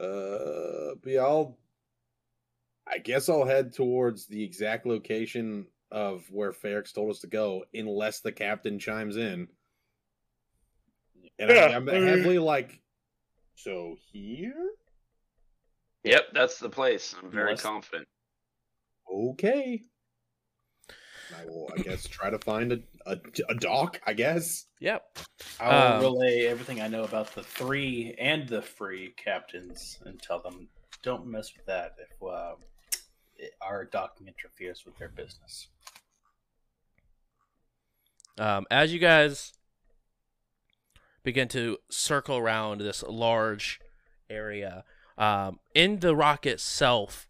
Uh, but yeah, I'll, I guess I'll head towards the exact location of where Feryx told us to go, unless the captain chimes in. And yeah. I, I'm heavily like, so here? Yep, that's the place. I'm very unless... confident. Okay. I will, I guess, try to find a, a, a dock, I guess. Yep. I'll um, relay everything I know about the three and the Free Captains and tell them, don't mess with that if uh, our docking interferes with their business. Um, as you guys begin to circle around this large area, um, in the rock itself,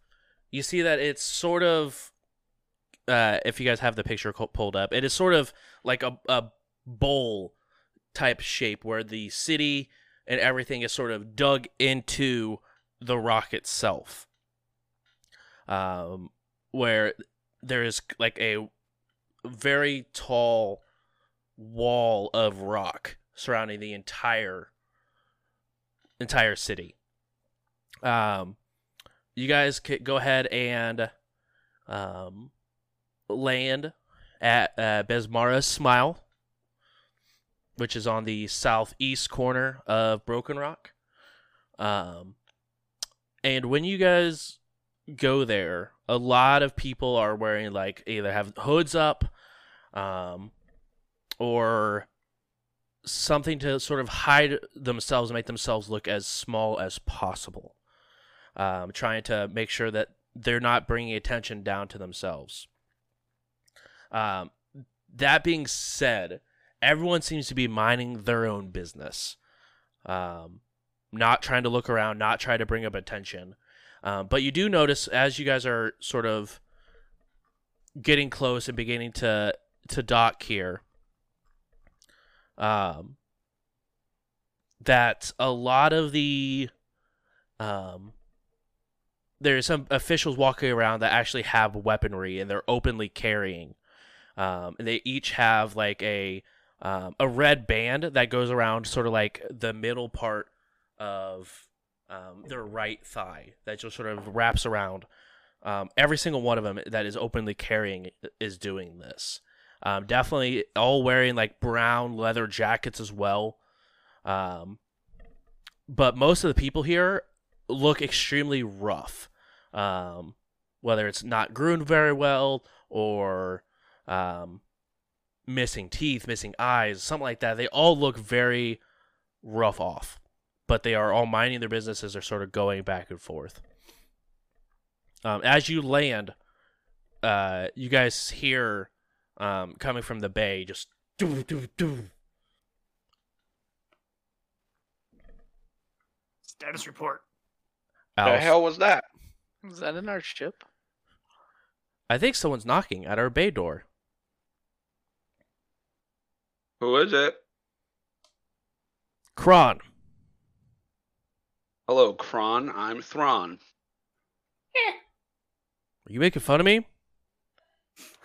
you see that it's sort of uh, if you guys have the picture pulled up, it is sort of like a, a bowl type shape where the city and everything is sort of dug into the rock itself, um, where there is like a very tall wall of rock surrounding the entire entire city. Um, you guys could go ahead and um, land at uh, Besmara's Smile, which is on the southeast corner of Broken Rock. Um, and when you guys go there, a lot of people are wearing, like, either have hoods up um, or something to sort of hide themselves and make themselves look as small as possible, um, trying to make sure that they're not bringing attention down to themselves. Um, that being said, everyone seems to be minding their own business, um, not trying to look around, not trying to bring up attention. Um, but you do notice as you guys are sort of getting close and beginning to to dock here, um, that a lot of the um, there are some officials walking around that actually have weaponry and they're openly carrying. Um, and they each have like a um, a red band that goes around sort of like the middle part of um, their right thigh that just sort of wraps around. Um, every single one of them that is openly carrying is doing this. Um, definitely all wearing like brown leather jackets as well. Um, but most of the people here look extremely rough. Um, whether it's not groomed very well or um, missing teeth, missing eyes, something like that. They all look very rough off, but they are all minding their businesses. They're sort of going back and forth. Um, as you land, uh, you guys hear, um, coming from the bay, just doo doo doo. Status report. Alf. The hell was that? Was that in our ship? I think someone's knocking at our bay door. Who is it? Kron. Hello, Kron. I'm Thrawn. Eh. Are you making fun of me?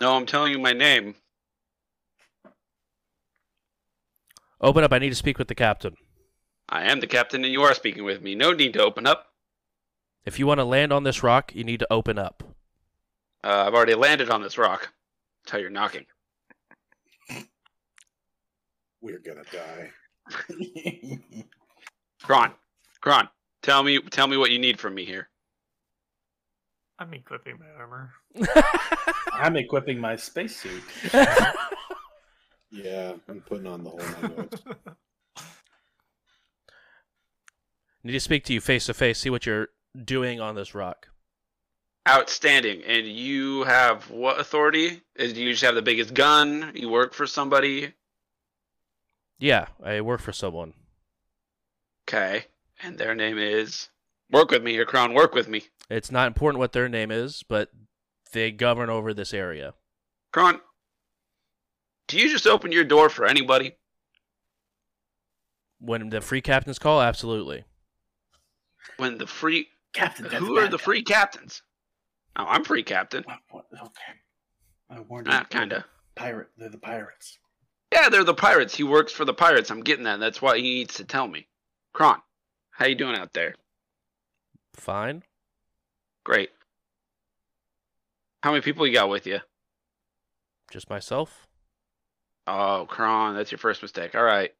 No, I'm telling you my name. Open up. I need to speak with the captain. I am the captain, and you are speaking with me. No need to open up. If you want to land on this rock, you need to open up. Uh, I've already landed on this rock. That's how you're knocking. We're gonna die. Kron, Kron, tell me, tell me what you need from me here. I'm equipping my armor. I'm equipping my spacesuit. Yeah, I'm putting on the whole nine yards. Need to speak to you face to face. See what you're doing on this rock. Outstanding. And you have what authority? Do you just have the biggest gun? You work for somebody? Yeah, I work for someone. Okay. And their name is... Work with me here, Kron. Work with me. It's not important what their name is, but they govern over this area. Kron, do you just open your door for anybody? When the free captains call, absolutely. When the free... Captain, who are the free captains? Oh, I'm free captain. What, what, okay. I warned you. Ah, kinda. Pirate. They're the pirates. Yeah, they're the pirates. He works for the pirates. I'm getting that. That's why he needs to tell me. Kron, how you doing out there? Fine. Great. How many people you got with you? Just myself. Oh, Kron, that's your first mistake. All right.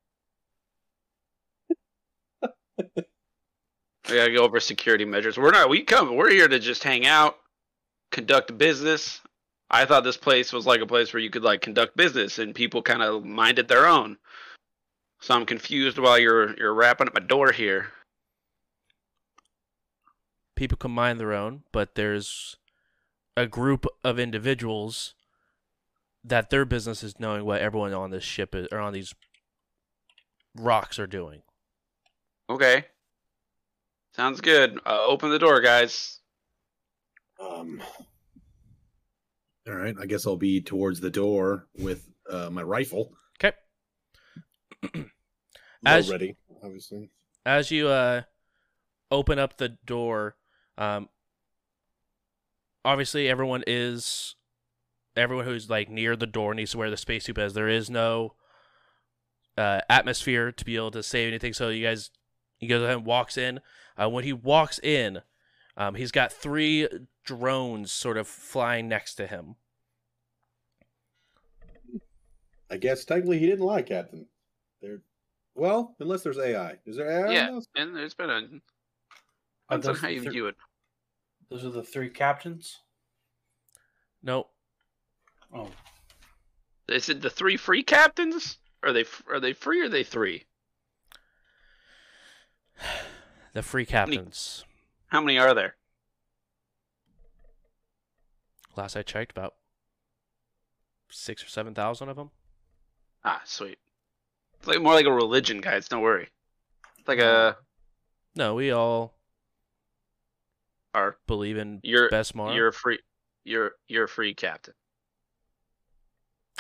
We gotta go over security measures. We're not. We come. We're here to just hang out, conduct business. I thought this place was like a place where you could like conduct business, and people kind of mind it their own. So I'm confused while you're you're wrapping up my door here. People can mind their own, but there's a group of individuals that their business is knowing what everyone on this ship is, or on these rocks are doing. Okay. Sounds good. Uh, open the door, guys. Um, All right. I guess I'll be towards the door with uh, my rifle. Okay. As ready, obviously. As you uh, open up the door, um, obviously everyone is everyone who's like near the door needs to wear the spacesuit, as there is no uh, atmosphere to be able to save anything. So you guys, he goes ahead and walks in. Uh, when he walks in, um, he's got three drones sort of flying next to him. I guess technically he didn't lie, Captain. They're, well, unless there's A I. Is there A I? Yeah, and there's been a... Depends on how you view it. Those are the three captains? No. Oh. Is it the three free captains? Are they are they free or are they three? The free captains. How many, how many are there? Last I checked, about six or seven thousand of them. Ah, sweet. It's like more like a religion, guys. Don't worry. It's like a. No, we all are believe in your Besmar. You're a free. You're you're a free captain.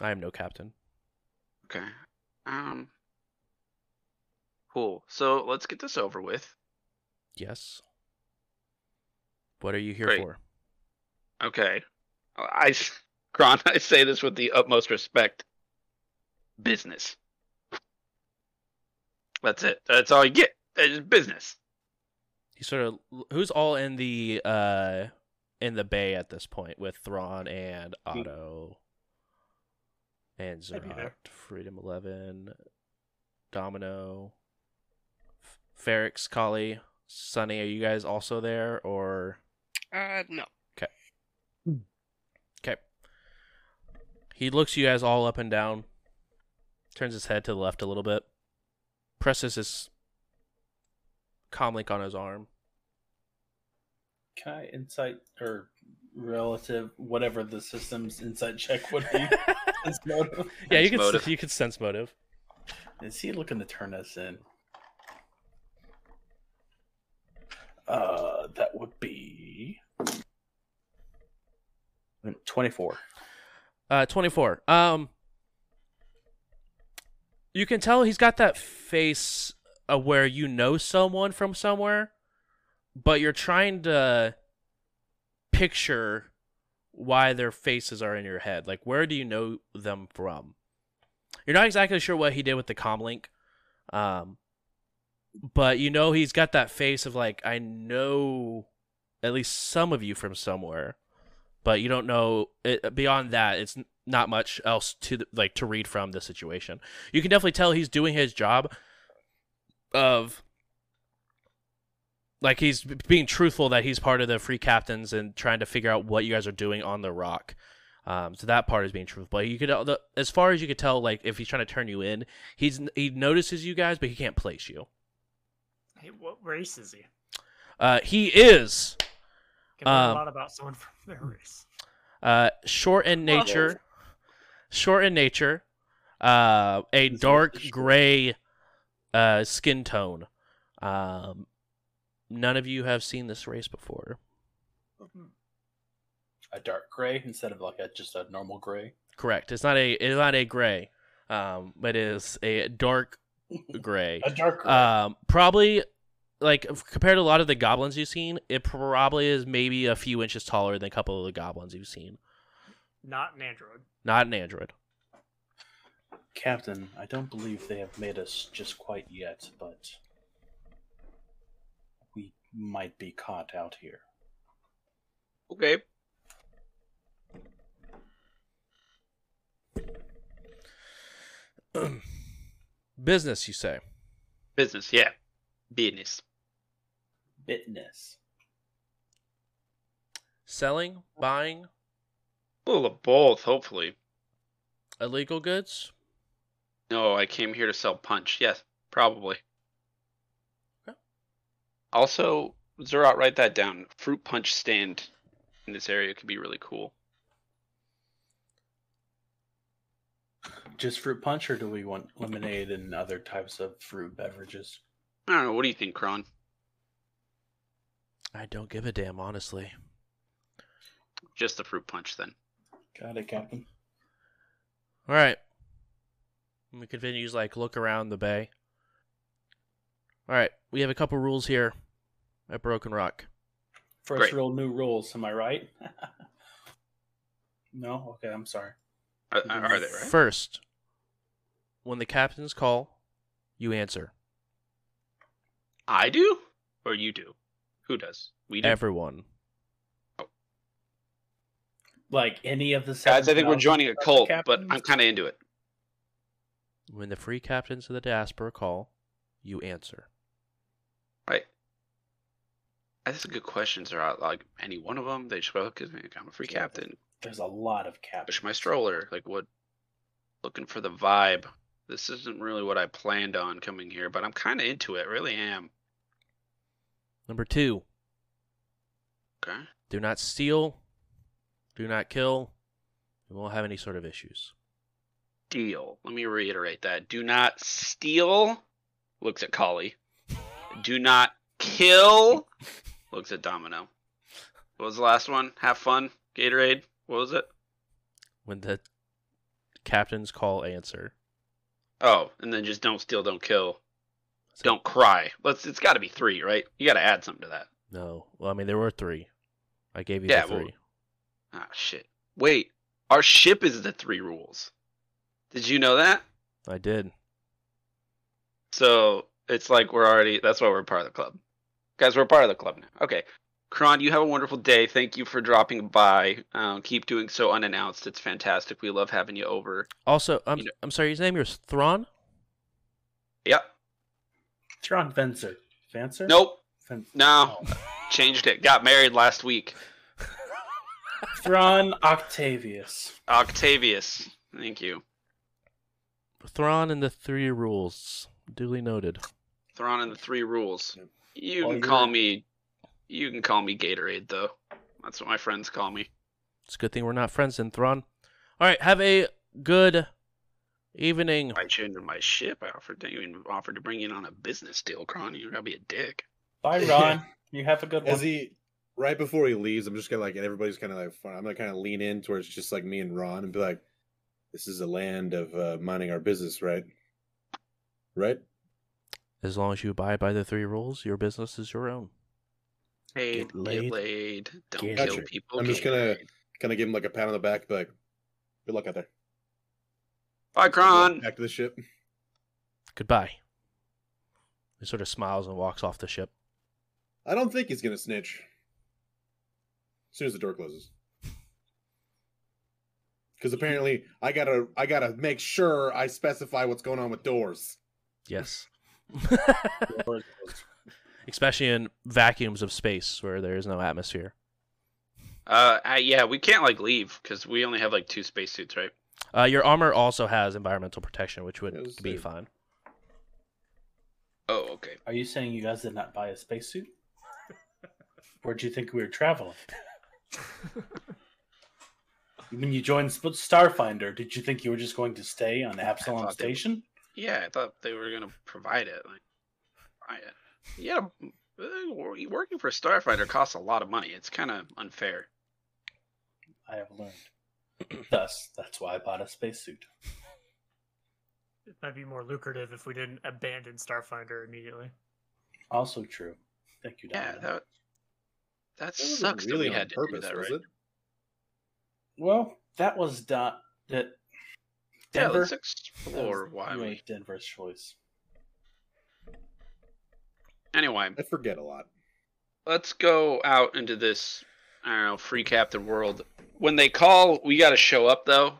I am no captain. Okay. Um. Cool. So let's get this over with. Yes. What are you here Great. for? Okay. I, Kron, I say this with the utmost respect. Business. That's it. That's all you get. It's business. He sort of. Who's all in the uh, in the bay at this point with Thrawn and Otto mm-hmm. and Zerat, Freedom eleven, Domino. Feryx, Kali, Sunny, are you guys also there, or? Uh, no. Okay. Okay. He looks you guys all up and down, turns his head to the left a little bit, presses his comlink on his arm. Can I insight, or relative, whatever the system's insight check would be? Sense motive. Yeah, you could, you could sense motive. Is he looking to turn us in? Uh, that would be twenty-four. Uh, twenty-four. Um, you can tell he's got that face of where you know someone from somewhere, but you're trying to picture why their faces are in your head. Like, where do you know them from? You're not exactly sure what he did with the comlink. Um. But, you know, he's got that face of, like, I know at least some of you from somewhere, but you don't know it, beyond that. It's not much else to, like, to read from the situation. You can definitely tell he's doing his job of, like, he's being truthful that he's part of the Free Captains and trying to figure out what you guys are doing on the rock. Um, so that part is being truthful. But you could, as far as you could tell, like, if he's trying to turn you in, he's he notices you guys, but he can't place you. Hey, what race is he? Uh, he is. Give me um, a lot about someone from their race. Uh, short in nature, oh. short in nature, uh, a this dark gray uh, skin tone. Um, none of you have seen this race before. Mm-hmm. A dark gray instead of like a, just a normal gray. Correct. It's not a it's not a gray, um, but it is a dark gray. A dark gray. Um, probably. Like, compared to a lot of the goblins you've seen, it probably is maybe a few inches taller than a couple of the goblins you've seen. Not an android. Not an android. Captain, I don't believe they have made us just quite yet, but we might be caught out here. Okay. Business, you say? Business, yeah. Business. Business. Selling? Buying? A little of both, hopefully. Illegal goods? No, I came here to sell punch. Yes, probably. Okay. Also, Zerat, write that down. Fruit punch stand in this area could be really cool. Just fruit punch, or do we want lemonade and other types of fruit beverages? I don't know. What do you think, Kron? I don't give a damn, honestly. Just the fruit punch, then. Got it, Captain. All right. We continue to like look around the bay. All right, we have a couple rules here at Broken Rock. First Great. Rule, new rules. Am I right? No? Okay, I'm sorry. Are, are they right? First, when the captains call, you answer. I do? Or you do? Who does? We do? Everyone. Oh. Like any of the... Guys, I think we're joining a cult, but I'm kind of into it. When the free captains of the diaspora call, you answer. Right. That's a good question. There are like any one of them. They just go, because I'm a free captain. There's a lot of captains. Push my stroller. Like what? Looking for the vibe. This isn't really what I planned on coming here, but I'm kind of into it. Really am. Number two. Okay. Do not steal. Do not kill. You won't have any sort of issues. Deal. Let me reiterate that. Do not steal. Looks at Kali. Do not kill. Looks at Domino. What was the last one? Have fun. Gatorade. What was it? When the captain's call, answer. Oh, and then just don't steal, don't kill. That's don't it. Cry. Let's. It's got to be three, right? You got to add something to that. No. Well, I mean, there were three. I gave you yeah, the three. Well, ah, shit. Wait. Our ship is the three rules. Did you know that? I did. So it's like we're already, that's why we're part of the club. Guys, we're part of the club now. Okay. Kron, you have a wonderful day. Thank you for dropping by. Um, keep doing so unannounced. It's fantastic. We love having you over. Also, I'm, you know, I'm sorry, his name was Thrawn? Yep. Thrawn Venser. Venser? Nope. Ven no. Oh. Changed it. Got married last week. Thrawn Octavius. Octavius. Thank you. Thrawn and the Three Rules. Duly noted. Thrawn and the Three Rules. You can call me, you can call me Gatorade though. That's what my friends call me. It's a good thing we're not friends then, Thrawn. All right, have a good evening. I changed my ship. I offered to even offered to bring you in on a business deal, Kron. You're gonna be a dick. Bye, Ron. You have a good one. As he right before he leaves, I'm just gonna like, and everybody's kind of like, I'm gonna kind of lean in towards just like me and Ron and be like, "This is a land of uh, minding our business, right?" Right? As long as you abide by the three rules, your business is your own. Hey, get laid. Get laid. Don't get kill you. People. I'm just going to kind of give him like a pat on the back, but good luck out there. Bye, Kron. Back to the ship. Goodbye. He sort of smiles and walks off the ship. I don't think he's going to snitch. As soon as the door closes. Because apparently I gotta, I gotta make sure I specify what's going on with doors. Yes. Especially in vacuums of space where there is no atmosphere. Uh, uh yeah, we can't like leave because we only have like two spacesuits, right? Uh, your armor also has environmental protection, which would be safe. Fine. Oh, okay. Are you saying you guys did not buy a spacesuit? Where do you think we were traveling? When you joined Starfinder, did you think you were just going to stay on Absalom Station? They, yeah, I thought they were going to provide it. Like, provide it. Yeah, working for Starfinder costs a lot of money. It's kind of unfair. I have learned. Thus, that's why I bought a spacesuit. It might be more lucrative if we didn't abandon Starfinder immediately. Also true. Thank you, Domino. Yeah, that, that sucks really that we had to purpose, do that, right? It? Well, that was done. That Denver. Yeah, let's explore that why we Denver's choice. Anyway, I forget a lot. Let's go out into this. I don't know, free captain world. When they call, we got to show up though,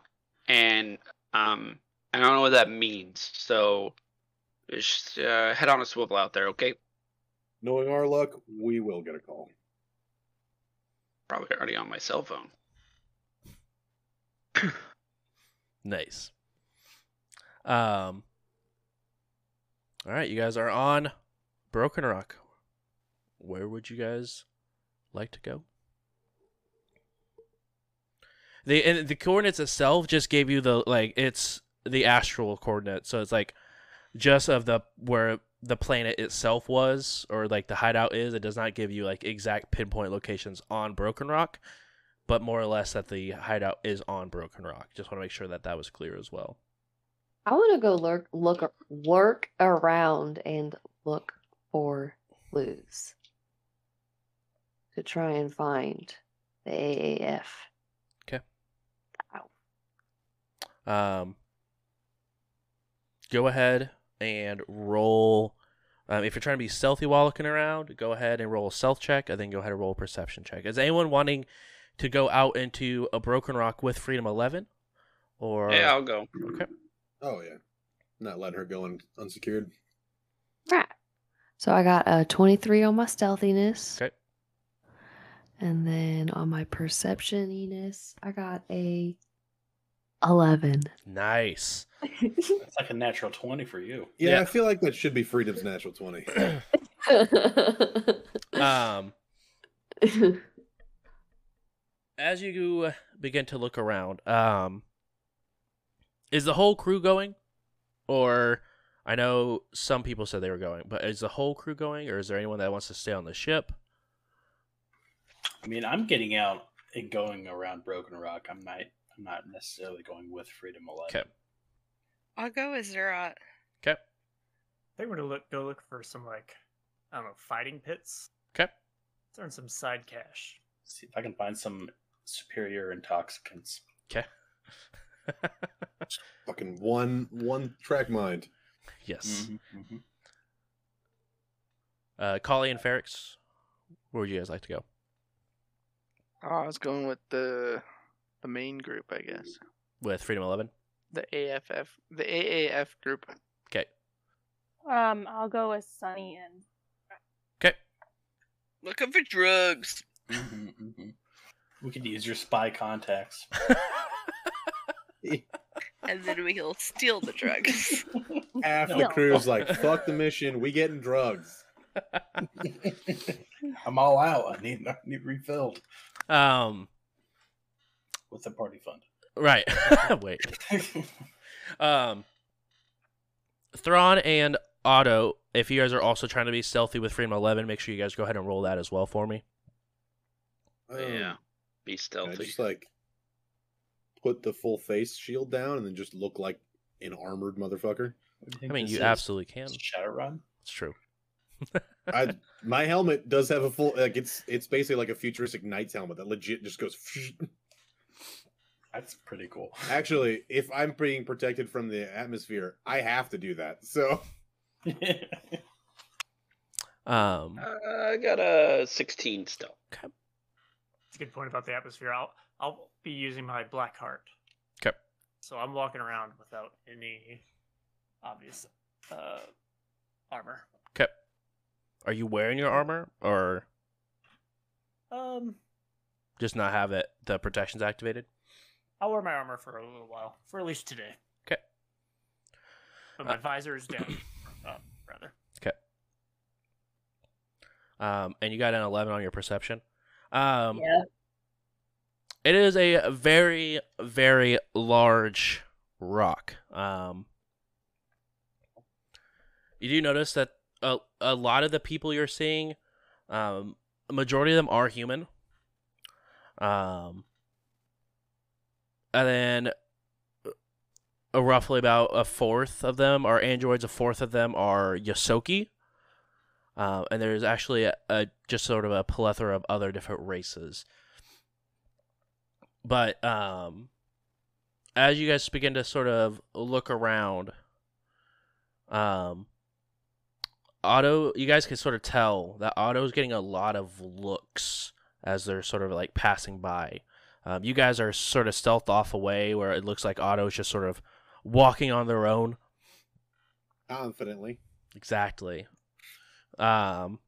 and um, I don't know what that means. So, just uh, head on a swivel out there, okay? Knowing our luck, we will get a call. Probably already on my cell phone. Nice. Um, all right, you guys are on Broken Rock. Where would you guys like to go? The and the coordinates itself just gave you the like it's the astral coordinate, so it's like just of the where the planet itself was or like the hideout is. It does not give you like exact pinpoint locations on Broken Rock. but more or less that the hideout is on Broken Rock. Just want to make sure that that was clear as well. I want to go lurk, look, lurk around and look for clues to try and find the A A F. Okay. Ow. Um. Go ahead and roll. Um, if you're trying to be stealthy while looking around, go ahead and roll a stealth check, and then go ahead and roll a perception check. Is anyone wanting to go out into a Broken Rock with Freedom eleven? Or yeah, hey, I'll go. Okay. Oh yeah, not letting her go un- unsecured. Right. So I got a twenty-three on my stealthiness. Okay. And then on my perceptioniness, I got a eleven. Nice. That's like a natural twenty for you. Yeah, yeah, I feel like that should be Freedom's natural twenty. um. As you begin to look around, um. Is the whole crew going? Or I know some people said they were going, but is the whole crew going, or is there anyone that wants to stay on the ship? I mean, I'm getting out and going around Broken Rock. I'm not I'm not necessarily going with Freedom eleven. Okay. I'll go with Zerat. Okay. They were to look go look for some, like, I don't know, fighting pits. Okay. Let's earn some side cash. See if I can find some superior intoxicants. Okay. Fucking one one track mind. Yes. Mm-hmm, mm-hmm. Uh, Kali and Feryx, where would you guys like to go? Oh, I was going with the the main group, I guess. With Freedom eleven. The A F F, the A A F group. Okay. Um, I'll go with Sunny and. Okay. Looking for drugs. Mm-hmm, mm-hmm. We could use your spy contacts. And then we'll steal the drugs. Half the crew's like, fuck the mission, we getting drugs. I'm all out. I need I need refilled. Um, with the party fund. Right. Wait. um, Thrawn and Otto, if you guys are also trying to be stealthy with Freedom eleven, make sure you guys go ahead and roll that as well for me. Um, yeah. Be stealthy. I just like put the full face shield down and then just look like an armored motherfucker. I mean, you absolutely can. Shadowrun? It's true. I, my helmet does have a full, like, it's it's basically like a futuristic Knights helmet that legit just goes. That's pretty cool. Actually, if I'm being protected from the atmosphere, I have to do that. So, um, uh, I got a sixteen still. Okay. That's a good point about the atmosphere. I'll I'll be using my black heart. Okay. So I'm walking around without any obvious uh, armor. Okay. Are you wearing your armor, or um, just not have it? The protections activated. I'll wear my armor for a little while, for at least today. Okay. But my uh, visor is down, uh, rather. Okay. Um, and you got an eleven on your perception. Um, yeah. It is a very, very large rock. Um, you do notice that a, a lot of the people you're seeing, um, a majority of them are human. Um, and then uh, roughly about a fourth of them are androids, a fourth of them are Yosoki. Uh, and there's actually a, a just sort of a plethora of other different races. But um, as you guys begin to sort of look around, um, Otto, you guys can sort of tell that Otto's getting a lot of looks as they're sort of like passing by. Um, you guys are sort of stealth off away where it looks like Otto's just sort of walking on their own. Confidently. Exactly. Um,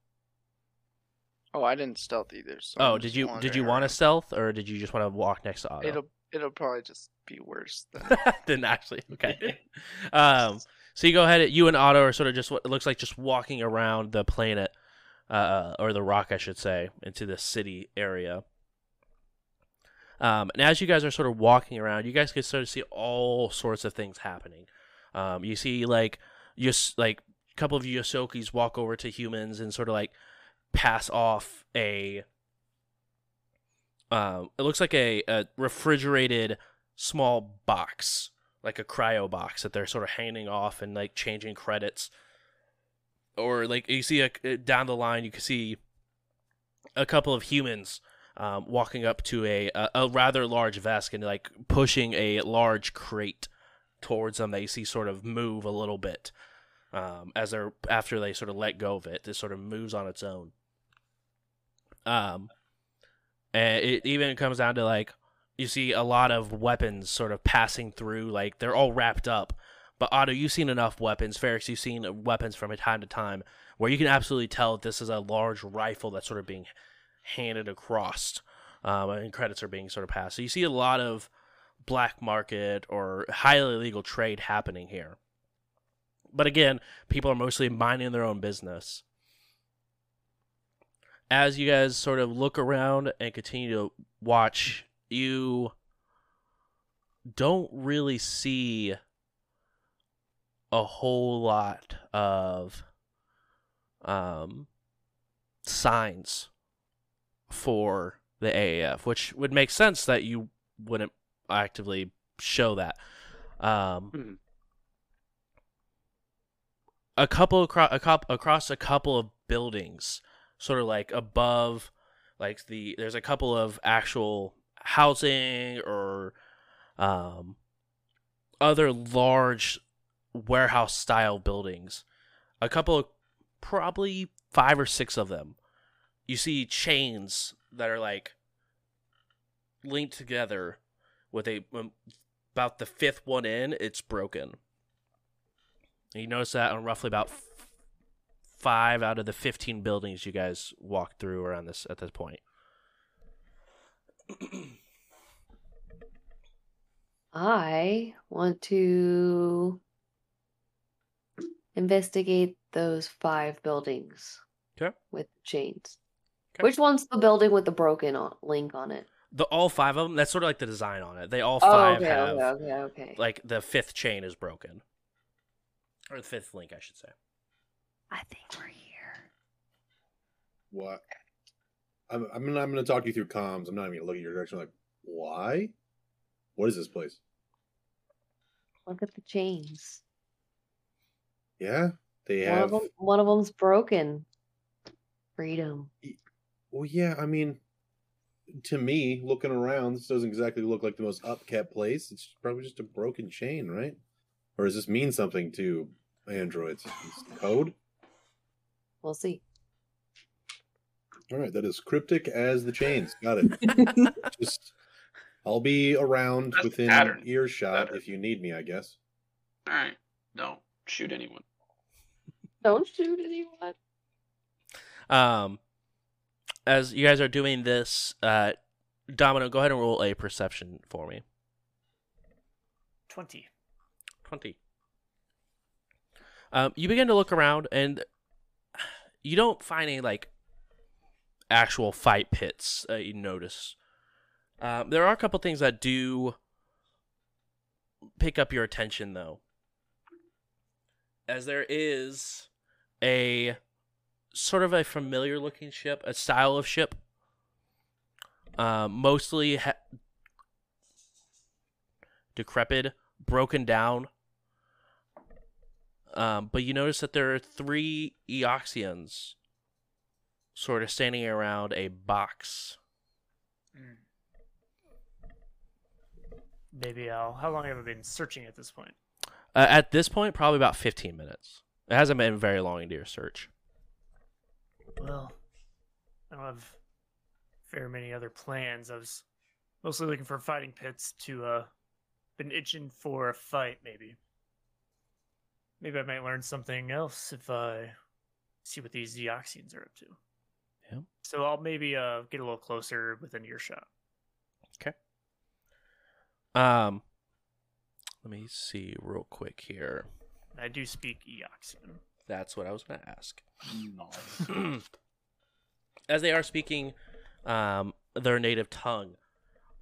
oh, I didn't stealth either. So oh, did you did you want to stealth, or did you just want to walk next to Otto? It'll it'll probably just be worse than than actually. Okay. um, so you go ahead. You and Otto are sort of just what it looks like just walking around the planet, uh, or the rock, I should say, into the city area. Um, and as you guys are sort of walking around, you guys can sort of see all sorts of things happening. Um, you see like just like. Couple of Yosokis walk over to humans and sort of like pass off a Uh, it looks like a, a refrigerated small box, like a cryo box that they're sort of handing off and like changing credits. Or like you see a, down the line, you can see a couple of humans um, walking up to a, a a rather large vest and like pushing a large crate towards them. That you see sort of move a little bit um, as they're after they sort of let go of it. It sort of moves on its own. Um, and it even comes down to like you see a lot of weapons sort of passing through. Like they're all wrapped up. But Otto, you've seen enough weapons. Feryx, you've seen weapons from time to time where you can absolutely tell this is a large rifle that's sort of being handed across, um, and credits are being sort of passed. So you see a lot of black market or highly illegal trade happening here. But again, people are mostly minding their own business. As you guys sort of look around and continue to watch, you don't really see a whole lot of um, signs for the A A F, which would make sense that you wouldn't actively show that. Um, mm-hmm. A couple across a, cop, across a couple of buildings, sort of like above, like the there's a couple of actual housing or um, other large warehouse style buildings, a couple of probably five or six of them. You see chains that are like linked together with a about the fifth one in, it's broken. And you notice that on roughly about f- five out of the fifteen buildings you guys walked through around this at this point. I want to investigate those five buildings. Okay. With chains. Okay. Which one's the building with the broken on, link on it? The all five of them. That's sort of like the design on it. They all five oh, okay, have. Okay, okay, okay. Like the fifth chain is broken, or the fifth link, I should say. I think we're here. What? I'm I'm I'm going to talk you through comms. I'm not even going to look at your direction. I'm like, why? What is this place? Look at the chains. Yeah, they have. One of them, one of them's broken. Freedom. Well, yeah, I mean, to me, looking around, this doesn't exactly look like the most upkept place. It's probably just a broken chain, right? Or does this mean something to androids? It's code? We'll see. All right, that is cryptic as the chains. Got it. Just, I'll be around That's within pattern. earshot pattern. If you need me, I guess. All right, don't shoot anyone. Don't shoot anyone. Um, as you guys are doing this, uh, Domino, go ahead and roll a perception for me. Twenty. Twenty. Um, you begin to look around, and you don't find any like actual fight pits. Uh, you notice um, there are a couple things that do pick up your attention, though, as there is a sort of a familiar looking ship, a style of ship, uh, mostly ha- decrepit, broken down. Um, but you notice that there are three Eoxians sort of standing around a box. Maybe I'll... How long have I been searching at this point? Uh, at this point, probably about fifteen minutes. It hasn't been very long into your search. Well, I don't have very many other plans. I was mostly looking for fighting pits to, uh, been itching for a fight, maybe. Maybe I might learn something else if I see what these Eoxians are up to. Yeah. So I'll maybe uh, get a little closer within earshot. Okay. Um... Let me see real quick here. I do speak Eoxian. That's what I was going to ask. Nice. As they are speaking um, their native tongue,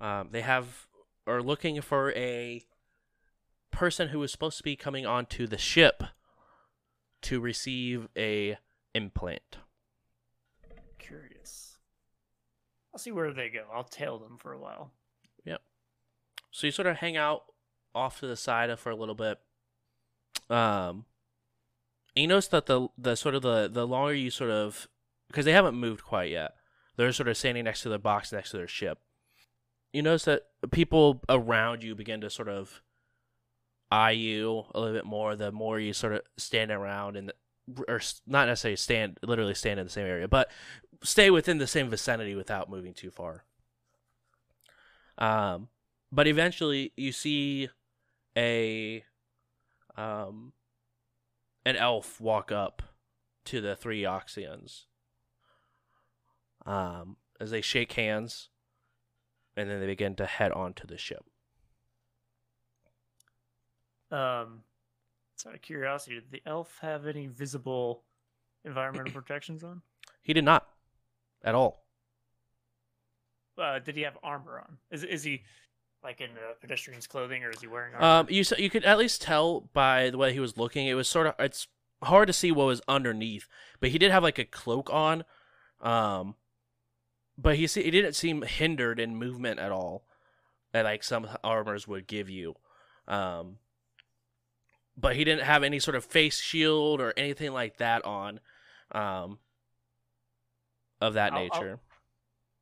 um, they have are looking for a person who is supposed to be coming onto the ship to receive a implant. Curious. I'll see where they go. I'll tail them for a while. Yep. So you sort of hang out off to the side of for a little bit. Um, and you notice that the the sort of the the longer you sort of, because they haven't moved quite yet, they're sort of standing next to their box, next to their ship. You notice that people around you begin to sort of eye you a little bit more. The more you sort of stand around and, or not necessarily stand, literally stand in the same area, but stay within the same vicinity without moving too far. Um, but eventually you see a um an elf walk up to the three Eoxians. Um, as they shake hands, and then they begin to head on to the ship. Um, it's out of curiosity, did the elf have any visible environmental protections on? He did not, at all. Uh, did he have armor on? Is is he like in uh, pedestrian's clothing, or is he wearing armor? Um, you you could at least tell by the way he was looking. It was sort of, it's hard to see what was underneath, but he did have like a cloak on. Um, but he see, he didn't seem hindered in movement at all, that like some armors would give you. Um, but he didn't have any sort of face shield or anything like that on, um, of that I'll, nature.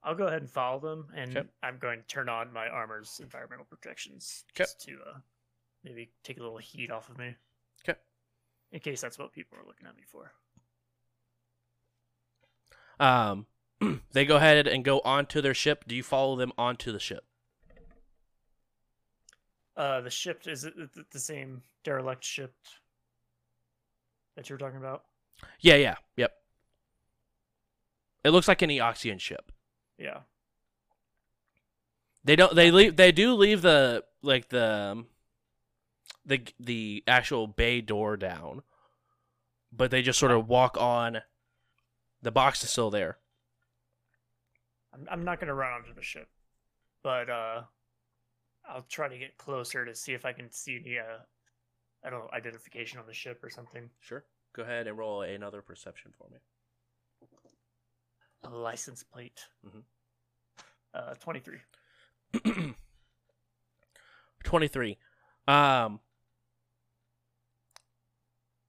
I'll, I'll go ahead and follow them, and okay. I'm going to turn on my armor's environmental protections just okay. to uh, maybe take a little heat off of me. Okay. In case that's what people are looking at me for. Um, they go ahead and go onto their ship. Do you follow them onto the ship? Uh, the ship, is it the same derelict ship that you were talking about? Yeah, yeah, yep. It looks like an Eoxian ship. Yeah. They don't. They leave. They do leave the like the the the actual bay door down, but they just sort of walk on. The box is still there. I'm, I'm not going to run onto the ship, but uh, I'll try to get closer to see if I can see the, uh, I don't know, identification on the ship or something. Sure. Go ahead and roll another perception for me. A license plate. Mm-hmm. Uh, twenty-three. twenty-three. Um,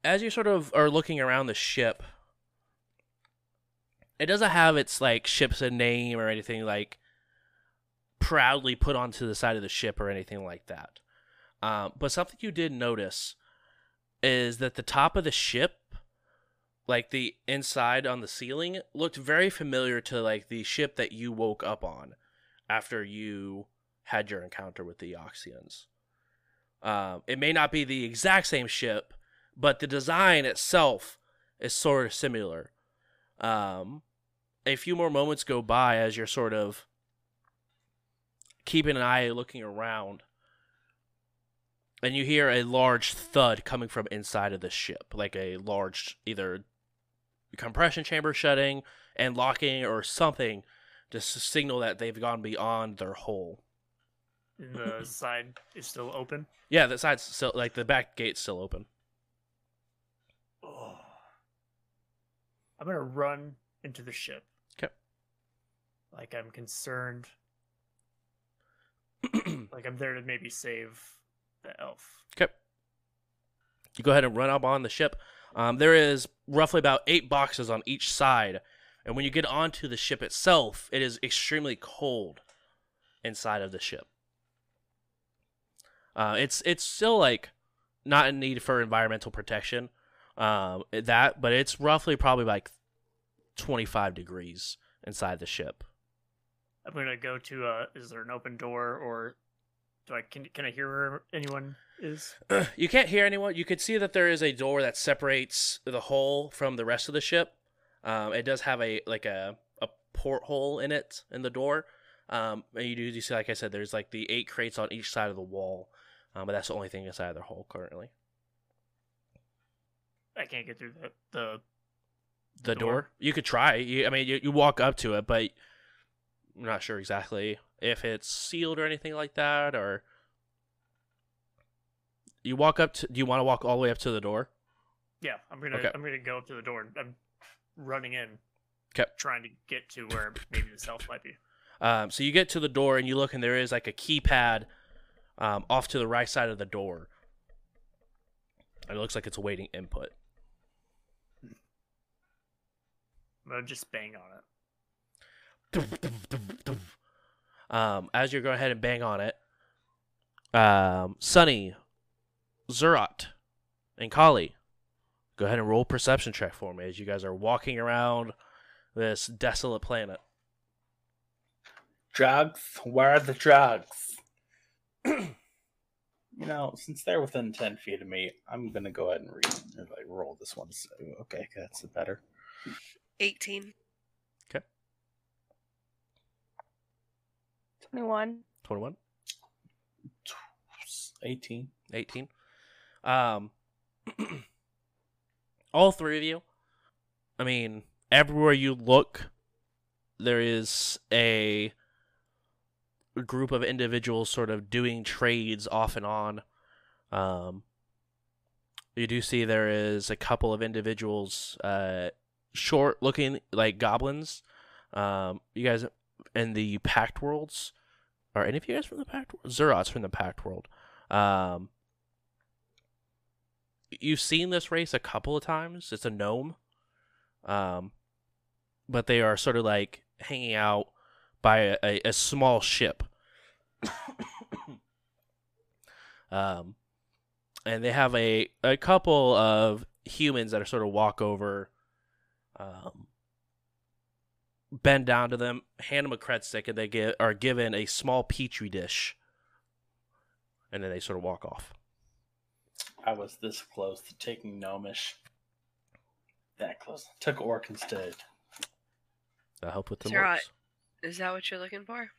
as you sort of are looking around the ship, it doesn't have its, like, ship's name or anything, like, proudly put onto the side of the ship or anything like that. Um, but something you did notice is that the top of the ship, like, the inside on the ceiling, looked very familiar to, like, the ship that you woke up on after you had your encounter with the Eoxians. Um, it may not be the exact same ship, but the design itself is sort of similar. Um... A few more moments go by as you're sort of keeping an eye looking around, and you hear a large thud coming from inside of the ship, like a large either compression chamber shutting and locking or something, just to signal that they've gone beyond their hole. And the side is still open? Yeah, the side's still, like, the back gate's still open. Oh. I'm going to run into the ship. Okay. Like, I'm concerned. Like, I'm there to maybe save the elf. Okay. You go ahead and run up on the ship. Um, there is roughly about eight boxes on each side. And when you get onto the ship itself, it is extremely cold inside of the ship. Uh, it's, it's still, like, not in need for environmental protection. Um, that, but it's roughly probably like twenty-five degrees inside the ship. I'm gonna go to. Uh, is there an open door, or do I can can I hear where anyone is? You can't hear anyone. You could see that there is a door that separates the hole from the rest of the ship. Um, it does have a like a a porthole in it in the door. Um, and you do you see, like I said, there's like the eight crates on each side of the wall, um, but that's the only thing inside of the hole currently. I can't get through the the, the, the door. door. You could try. You, I mean, you, you walk up to it, but I'm not sure exactly if it's sealed or anything like that. Or you walk up to. Do you want to walk all the way up to the door? Yeah, I'm gonna. Okay. I'm gonna go up to the door. I'm running in, okay. Trying to get to where maybe the self might be. Um, so you get to the door and you look, and there is like a keypad um, off to the right side of the door. It looks like it's awaiting input. I'll just bang on it. Um, as you're going ahead and bang on it, um, Sunny, Zerat, and Kali, go ahead and roll perception check for me as you guys are walking around this desolate planet. Drugs? Where are the drugs? You know, since they're within ten feet of me, I'm gonna go ahead and read, like, roll this one. So, okay, that's better. eighteen. Okay. twenty-one. twenty-one. eighteen. eighteen. Um, all three of you. I mean, everywhere you look, there is a group of individuals sort of doing trades off and on. Um, you do see there is a couple of individuals, uh, short looking like goblins. Um, you guys in the Pact Worlds, are any of you guys from the Pact World? Zerat's from the Pact World. Um, you've seen this race a couple of times. It's a gnome. Um, but they are sort of like hanging out by a, a, a small ship. um, and they have a, a couple of humans that are sort of walk over, um, bend down to them, hand them a cred stick, and they get, are given a small petri dish. And then they sort of walk off. I was this close to taking gnomish. That close. Took orc instead. I help with the orcs. Is that what you're looking for?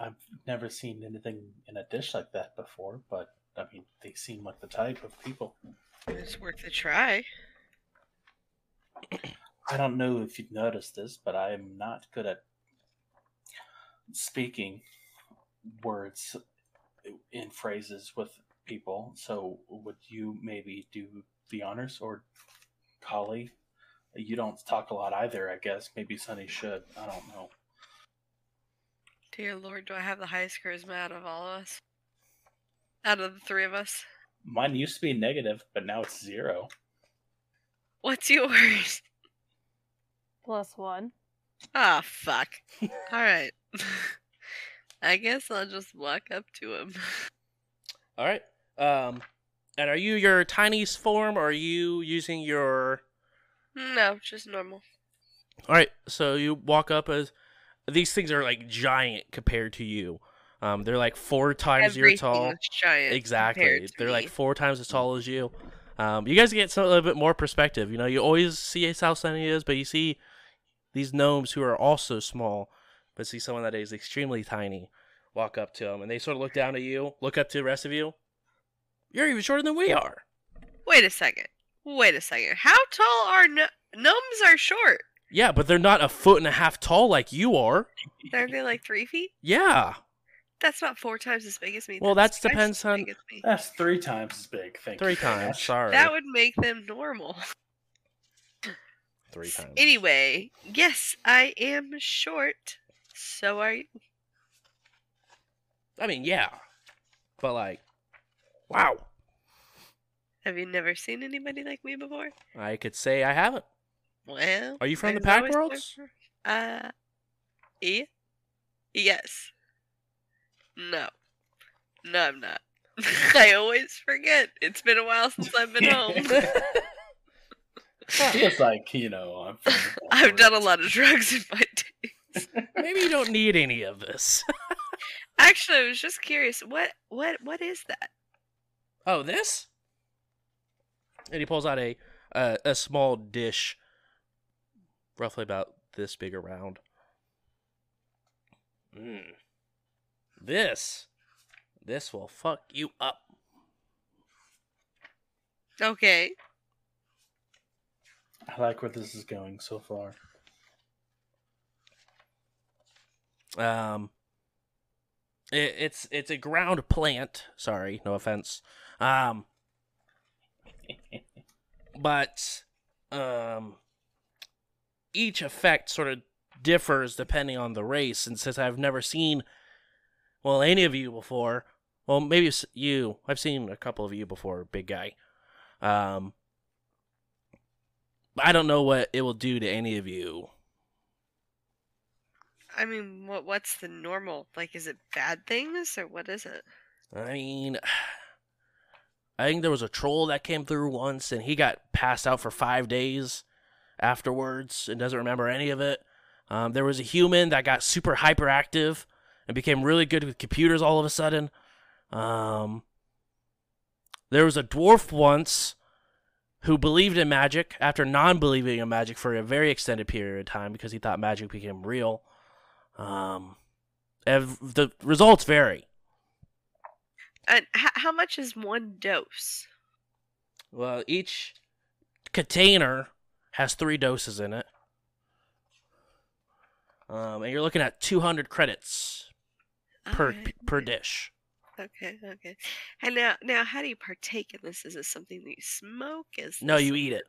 I've never seen anything in a dish like that before, but, I mean, they seem like the type of people. It's worth a try. I don't know if you've noticed this, but I am not good at speaking words in phrases with people, so would you maybe do the honors, or Kali? You don't talk a lot either, I guess. Maybe Sunny should. I don't know. Dear Lord, do I have the highest charisma out of all of us? Out of the three of us? Mine used to be negative, but now it's zero. What's yours? Plus one. Ah, oh, fuck. Alright. I guess I'll just walk up to him. Alright. Um, and are you your tiniest form, or are you using your... No, just normal. All right, so you walk up as... These things are, like, giant compared to you. Um, they're, like, four times your tall. Everything is giant. Exactly. They're, me. like, four times as tall as you. Um, you guys get some, a little bit more perspective. You know, you always see how sunny it is, but you see these gnomes who are also small, but see someone that is extremely tiny walk up to them, and they sort of look down at you, look up to the rest of you. You're even shorter than we are. Wait a second. Wait a second. How tall are no gnomes? Are short. Yeah, but they're not a foot and a half tall like you are. Aren't they like three feet? Yeah. That's not four times as big as me. Well, that depends on. That's three times as big. Thank you. Three times. Sorry. That would make them normal. Three times. Anyway, yes, I am short. So are you. I mean, yeah, but like, wow. Have you never seen anybody like me before? I could say I haven't. Well... Are you from the Pact Worlds? Uh... E? Yes. No. No, I'm not. I always forget. It's been a while since I've been home. Feels like, you know... I'm from I've done a lot of drugs in my days. Maybe you don't need any of this. Actually, I was just curious. What? What? What is that? Oh, this? And he pulls out a uh, a small dish, roughly about this big around. Mm. This, this will fuck you up. Okay. I like where this is going so far. Um, it, it's it's a ground plant. Sorry, no offense. Um. But um, each effect sort of differs depending on the race, and since I've never seen, well, any of you before, well, maybe you, I've seen a couple of you before, big guy, um, I don't know what it will do to any of you. I mean, what what's the normal? Like, is it bad things, or what is it? I mean, I think there was a troll that came through once, and he got passed out for five days afterwards and doesn't remember any of it. Um, there was a human that got super hyperactive and became really good with computers all of a sudden. Um, there was a dwarf once who believed in magic after non-believing in magic for a very extended period of time because he thought magic became real. Um, and the results vary. And how much is one dose? Well, each container has three doses in it. Um, and you're looking at two hundred credits per right. per dish. Okay, okay. And now, now, how do you partake in this? Is it something that you smoke? Is no, you eat it.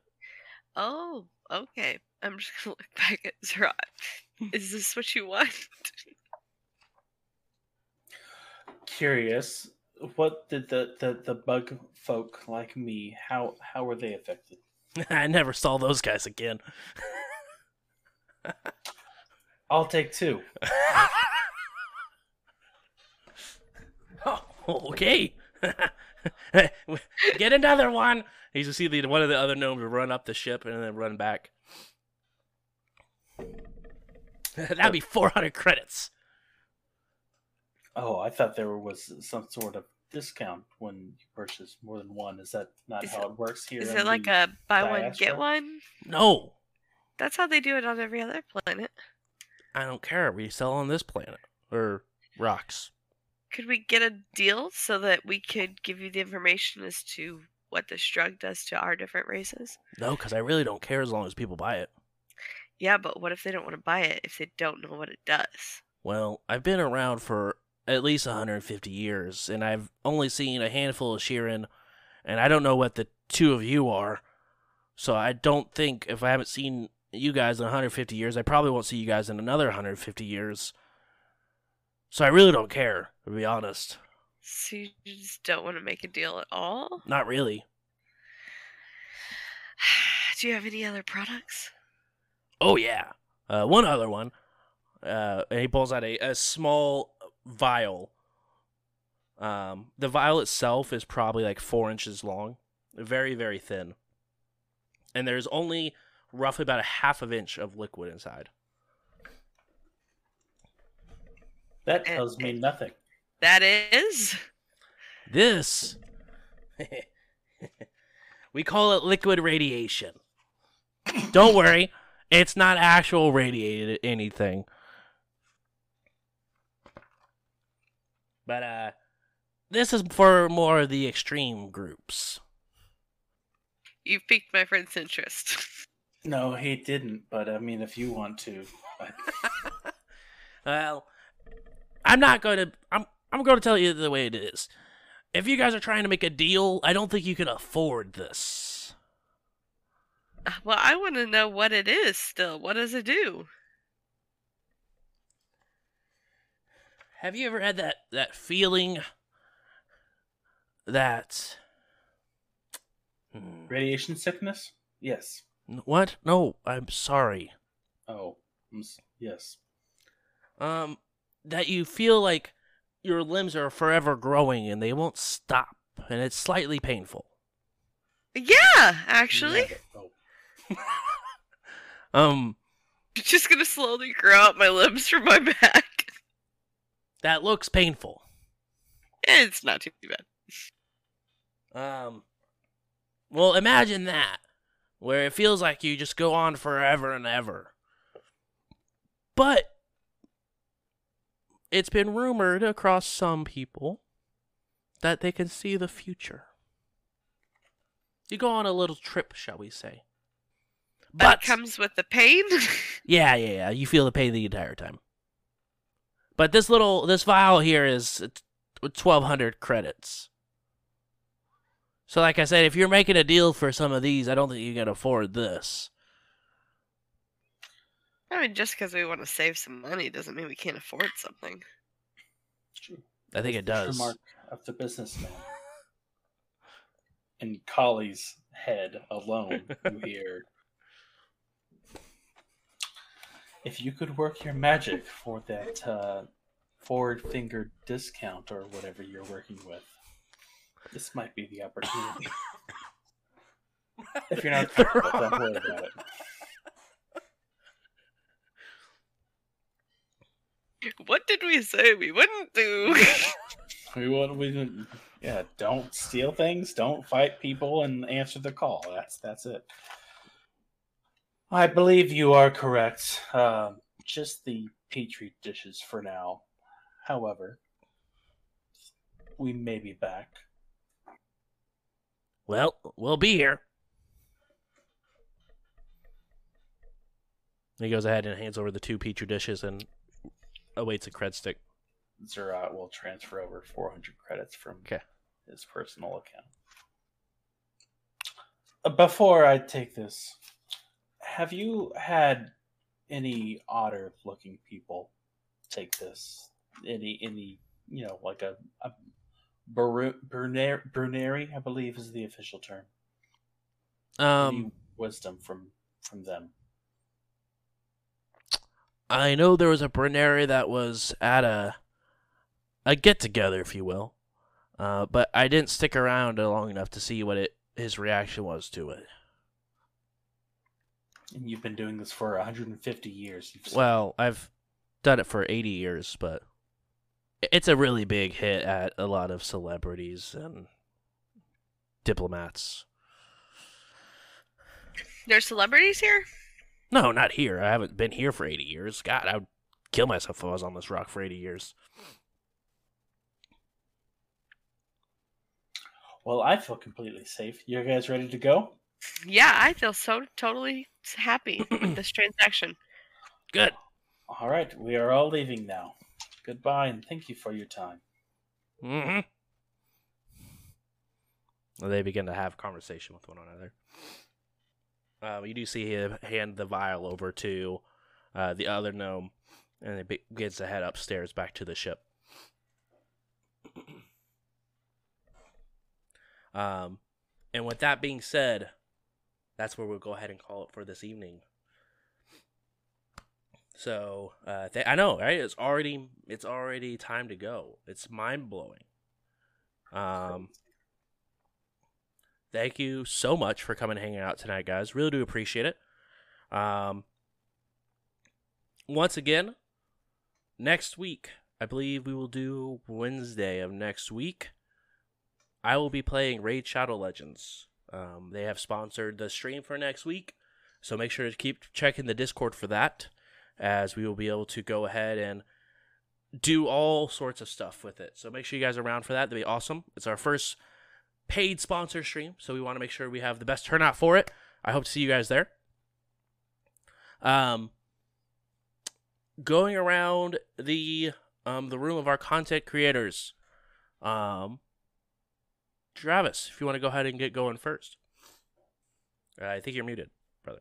Oh, okay. I'm just going to look back at Zerat. Is this what you want? Curious. What did the, the, the bug folk like me, how how were they affected? I never saw those guys again. I'll take two. Oh, okay. Get another one. You just see the, one of the other gnomes run up the ship and then run back. That'd be four hundred credits. Oh, I thought there was some sort of discount when you purchase more than one. Is that not is how it, it works here? Is it like a buy Diaspora? One, get one? No. That's how they do it on every other planet. I don't care. We sell on this planet. Or rocks. Could we get a deal so that we could give you the information as to what this drug does to our different races? No, because I really don't care as long as people buy it. Yeah, but what if they don't want to buy it if they don't know what it does? Well, I've been around for at least one hundred fifty years, and I've only seen a handful of Sheeran, and I don't know what the two of you are, so I don't think if I haven't seen you guys in one hundred fifty years, I probably won't see you guys in another one hundred fifty years. So I really don't care, to be honest. So you just don't want to make a deal at all? Not really. Do you have any other products? Oh, yeah. Uh, one other one. Uh, and he pulls out a, a small vial. Um, the vial itself is probably like four inches long. Very, very thin. And there's only roughly about a half of inch of liquid inside. That tells me nothing. That is? This. We call it liquid radiation. Don't worry. It's not actual radiated anything. But, uh, this is for more of the extreme groups. You piqued my friend's interest. No, he didn't, but, I mean, if you want to. Well, I'm not going to... I'm, I'm going to tell you the way it is. If you guys are trying to make a deal, I don't think you can afford this. Well, I want to know what it is still. What does it do? Have you ever had that, that feeling that... Hmm. Radiation sickness? Yes. What? No, I'm sorry. Oh, yes. Um, that you feel like your limbs are forever growing and they won't stop, and it's slightly painful. Yeah, actually. Oh. um, I'm just gonna slowly grow out my limbs from my back. That looks painful. It's not too bad. Um, well, imagine that, where it feels like you just go on forever and ever. But it's been rumored across some people that they can see the future. You go on a little trip, shall we say? But that comes with the pain. yeah, yeah, yeah. You feel the pain the entire time. But this little, this vial here is twelve hundred credits. So like I said, if you're making a deal for some of these, I don't think you can afford this. I mean, just because we want to save some money doesn't mean we can't afford something. True. I think it does. The mark of the businessman. In Kali's head alone, you hear, if you could work your magic for that uh, forward-fingered discount or whatever you're working with, this might be the opportunity. If you're not careful, don't worry about it. What did we say we wouldn't do? we wouldn't. We didn't. Yeah, don't steal things, don't fight people, and answer the call. That's that's it. I believe you are correct. Uh, just the petri dishes for now. However, we may be back. Well, we'll be here. He goes ahead and hands over the two petri dishes and awaits a cred stick. Zerat will transfer over four hundred credits from okay. his personal account. Before I take this, have you had any otter-looking people take this? Any, any, you know, like a, a Bruneri, I believe, is the official term. Um, any wisdom from from them. I know there was a Bruneri that was at a a get-together, if you will, uh, but I didn't stick around long enough to see what it his reaction was to it. And you've been doing this for one hundred fifty years. You've well, I've done it for eighty years, but it's a really big hit at a lot of celebrities and diplomats. There's celebrities here? No, not here. I haven't been here for eighty years. God, I would kill myself if I was on this rock for eighty years. Well, I feel completely safe. You guys ready to go? Yeah, I feel so totally happy with this transaction. Good. All right, we are all leaving now. Goodbye, and thank you for your time. Mm-hmm. Well, they begin to have conversation with one another. Uh, you do see him hand the vial over to uh, the other gnome, and it begins to head upstairs back to the ship. Um, and with that being said, that's where we'll go ahead and call it for this evening. So uh, th I know, right? It's already it's already time to go. It's mind blowing. Um. Thank you so much for coming and hanging out tonight, guys. Really do appreciate it. Um, once again, next week, I believe we will do Wednesday of next week. I will be playing Raid Shadow Legends. Um, they have sponsored the stream for next week, so make sure to keep checking the Discord for that, as we will be able to go ahead and do all sorts of stuff with it. So make sure you guys are around for that. That'll be awesome. It's our first paid sponsor stream, so we want to make sure we have the best turnout for it. I hope to see you guys there. Um, going around the um the room of our content creators, um, Travis, if you want to go ahead and get going first. Uh, I think you're muted, brother.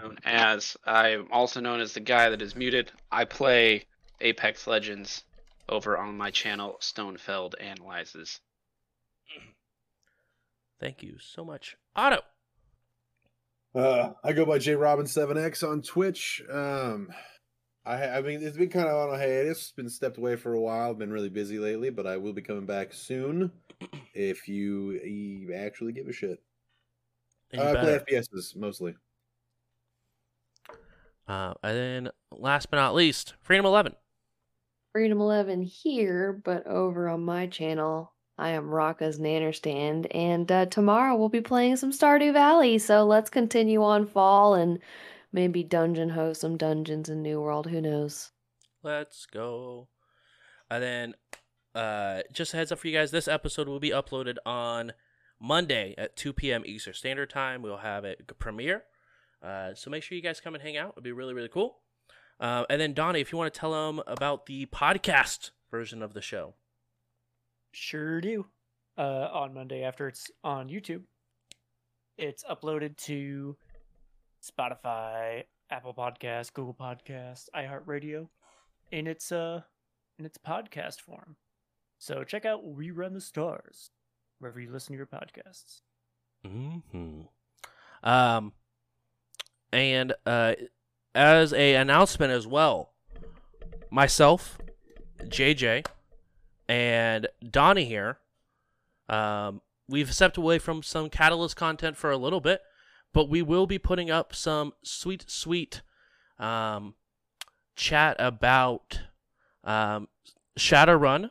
Known as I'm also known as the guy that is muted. I play Apex Legends over on my channel, Stonefeld Analyzes. Thank you so much, Otto. Uh, I go by J Robin seven X on Twitch. Um, I, I mean, it's been kind of on a hiatus. Been stepped away for a while. Been really busy lately, but I will be coming back soon. If you, you actually give a shit, uh, I play F P Ss mostly. Uh, and then, last but not least, Freedom eleven. Freedom eleven here, but over on my channel, I am Rocka's Nannerstand, and uh, tomorrow we'll be playing some Stardew Valley, so let's continue on fall and maybe dungeon host some dungeons in New World, who knows. Let's go. And then, uh, just a heads up for you guys, this episode will be uploaded on Monday at two P M Eastern Standard Time. We'll have it premiere, uh, so make sure you guys come and hang out. It'll be really, really cool. Uh, and then, Donnie, if you want to tell them about the podcast version of the show. Sure do. Uh, on Monday after it's on YouTube, it's uploaded to Spotify, Apple Podcasts, Google Podcasts, iHeartRadio, in its uh in its podcast form. So check out Rerun the Stars wherever you listen to your podcasts. Mm-hmm. Um, and uh, as a announcement as well, myself, J J, and Donnie here, um, we've stepped away from some Catalyst content for a little bit, but we will be putting up some sweet, sweet um, chat about um, Shadowrun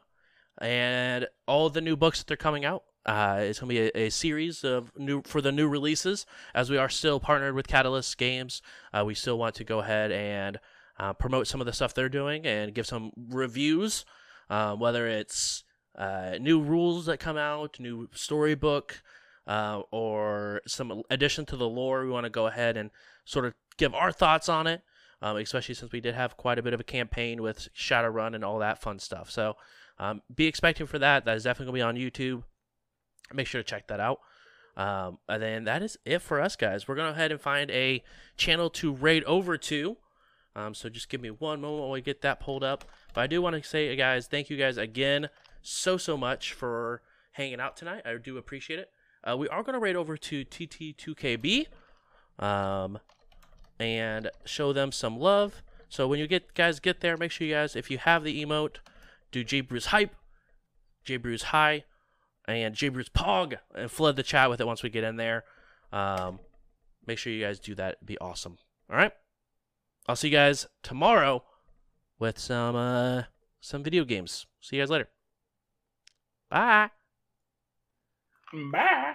and all the new books that they're coming out. Uh, it's going to be a, a series of new for the new releases, as we are still partnered with Catalyst Games. Uh, we still want to go ahead and uh, promote some of the stuff they're doing and give some reviews, uh, whether it's uh, new rules that come out, new storybook, uh, or some addition to the lore. We want to go ahead and sort of give our thoughts on it, um, especially since we did have quite a bit of a campaign with Shadowrun and all that fun stuff. So um, be expecting for that. That is definitely going to be on YouTube. Make sure to check that out. Um, and then that is it for us, guys. We're going to go ahead and find a channel to raid over to. Um, so just give me one moment while we get that pulled up. But I do want to say, guys, thank you guys again so, so much for hanging out tonight. I do appreciate it. Uh, we are going to raid over to T T two K B um, and show them some love. So when you get guys get there, make sure you guys, if you have the emote, do JBrews Hype, JBrews High, and JBrews Pog, and flood the chat with it once we get in there. Um, make sure you guys do that. It'd be awesome. All right? I'll see you guys tomorrow with some uh, some video games. See you guys later. Bye. Bye.